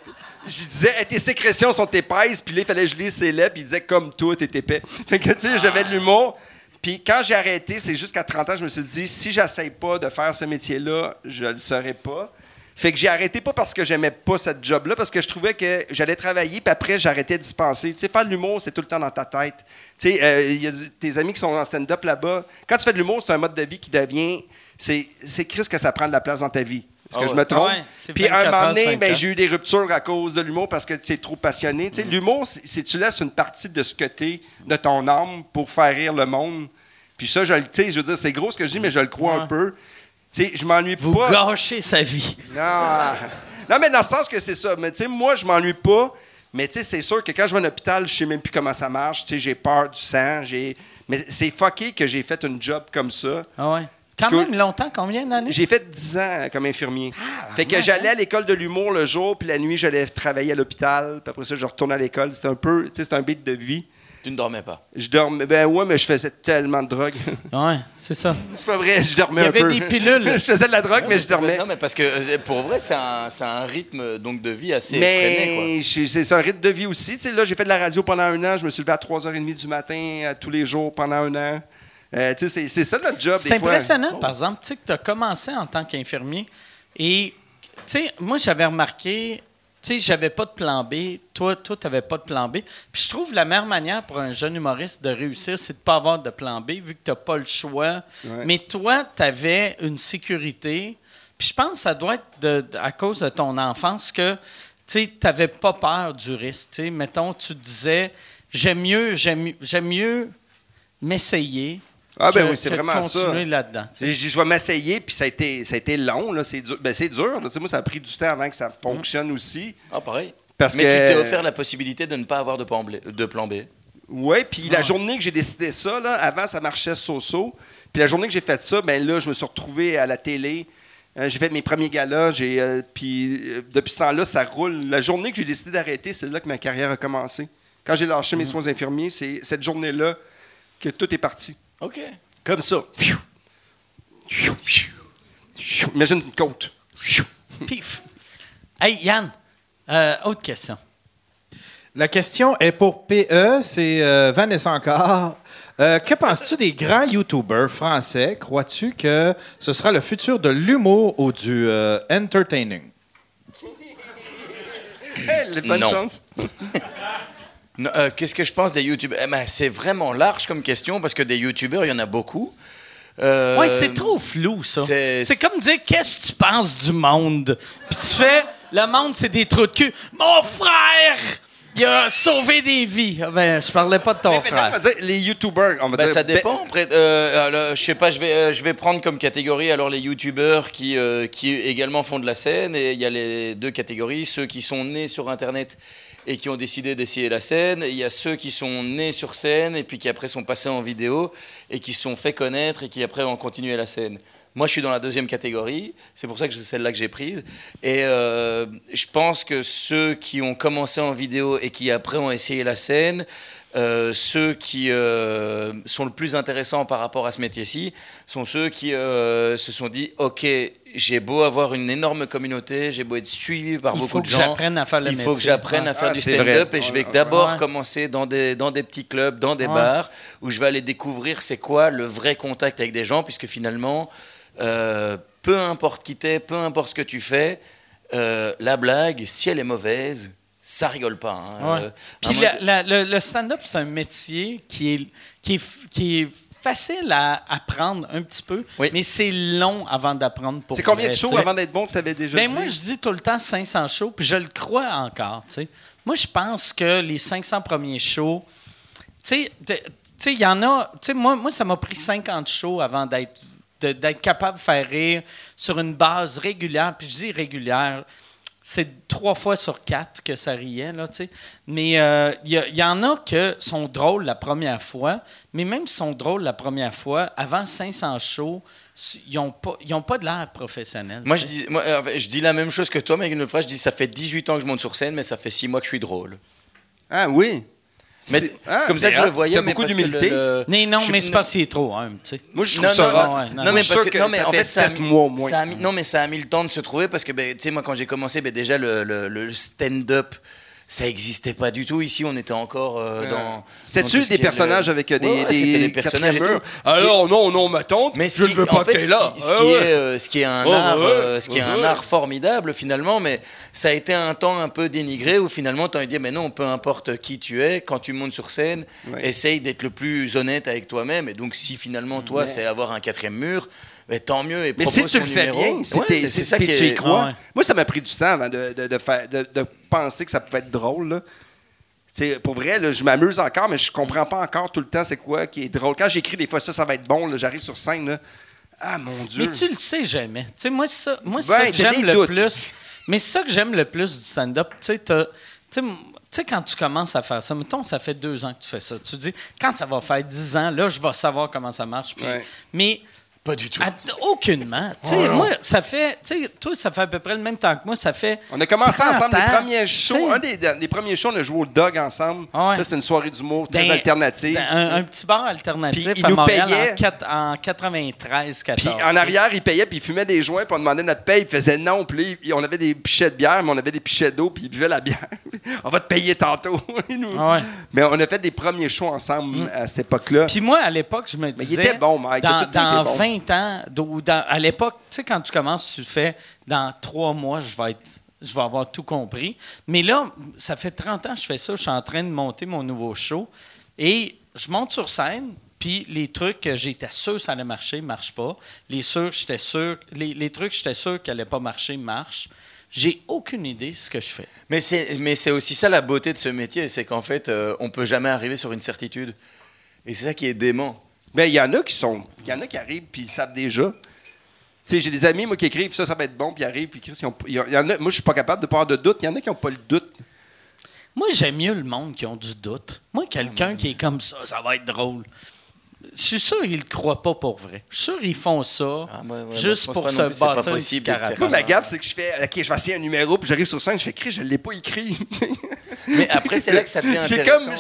Je disais, hey, tes sécrétions sont épaisses, puis là, il fallait que je lise ses lèvres, puis il disait, comme toi, t'es épais. Fait que, tu sais, j'avais de l'humour. Puis quand j'ai arrêté, c'est jusqu'à 30 ans, je me suis dit, si j'essaye pas de faire ce métier-là, je le saurais pas. Fait que j'ai arrêté pas parce que j'aimais pas cette job-là, parce que je trouvais que j'allais travailler, puis après, j'arrêtais d'y penser. Tu sais, faire de l'humour, c'est tout le temps dans ta tête. Tu sais, il y a tes amis qui sont en stand-up là-bas. Quand tu fais de l'humour, c'est un mode de vie qui devient. C'est Christ que ça prend de la place dans ta vie. Est-ce que je me trompe? Ouais, puis à un moment donné, j'ai eu des ruptures à cause de l'humour parce que tu es trop passionné. Mm. L'humour, c'est tu laisses une partie de ce que t'es, de ton âme, pour faire rire le monde. Puis ça, je veux dire, c'est gros ce que je dis, mais je le crois un peu. Tu sais, je m'ennuie pas. Vous gâchez sa vie. Non. Non, mais dans le sens que c'est ça. Mais tu sais, moi, je m'ennuie pas. Mais tu sais, c'est sûr que quand je vais à l'hôpital, je sais même plus comment ça marche. Tu sais, j'ai peur du sang. Mais c'est fucké que j'ai fait une job comme ça. Ah ouais. Quand même longtemps, combien d'années? J'ai fait 10 ans comme infirmier. Ah, fait que j'allais à l'école de l'humour le jour, puis la nuit, j'allais travailler à l'hôpital. Puis après ça, je retournais à l'école. C'était un peu, tu sais, c'était un beat de vie. Tu ne dormais pas? Je dormais, ben ouais, mais je faisais tellement de drogue. Ouais, c'est ça. C'est pas vrai, je dormais un peu. Il y avait des pilules. Je faisais de la drogue, mais je dormais. Non, mais parce que pour vrai, c'est un rythme donc, de vie assez effréné, quoi. C'est un rythme de vie aussi. Tu sais, là, j'ai fait de la radio pendant un an. Je me suis levé à 3h30 du matin tous les jours pendant un an. C'est ça notre job. C'est impressionnant, par exemple, que tu as commencé en tant qu'infirmier. Et moi, j'avais remarqué, j'avais pas de plan B. Toi, tu n'avais pas de plan B. Puis je trouve la meilleure manière pour un jeune humoriste de réussir, c'est de ne pas avoir de plan B, vu que tu n'as pas le choix. Ouais. Mais toi, tu avais une sécurité. Puis je pense que ça doit être à cause de ton enfance que tu n'avais pas peur du risque. T'sais, mettons, tu disais, j'aime mieux m'essayer. Ah ben oui, c'est vraiment ça. Continuer là-dedans. Je vais m'essayer, puis ça a été long, là, c'est dur. Ben c'est dur, là. Moi, ça a pris du temps avant que ça fonctionne aussi. Ah, pareil. Parce mais tu t'es offert la possibilité de ne pas avoir de plan B. Oui, puis la journée que j'ai décidé ça, là, avant, ça marchait so-so. Puis la journée que j'ai fait ça, ben là, je me suis retrouvé à la télé. J'ai fait mes premiers galas. Puis depuis ce temps-là, ça roule. La journée que j'ai décidé d'arrêter, c'est là que ma carrière a commencé. Quand j'ai lâché mes soins infirmiers, c'est cette journée-là que tout est parti. OK. Comme ça. Imagine une côte. Pif. Hey, Yann, autre question. La question est pour PE, c'est Vanessa encore. Que penses-tu des grands YouTubers français? Crois-tu que ce sera le futur de l'humour ou du entertaining? Hey, bonne chance. Qu'est-ce que je pense des YouTubeurs? Eh ben, c'est vraiment large comme question parce que des YouTubeurs, il y en a beaucoup. Oui, c'est trop flou, ça. C'est comme dire qu'est-ce que tu penses du monde? Puis tu fais le monde, c'est des trous de cul. Mon frère! Il a sauvé des vies. Ben, je parlais pas de ton frère. On va dire, les YouTubers, on va dire... Ça dépend. Je sais pas, je vais prendre comme catégorie alors les YouTubers qui également font de la scène. Et il y a les deux catégories, ceux qui sont nés sur Internet et qui ont décidé d'essayer la scène. Il y a ceux qui sont nés sur scène et puis qui après sont passés en vidéo et qui se sont fait connaître et qui après ont continué la scène. Moi, je suis dans la deuxième catégorie. C'est pour ça que c'est celle-là que j'ai prise. Et je pense que ceux qui ont commencé en vidéo et qui après ont essayé la scène, ceux qui sont le plus intéressants par rapport à ce métier-ci, sont ceux qui se sont dit « Ok, j'ai beau avoir une énorme communauté, j'ai beau être suivi par beaucoup de gens. Il faut que j'apprenne à faire le métier. Il faut que j'apprenne à faire du stand-up et je vais d'abord commencer dans des petits clubs, dans des bars, où je vais aller découvrir c'est quoi le vrai contact avec des gens, puisque finalement, peu importe qui t'es, peu importe ce que tu fais, la blague, si elle est mauvaise, ça rigole pas. Hein. Ouais. Puis le stand-up, c'est un métier qui est facile à apprendre un petit peu, oui, mais c'est long avant d'apprendre. C'est combien de shows avant d'être bon que tu avais déjà dit? Moi, je dis tout le temps 500 shows, puis je le crois encore. T'sais. Moi, je pense que les 500 premiers shows... Tu sais, il y en a... Moi, ça m'a pris 50 shows avant d'être capable de faire rire sur une base régulière, puis je dis régulière... C'est 3 fois sur 4 que ça riait, là, tu sais. Mais il y en a que sont drôles la première fois, mais même s'ils sont drôles la première fois, avant 500 shows, ils n'ont pas de l'air professionnel. Moi je dis la même chose que toi, mais une fois, je dis ça fait 18 ans que je monte sur scène, mais ça fait 6 mois que je suis drôle. Ah oui? C'est comme ça que je le voyais. T'as beaucoup d'humilité. Non, mais c'est parce qu'il est trop humble. Moi, je trouve ça. Non, mais parce que ça fait 7 mois au moins. Non, mais ça a mis le temps de se trouver parce que, tu sais, moi, quand j'ai commencé, déjà, le stand-up, ça n'existait pas du tout. Ici, on était encore dans... C'était-tu des personnages avec des personnages et tout? Alors, non, ma tante, je ne veux pas que t'es là. Ce qui est un art formidable, finalement, mais ça a été un temps un peu dénigré où, finalement, tu as dit, mais non, peu importe qui tu es, quand tu montes sur scène, essaye d'être le plus honnête avec toi-même. Et donc, si, finalement, toi, c'est avoir un 4e mur... Mais tant mieux. Mais si tu le fais bien, c'est ça que tu y crois. Moi, ça m'a pris du temps avant de penser que ça pouvait être drôle. Là. Pour vrai, là, je m'amuse encore, mais je comprends pas encore tout le temps c'est quoi qui est drôle. Quand j'écris des fois ça va être bon, j'arrive sur scène. Là. Ah mon Dieu. Mais tu le sais jamais. T'sais, moi, c'est ça que j'aime le plus. Mais c'est ça que j'aime le plus du stand-up. Tu sais, quand tu commences à faire ça, mettons, ça fait 2 ans que tu fais ça. Tu dis, quand ça va faire 10 ans, là, je vais savoir comment ça marche. Puis, mais. Pas du tout. Aucunement. Moi, ça fait... Toi, ça fait à peu près le même temps que moi. Ça fait... On a commencé ensemble les premiers shows. Un des premiers shows, on a joué au Dog ensemble. Ah ouais. Ça, c'était une soirée d'humour très alternative. Un petit bar alternatif à Montréal en 93-14. Puis en arrière, il payait, puis il fumait des joints, puis on demandait notre paye. Il faisait non, puis on avait des pichets de bière, mais on avait des pichets d'eau, puis il buvait la bière. On va te payer tantôt. Mais on a fait des premiers shows ensemble à cette époque-là. Puis moi, à l'époque, je me disais... Mais il était bon, Mike. Dans 20 ans, à l'époque, tu sais, quand tu commences, tu fais dans 3 mois, je vais avoir tout compris. Mais là, ça fait 30 ans que je fais ça, je suis en train de monter mon nouveau show et je monte sur scène, puis les trucs que j'étais sûr que ça allait marcher, marchent pas. Les trucs que j'étais sûr qu'ils n'allaient pas marcher, marchent. J'ai aucune idée de ce que je fais. Mais c'est aussi ça la beauté de ce métier, c'est qu'en fait, on peut jamais arriver sur une certitude. Et c'est ça qui est dément. Ben, il y en a qui arrivent puis ils savent déjà. Tu sais, j'ai des amis, moi, qui écrivent, ça va être bon, puis ils arrivent, puis ils écrivent. Moi, je suis pas capable de pas avoir de doute. Il y en a qui n'ont pas le doute. Moi, j'aime mieux le monde qui ont du doute. Moi, quelqu'un qui est comme ça, ça va être drôle. Je suis sûr qu'ils ne le croient pas pour vrai. Je suis sûr qu'ils font ça juste pour se bâtir une caractère. Moi, ma gaffe, c'est que je fais « Ok, je vais essayer un numéro », puis j'arrive sur scène, je fais « Cri, je ne l'ai pas écrit. » Mais après, c'est là que ça devient intéressant.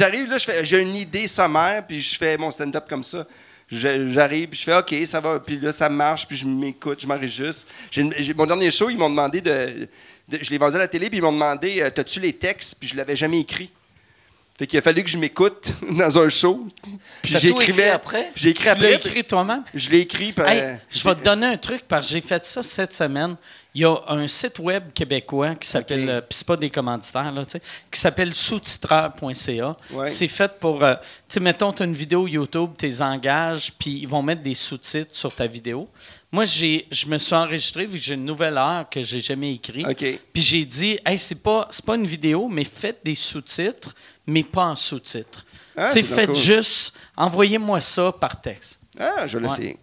J'arrive, là, j'ai une idée sommaire, puis je fais mon stand-up comme ça. J'arrive, puis je fais « Ok, ça va », puis là, ça marche, puis je m'écoute, je m'enregistre. Mon dernier show, ils m'ont demandé je l'ai vendu à la télé, puis ils m'ont demandé « T'as-tu les textes? » Puis je ne l'avais jamais écrit. Fait qu'il a fallu que je m'écoute dans un show. Puis j'écrivais après. J'ai écrit après. Tu l'as écrit toi-même? Je l'ai écrit. Je vais te donner un truc parce que j'ai fait ça cette semaine. Il y a un site web québécois qui s'appelle, puis c'est pas des commanditaires, là, tu sais, qui s'appelle soutitreur.ca. Ouais. C'est fait pour, tu sais, mettons, tu as une vidéo YouTube, tu les engages, puis ils vont mettre des sous-titres sur ta vidéo. Moi, je me suis enregistré, vu que j'ai une nouvelle heure que j'ai jamais écrite. Okay. Puis j'ai dit, hey, c'est pas une vidéo, mais faites des sous-titres, mais pas en sous-titres. Ah, tu sais, faites cool. Juste, envoyez-moi ça par texte. Ah, je vais l'essayer.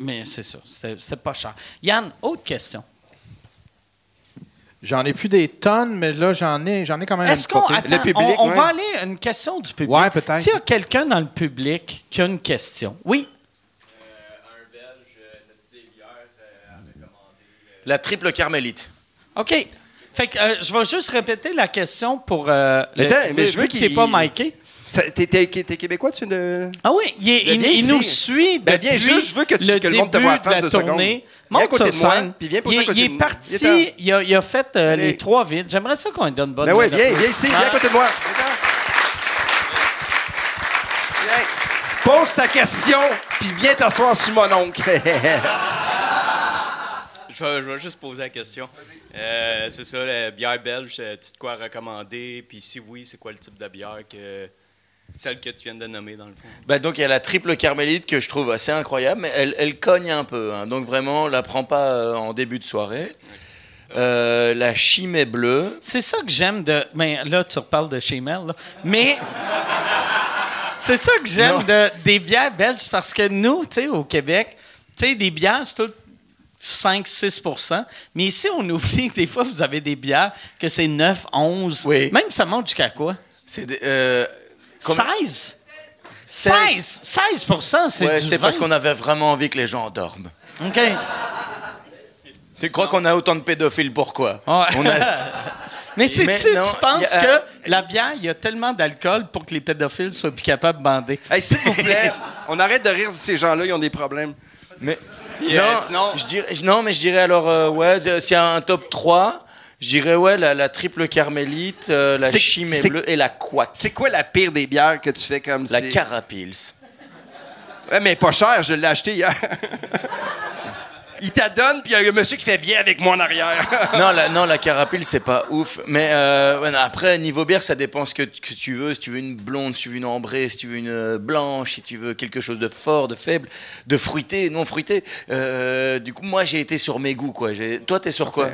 Mais c'est ça, c'était pas cher. Yann, autre question. J'en ai plus des tonnes, mais là, j'en ai quand même. Est-ce qu'on attend, on va aller à une question du public. Ouais, peut-être. S'il y a quelqu'un dans le public qui a une question. Oui? Un Belge La triple carmélite. OK. Fait que je vais juste répéter la question pour... mais je veux qu'il n'est pas miqué. T'es québécois, tu ne... Ah oui, il nous suit depuis que le monde te voit à face de tournée. Monte sur scène. Il est parti, il a fait les trois villes. J'aimerais ça qu'on lui donne bonne... Ben oui, viens ici, viens à côté de moi. Pose ta question, puis viens t'asseoir sur mon oncle. Je vais juste poser la question. C'est ça, la bière belge, tu te quoi recommander? Puis si oui, c'est quoi le type de bière que... Celle que tu viens de nommer, dans le fond. Ben donc, il y a la triple carmélite que je trouve assez incroyable, mais elle cogne un peu. Hein, donc, vraiment, on la prend pas en début de soirée. Okay. La Chimay bleue. C'est ça que j'aime de... Mais là, tu reparles de Chimay, là. Mais... c'est ça que j'aime des bières belges, parce que nous, tu sais, au Québec, tu sais, des bières, c'est tout... 5-6 %. Mais ici, on oublie que des fois, vous avez des bières que c'est 9, 11. Oui. Même ça monte jusqu'à quoi? C'est 16? 16 %, c'est du vin. Parce qu'on avait vraiment envie que les gens dorment. OK. Tu crois qu'on a autant de pédophiles, pourquoi? Oh. Mais tu penses que la bière, il y a tellement d'alcool pour que les pédophiles soient plus capables de bander? Hey, s'il vous plaît, on arrête de rire de ces gens-là, ils ont des problèmes. Mais... Yes, non. Je dirais alors, s'il y a un top 3, je dirais, la triple carmélite, la Chimay bleue et la couac. C'est quoi la pire des bières que tu fais comme ça? La Carapils. Ouais, mais pas cher, je l'ai acheté hier. Il t'adonne, puis il y a un monsieur qui fait bien avec moi en arrière. non, la Carapils, c'est pas ouf. Mais après, niveau bière, ça dépend ce que tu veux. Si tu veux une blonde, si tu veux une ambrée, si tu veux une blanche, si tu veux quelque chose de fort, de faible, de fruité, non fruité. Du coup, moi, j'ai été sur mes goûts, quoi. Toi, t'es sur quoi?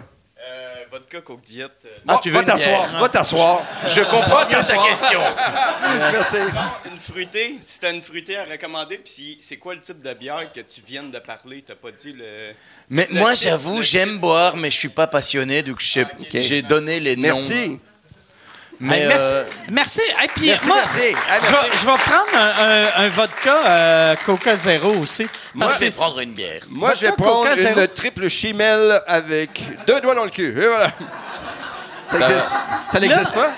Vodka, coke diète. Ah, tu veux va t'asseoir. Je comprends bien ta question. Merci. Non, une fruitée, si t'as une fruitée à recommander, puis c'est quoi le type de bière que tu viens de parler? T'as pas dit le... Mais moi, j'avoue, j'aime boire, mais je suis pas passionné, donc j'ai donné les noms. Merci. Mais merci. Et puis merci. Je vais prendre un vodka Coca Zéro aussi. Moi, je vais prendre une bière. Moi, vodka, je vais prendre une triple Chimay avec 2 doigts dans le cul. Et voilà. Ça n'existe pas?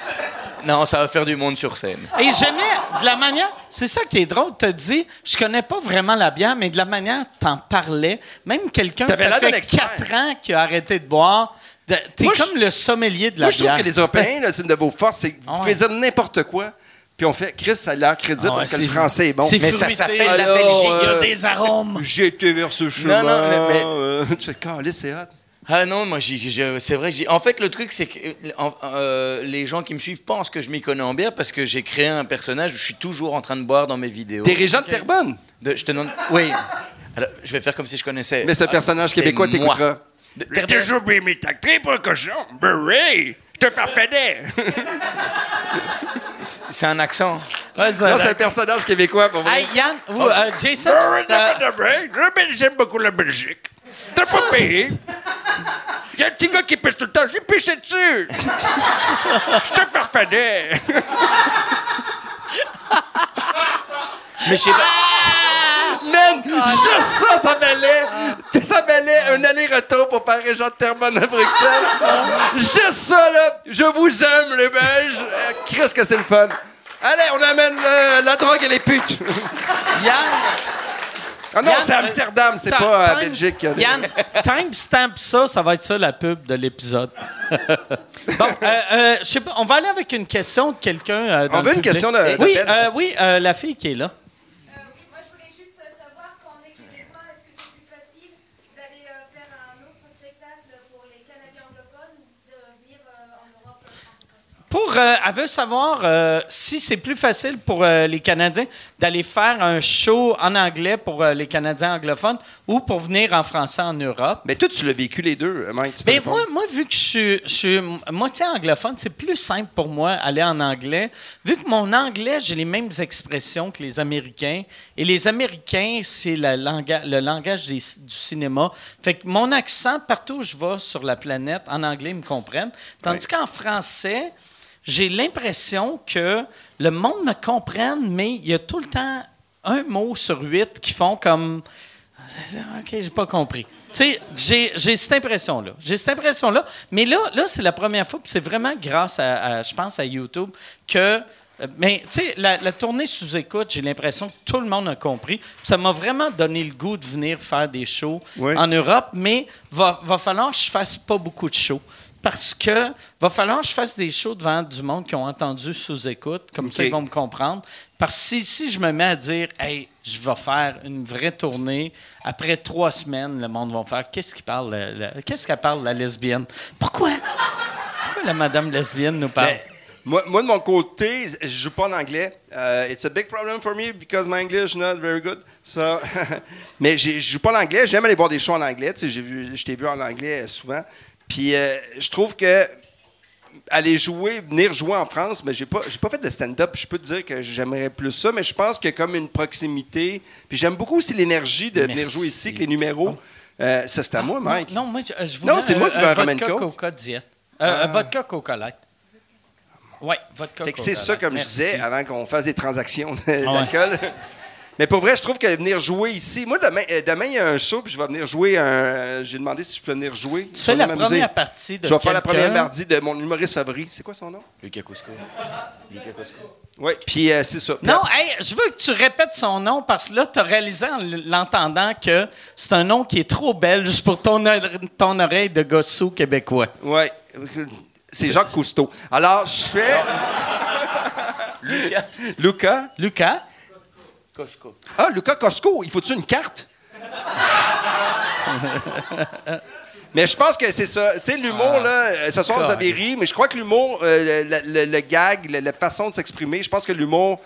Non, ça va faire du monde sur scène. Et j'aimais de la manière... C'est ça qui est drôle. Tu as dit, je connais pas vraiment la bière, mais de la manière t'en parlais. Même quelqu'un qui fait 4 ans qui a arrêté de boire... T'es comme le sommelier de la bière. Moi, je trouve que les Européens, c'est une de vos forces. C'est que vous pouvez dire n'importe quoi, puis on fait « Chris, ça a l'air crédible parce que le français est bon. » Mais ça s'appelle la Belgique, il y a des arômes. J'ai été vers ce chemin. Non, mais... Tu fais « Calisse, c'est hâte. » Ah non, moi, c'est vrai. En fait, le truc, c'est que les gens qui me suivent pensent que je m'y connais en bière parce que j'ai créé un personnage où je suis toujours en train de boire dans mes vidéos. T'es régent de Terrebonne? Je te demande... Oui. Alors, je vais faire comme si je connaissais. Mais ce personnage québécois t'écoutera. T'as toujours mis ta triple cochon, beurré, te farfadet. C'est un accent. Ouais, non, c'est un personnage québécois pour vous. Hey, Yann, Jason. J'aime beaucoup la Belgique. T'as pas payé. Y'a un petit gars qui pisse tout le temps, j'ai pissé dessus. Je te farfadet. Mais je sais pas. Man, juste ça valait un aller-retour pour faire Régent de Terrebonne à Bruxelles. Juste ça, là. Je vous aime, les Belges. Chris, que c'est le fun. Allez, on amène la drogue et les putes. Yann. Ah non, c'est Amsterdam, c'est pas à Belgique. Yann, timestamp ça va être ça, la pub de l'épisode. Bon, je sais pas, on va aller avec une question de quelqu'un dans le public. On veut une question de Belge. Oui, la fille qui est là. Elle veut savoir si c'est plus facile pour les Canadiens d'aller faire un show en anglais pour les Canadiens anglophones ou pour venir en français en Europe. Mais toi, tu l'as vécu les deux, Mike. Mais moi, vu que je suis moitié anglophone, c'est plus simple pour moi aller en anglais. Vu que mon anglais, j'ai les mêmes expressions que les Américains. Et les Américains, c'est le langage du cinéma. Fait que mon accent, partout où je vais sur la planète, en anglais, ils me comprennent. Tandis qu'en français... J'ai l'impression que le monde me comprenne, mais il y a tout le temps un mot sur 8 qui font comme OK, j'ai pas compris. Tu sais, j'ai cette impression-là. Mais là c'est la première fois, puis c'est vraiment grâce à je pense, à YouTube que... Mais, tu sais, la tournée sous-écoute, j'ai l'impression que tout le monde a compris. Ça m'a vraiment donné le goût de venir faire des shows en Europe, mais va falloir que je fasse pas beaucoup de shows. Parce que va falloir que je fasse des shows devant du monde qui ont entendu sous-écoute, comme ça, ils vont me comprendre. Parce que si je me mets à dire « Hey, je vais faire une vraie tournée », après 3 semaines, le monde va faire « Qu'est-ce qu'elle parle, la lesbienne? Pourquoi la madame lesbienne nous parle? » Moi, de mon côté, je joue pas en anglais. It's a big problem for me because my English is not very good. So, mais je joue pas en anglais. J'aime aller voir des shows en anglais. Je t'ai vu en anglais souvent. Puis je trouve que aller jouer, venir jouer en France, mais j'ai pas fait de stand-up. Je peux te dire que j'aimerais plus ça, mais je pense que comme une proximité. Puis j'aime beaucoup aussi l'énergie de venir jouer ici, avec les numéros. Ça, c'est à moi, Mike. Non, moi, je voulais. Non, c'est moi qui veux un Roman Coke. Vodka Coca Diète. Vodka Coca Light. Oui, vodka. C'est ça, comme je disais, avant qu'on fasse des transactions d'alcool. Mais pour vrai, je trouve que venir jouer ici... Moi, demain, il y a un show, puis je vais venir jouer un... J'ai demandé si je peux venir jouer. Tu fais la première partie de... Je vais faire la première partie de mon humoriste favori. C'est quoi son nom? Lucas Cusco. Lucas Cusco. Oui, puis c'est ça. Non, hey, je veux que tu répètes son nom, parce que là, tu as réalisé en l'entendant que c'est un nom qui est trop belge pour ton oreille de gossou québécois. Oui. C'est Jacques Cousteau. Alors, je fais... Lucas. Cusco. Ah, Lucas Cusco. Il faut-tu une carte? Mais je pense que c'est ça. Tu sais, l'humour, là, ce soir, vous avez ri, mais je crois que l'humour, le gag, la façon de s'exprimer, je pense que l'humour, tu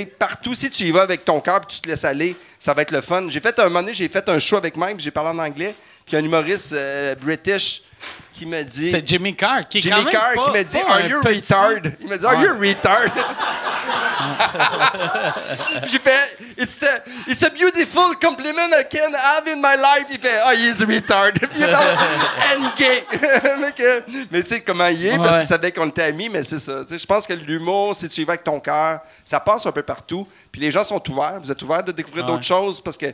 sais, partout, si tu y vas avec ton cœur et tu te laisses aller, ça va être le fun. À un moment donné, j'ai fait un show avec Mike, j'ai parlé en anglais, puis un humoriste british... qui m'a dit... C'est Jimmy Carr qui est Jimmy quand même Carr pas, qui m'a dit « Are you retard? » Il m'a dit « Are you retard? » J'ai fait « It's a beautiful compliment I can have in my life. » Il fait « Oh, he's retard. » Puis il est and gay. Mais tu sais comment il est, parce qu'il savait qu'on était amis, mais c'est ça. Je pense que l'humour, si tu y vas avec ton cœur, ça passe un peu partout. Puis les gens sont ouverts. Vous êtes ouverts de découvrir d'autres choses, parce que...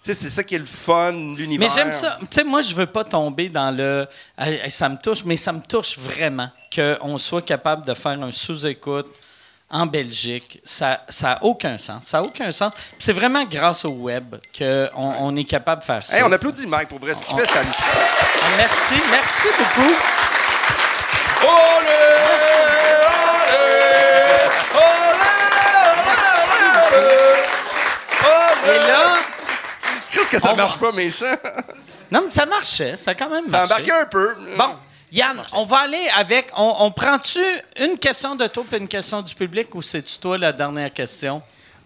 Tu sais, c'est ça qui est le fun, l'univers. Mais j'aime ça. Tu sais, moi, je veux pas tomber dans le... Ça me touche, mais ça me touche vraiment qu'on soit capable de faire un sous-écoute en Belgique. Ça n'a aucun sens. Ça n'a aucun sens. C'est vraiment grâce au web qu'on est capable de faire ça. Hey, on applaudit Mike pour vrai. Ce qu'il fait, ça nous fait. Merci beaucoup. Olé! Et là... Qu'est-ce que ça marche pas, méchant? Non, mais ça marchait. Ça a quand même marché. Ça embarquait un peu. Bon, Yann, on va aller avec... On prend-tu une question de toi et une question du public, ou c'est-tu toi la dernière question?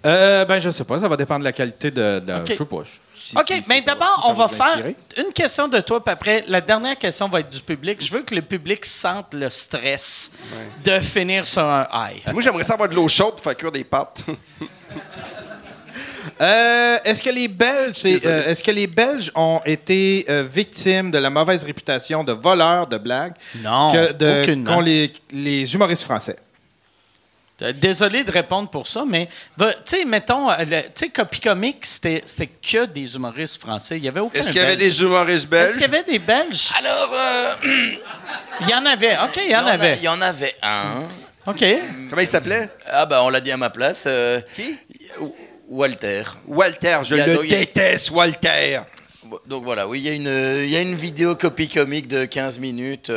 Je sais pas. Ça va dépendre de la qualité de je sais pas. OK, mais d'abord, on va faire une question de toi, puis après, la dernière question va être du public. Je veux que le public sente le stress de finir sur un high. Moi, j'aimerais ça avoir de l'eau chaude pour faire cuire des pâtes. Est-ce que les Belges ont été victimes de la mauvaise réputation de voleurs de blagues qu'ont les humoristes français? Désolé de répondre pour ça, mais tu sais, mettons, Copy Comics, c'était que des humoristes français. Il y avait aucun. Est-ce qu'il y avait des humoristes belges? Est-ce qu'il y avait des Belges? Alors, il y en avait. OK, il y en avait. Il y en avait un. OK. Comment il s'appelait? Ah ben, on l'a dit à ma place. Qui? Walter, je déteste Walter. Donc voilà, oui, il y a une vidéo copie comique de 15 minutes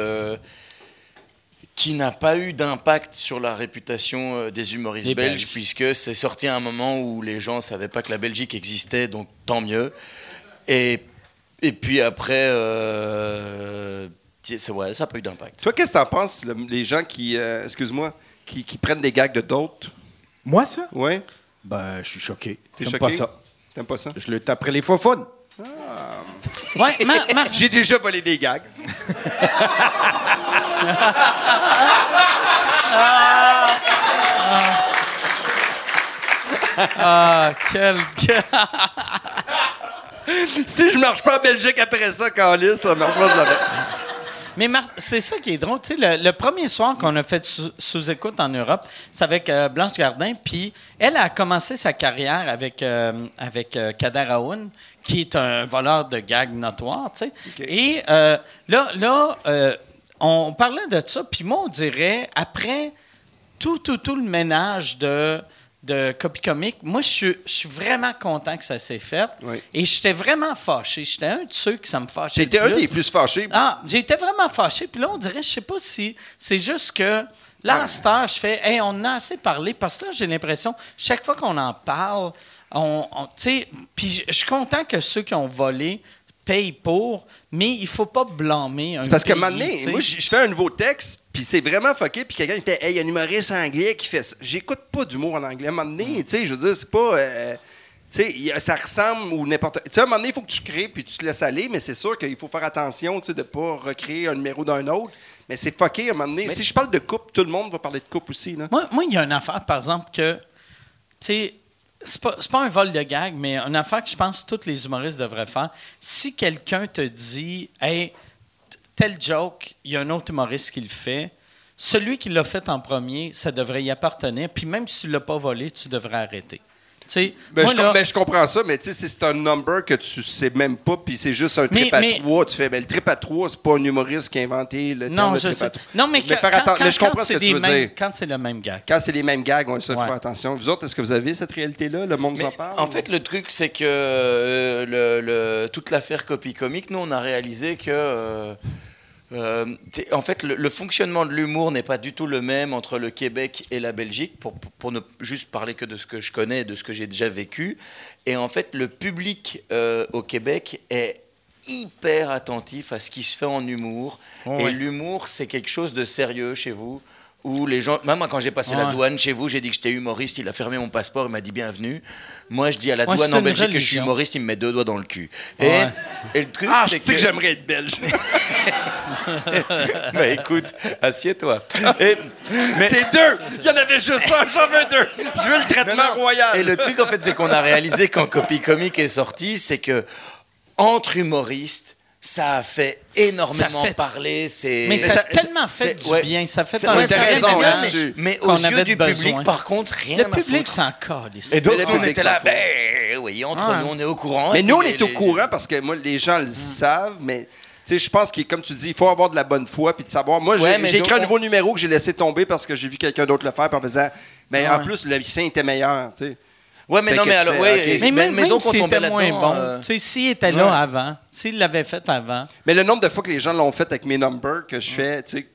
qui n'a pas eu d'impact sur la réputation des humoristes belges, puisque c'est sorti à un moment où les gens ne savaient pas que la Belgique existait, donc tant mieux. Et puis après, ça n'a pas eu d'impact. Toi, qu'est-ce que t'en penses, les gens qui prennent des gags de d'autres? Moi, ça? Oui. Ben, je suis choqué. T'aimes pas ça. T'aimes pas ça? Je le taperai les faux-founes. Ah. Ouais, j'ai déjà volé des gags. Quel gars! Si je marche pas en Belgique après ça, câlisse, ça marche pas jamais. Mais c'est ça qui est drôle. Tu sais, le premier soir qu'on a fait sous-écoute en Europe, c'est avec Blanche Gardin. Puis elle a commencé sa carrière avec Kader Aoun, qui est un voleur de gags notoire. Tu sais. Okay. Et on parlait de ça. Puis moi, on dirait, après tout le ménage de Copy Comics, moi, je suis vraiment content que ça s'est fait. Oui. Et j'étais vraiment fâché. J'étais un de ceux qui ça me fâchait. J'étais un des plus fâchés. Ah, j'étais vraiment fâché. Puis là, on dirait, je sais pas si... C'est juste que, là, à cette heure, je fais, hey, on en a assez parlé. Parce que là, j'ai l'impression, chaque fois qu'on en parle, on tu sais... Puis je suis content que ceux qui ont volé payent pour, mais il faut pas blâmer un pays. C'est parce qu'à un moment donné, moi, je fais un nouveau texte, puis c'est vraiment fucké, puis quelqu'un était « Hey, il y a un humoriste anglais qui fait ça. » J'écoute pas d'humour en anglais. À un moment donné, tu sais, je veux dire, c'est pas... tu sais, ça ressemble ou n'importe... Tu sais, à un moment donné, il faut que tu crées, puis tu te laisses aller, mais c'est sûr qu'il faut faire attention, tu sais, de pas recréer un numéro d'un autre. Mais c'est fucké, à un moment donné. Mais si je parle de couple, tout le monde va parler de couple aussi, là. Moi, il y a une affaire, par exemple, que... Tu sais, c'est pas un vol de gag, mais une affaire que je pense que tous les humoristes devraient faire. Si quelqu'un te dit « Hey... » Tel joke, il y a un autre humoriste qui le fait. Celui qui l'a fait en premier, ça devrait y appartenir. Puis même si tu ne l'as pas volé, tu devrais arrêter. Je comprends ça, mais si c'est un number que tu sais même pas, puis c'est juste un trip à trois, tu fais le trip à trois, c'est pas un humoriste qui a inventé le terme de trip à trois. Non, mais je comprends ce que tu veux dire. Quand c'est le même gag. Quand c'est les mêmes gags, on faut faire attention. Vous autres, est-ce que vous avez cette réalité-là? Le monde vous en parle? En fait, le truc, c'est que toute l'affaire Copy Comics, nous, on a réalisé que... en fait, le fonctionnement de l'humour n'est pas du tout le même entre le Québec et la Belgique, pour ne juste parler que de ce que je connais, de ce que j'ai déjà vécu. Et en fait, le public au Québec est hyper attentif à ce qui se fait en humour. Oh, et l'humour, c'est quelque chose de sérieux chez vous, où les gens... Même quand j'ai passé la douane chez vous, j'ai dit que j'étais humoriste, il a fermé mon passeport, il m'a dit « Bienvenue ». Moi, je dis à la douane en Belgique que je suis humoriste, il me met 2 doigts dans le cul. Ouais. Et le truc, c'est que j'aimerais être belge. Ben écoute, assieds-toi. C'est 2! Il y en avait juste un, j'en veux 2! Je veux le traitement royal! Et le truc, en fait, c'est qu'on a réalisé quand Copy Comics est sorti, c'est que entre humoristes, ça a fait énormément parler. Mais ça a tellement fait du bien. Ça fait un raison là-dessus. Mais aux yeux du public, par contre, rien à foutre. Le public s'en calisse. Et donc, on était là, ben oui, entre nous, on est au courant. Mais nous, on est au courant parce que moi, les gens le savent, mais... Je pense que, comme tu dis, il faut avoir de la bonne foi puis de savoir. Moi, j'ai écrit un nouveau numéro que j'ai laissé tomber parce que j'ai vu quelqu'un d'autre le faire en faisant... Mais en plus, le sien était meilleur, tu sais. Oui, mais alors... Mais donc, on tombait là-dedans. Tu sais, s'il était là avant, s'il l'avait fait avant... Mais le nombre de fois que les gens l'ont fait avec mes numbers que je fais, tu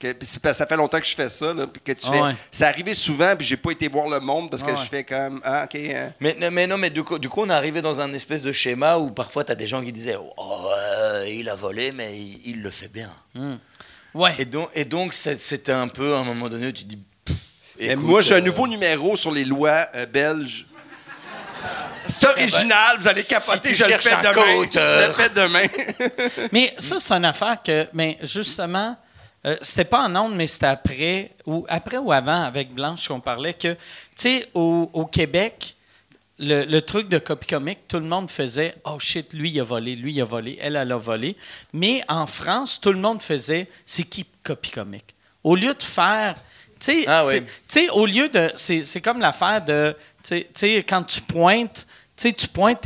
sais... ça fait longtemps que je fais ça, là, puis que tu fais... C'est arrivé souvent, puis j'ai pas été voir le monde parce que je fais comme... Ah, OK. Mais du coup, on est arrivé dans un espèce de schéma où parfois, t'as des gens qui disaient « Oh, il a volé, mais il le fait bien. Mm. » Ouais. Et donc, c'était un peu, à un moment donné, tu dis... Moi, j'ai un nouveau numéro sur les lois belges. C'est original, vous allez capoter, je le fais demain. Je le fais demain. Mais ça, c'est une affaire que... Mais justement... c'était pas en ondes, mais c'était après ou avant, avec Blanche, qu'on parlait que, tu sais, au Québec, le truc de Copy Comics, tout le monde faisait « Oh shit, lui, il a volé, elle a volé ». Mais en France, tout le monde faisait « C'est qui Copy Comics ?» Au lieu de faire... Tu sais, au lieu de... C'est comme l'affaire de... Tu sais, quand tu pointes, t'es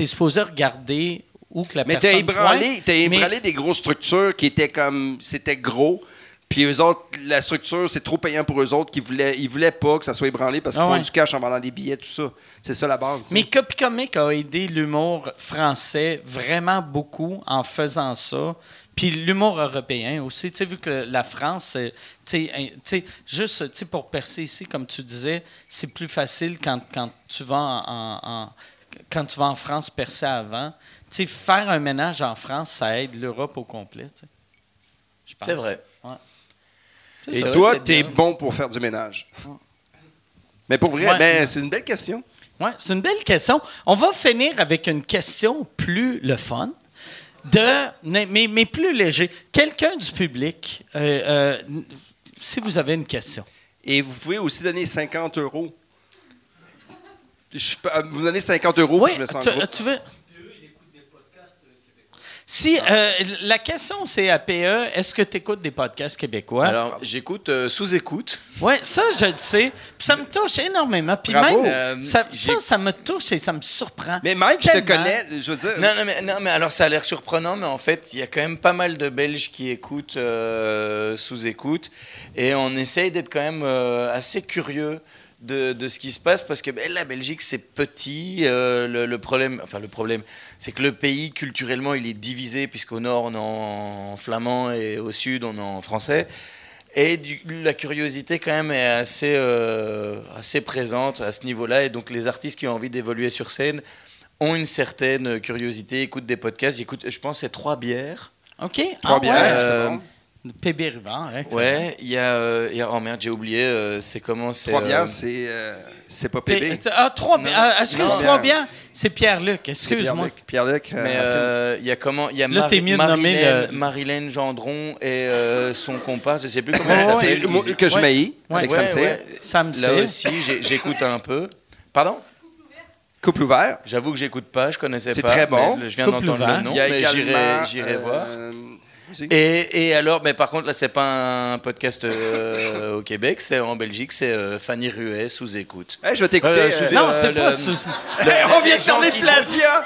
supposé regarder où que la personne pointe. T'as ébranlé des grosses structures qui étaient comme... C'était gros... Puis eux autres, la structure, c'est trop payant pour eux autres. Ils voulaient pas que ça soit ébranlé parce qu'ils font du cash en vendant des billets, tout ça. C'est ça la base. Mais Copy Comics a aidé l'humour français vraiment beaucoup en faisant ça. Puis l'humour européen aussi. Tu sais, vu que la France, juste pour percer ici, comme tu disais, c'est plus facile quand tu vas en France percer avant. Tu sais, faire un ménage en France, ça aide l'Europe au complet. C'est vrai. Ouais. Et toi, t'es bon pour faire du ménage. Ouais. Mais pour vrai, c'est une belle question. Oui, c'est une belle question. On va finir avec une question plus le fun, mais plus léger. Quelqu'un du public, si vous avez une question. Et vous pouvez aussi donner 50 €. Vous donnez 50 €, je me sens gros. Tu veux... Si la question, c'est à PE, est-ce que tu écoutes des podcasts québécois? Alors, j'écoute sous-écoute. Oui, ça, je le sais. Puis ça me touche énormément. Puis bravo. Même, ça me touche et ça me surprend. Mais Mike, tellement. Je te connais, je veux dire... Non, mais alors, ça a l'air surprenant, mais en fait, il y a quand même pas mal de Belges qui écoutent sous-écoute. Et on essaye d'être quand même assez curieux de ce qui se passe, parce que ben, la Belgique, c'est petit. Le problème, c'est que le pays, culturellement, il est divisé, puisqu'au nord, on est en flamand, et au sud, on est en français. Et la curiosité, quand même, est assez présente à ce niveau-là. Et donc, les artistes qui ont envie d'évoluer sur scène ont une certaine curiosité, écoutent des podcasts. J'écoute, je pense, c'est 3 bières. OK. 3 bières, ouais. C'est bon. PB Rivard, hein. Ouais, il y a... oh merde, j'ai oublié, c'est comment c'est... 3 bières, c'est pas PB. Ah, 3 bières, excuse-moi, 3 bières, c'est Pierre-Luc, excuse-moi. Pierre-Luc. Mais il y a comment... Y a là, t'es mieux de nommer... Marilène Gendron et son comparse, je sais plus comment ça s'appelle. C'est que je maillis, avec Sam C. Sam C. Là aussi, j'écoute un peu. Pardon? Couple ouvert. J'avoue que j'écoute pas, je connaissais pas. C'est très bon. Je viens d'entendre le nom, mais j'irai voir. Et alors, mais par contre, là, c'est pas un podcast au Québec, c'est en Belgique, c'est Fanny Ruet, sous-écoute. Hey, je vais t'écouter. Non, c'est pas sous-écoute. On vient de faire des plagiats.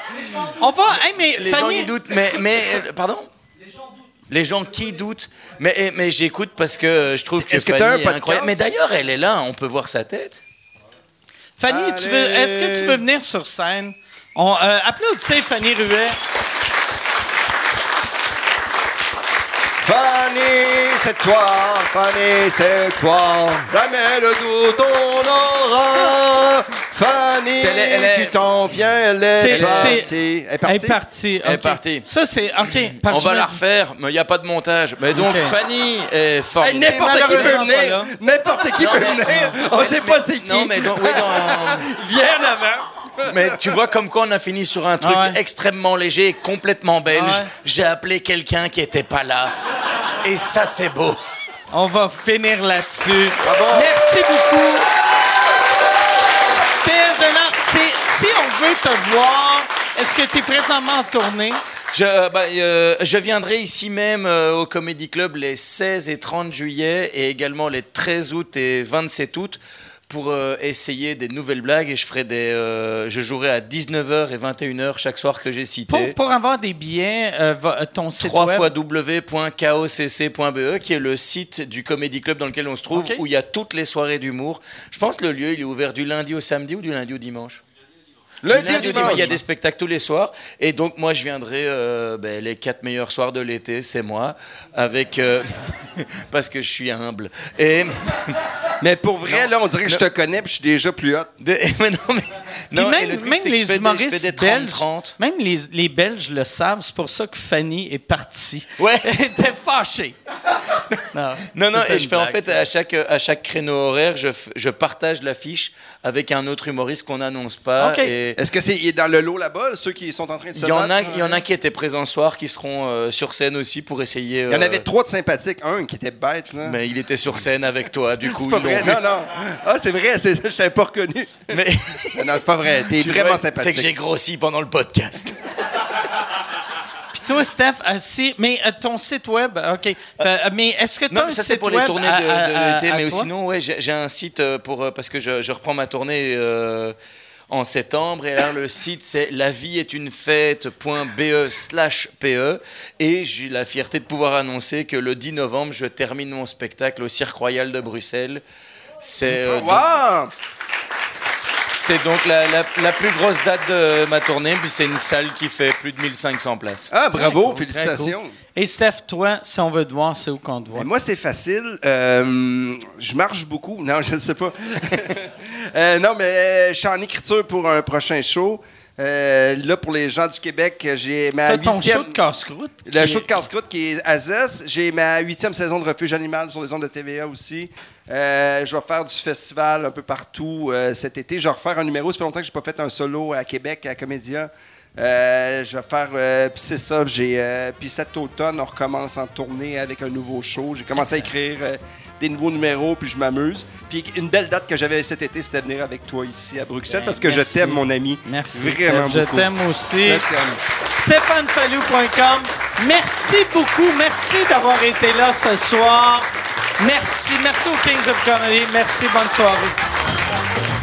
On va... Hey, mais les Fanny... gens qui doutent, mais pardon? Les gens qui doutent. Mais j'écoute parce que je trouve que Fanny est incroyable. Mais d'ailleurs, elle est là, on peut voir sa tête. Fanny, est-ce que tu veux venir sur scène? Applaudissez Fanny Ruet. Fanny, c'est toi, Fanny, c'est toi. Jamais le doute, on aura. Fanny, tu t'en viens, elle est partie. Ça, c'est... OK. On va la refaire, mais il n'y a pas de montage. Mais donc, okay. Fanny est formidable. N'importe qui peut venir. N'importe qui peut venir. On ne sait pas c'est qui. Non, mais donc, oui, viens avant. Mais tu vois comme quoi on a fini sur un truc extrêmement léger et complètement belge. J'ai appelé quelqu'un qui n'était pas là. Et ça, c'est beau. On va finir là-dessus. Bravo. Merci beaucoup. PE Jennar, si on veut te voir, est-ce que tu es présentement en tournée? Je viendrai ici même au Comedy Club les 16 et 30 juillet et également les 13 août et 27 août. Pour essayer des nouvelles blagues et je ferai je jouerai à 19h et 21h chaque soir que j'ai cité. Pour avoir des billets, ton site web... www.kocc.be qui est le site du Comedy Club dans lequel on se trouve, où il y a toutes les soirées d'humour. Je pense que le lieu, il est ouvert du lundi au samedi ou du lundi au dimanche? Lundi au dimanche. Il y a des spectacles tous les soirs. Et donc, moi, je viendrai les 4 meilleurs soirs de l'été, c'est moi, avec... parce que je suis humble. Et... mais pour vrai, là, on dirait que je te connais puis je suis déjà plus hot. Même les humoristes belges, même les Belges le savent, c'est pour ça que Fanny est partie. Ouais. Elle était fâchée. Non, et je fais en fait à chaque créneau horaire, je partage l'affiche avec un autre humoriste qu'on n'annonce pas. Okay. Est-ce que c'est dans le lot là-bas, ceux qui sont en train de se battre? Il y en a qui étaient présents ce soir, qui seront sur scène aussi pour essayer... Il y en avait 3 de sympathiques, un qui était bête. Là. Mais il était sur scène avec toi, du coup. C'est pas vrai, non. Ah, c'est vrai, je t'avais pas reconnu. Mais... non, c'est pas vrai, t'es vraiment sympathique. C'est que j'ai grossi pendant le podcast. Puis toi, Steph, ton site web, OK. Mais est-ce que t'as un site web? Non, ça, c'est pour les tournées de l'été, mais sinon, ouais, j'ai un site pour... parce que je reprends ma tournée... en septembre, et là le site c'est lavieestunefête.be/PE et j'ai la fierté de pouvoir annoncer que le 10 novembre je termine mon spectacle au Cirque Royal de Bruxelles. C'est c'est donc la plus grosse date de ma tournée, puis c'est une salle qui fait plus de 1500 places. Ah, bravo, cool, félicitations. Cool. Et Steph, toi, si on veut te voir, c'est où qu'on te voit? Et moi, c'est facile. Je marche beaucoup. Non, je ne sais pas. Je suis en écriture pour un prochain show. Là, pour les gens du Québec, j'ai ma 8e... show de casse-croûte. Le show de casse-croûte qui est à Zest. J'ai ma 8e saison de Refuge Animal sur les ondes de TVA aussi. Je vais faire du festival un peu partout cet été. Je vais refaire un numéro. Ça fait longtemps que je n'ai pas fait un solo à Québec, à Comédia. Je vais faire... puis c'est ça, j'ai... puis cet automne, on recommence en tournée avec un nouveau show. J'ai commencé à écrire des nouveaux numéros, puis je m'amuse. Puis une belle date que j'avais cet été, c'était de venir avec toi ici à Bruxelles, bien, parce que je t'aime, mon ami. Merci, vraiment Steph, beaucoup. Je t'aime aussi. StéphaneFallu.com. Merci beaucoup. Merci d'avoir été là ce soir. Merci. Merci aux Kings of Comedy. Merci. Bonne soirée.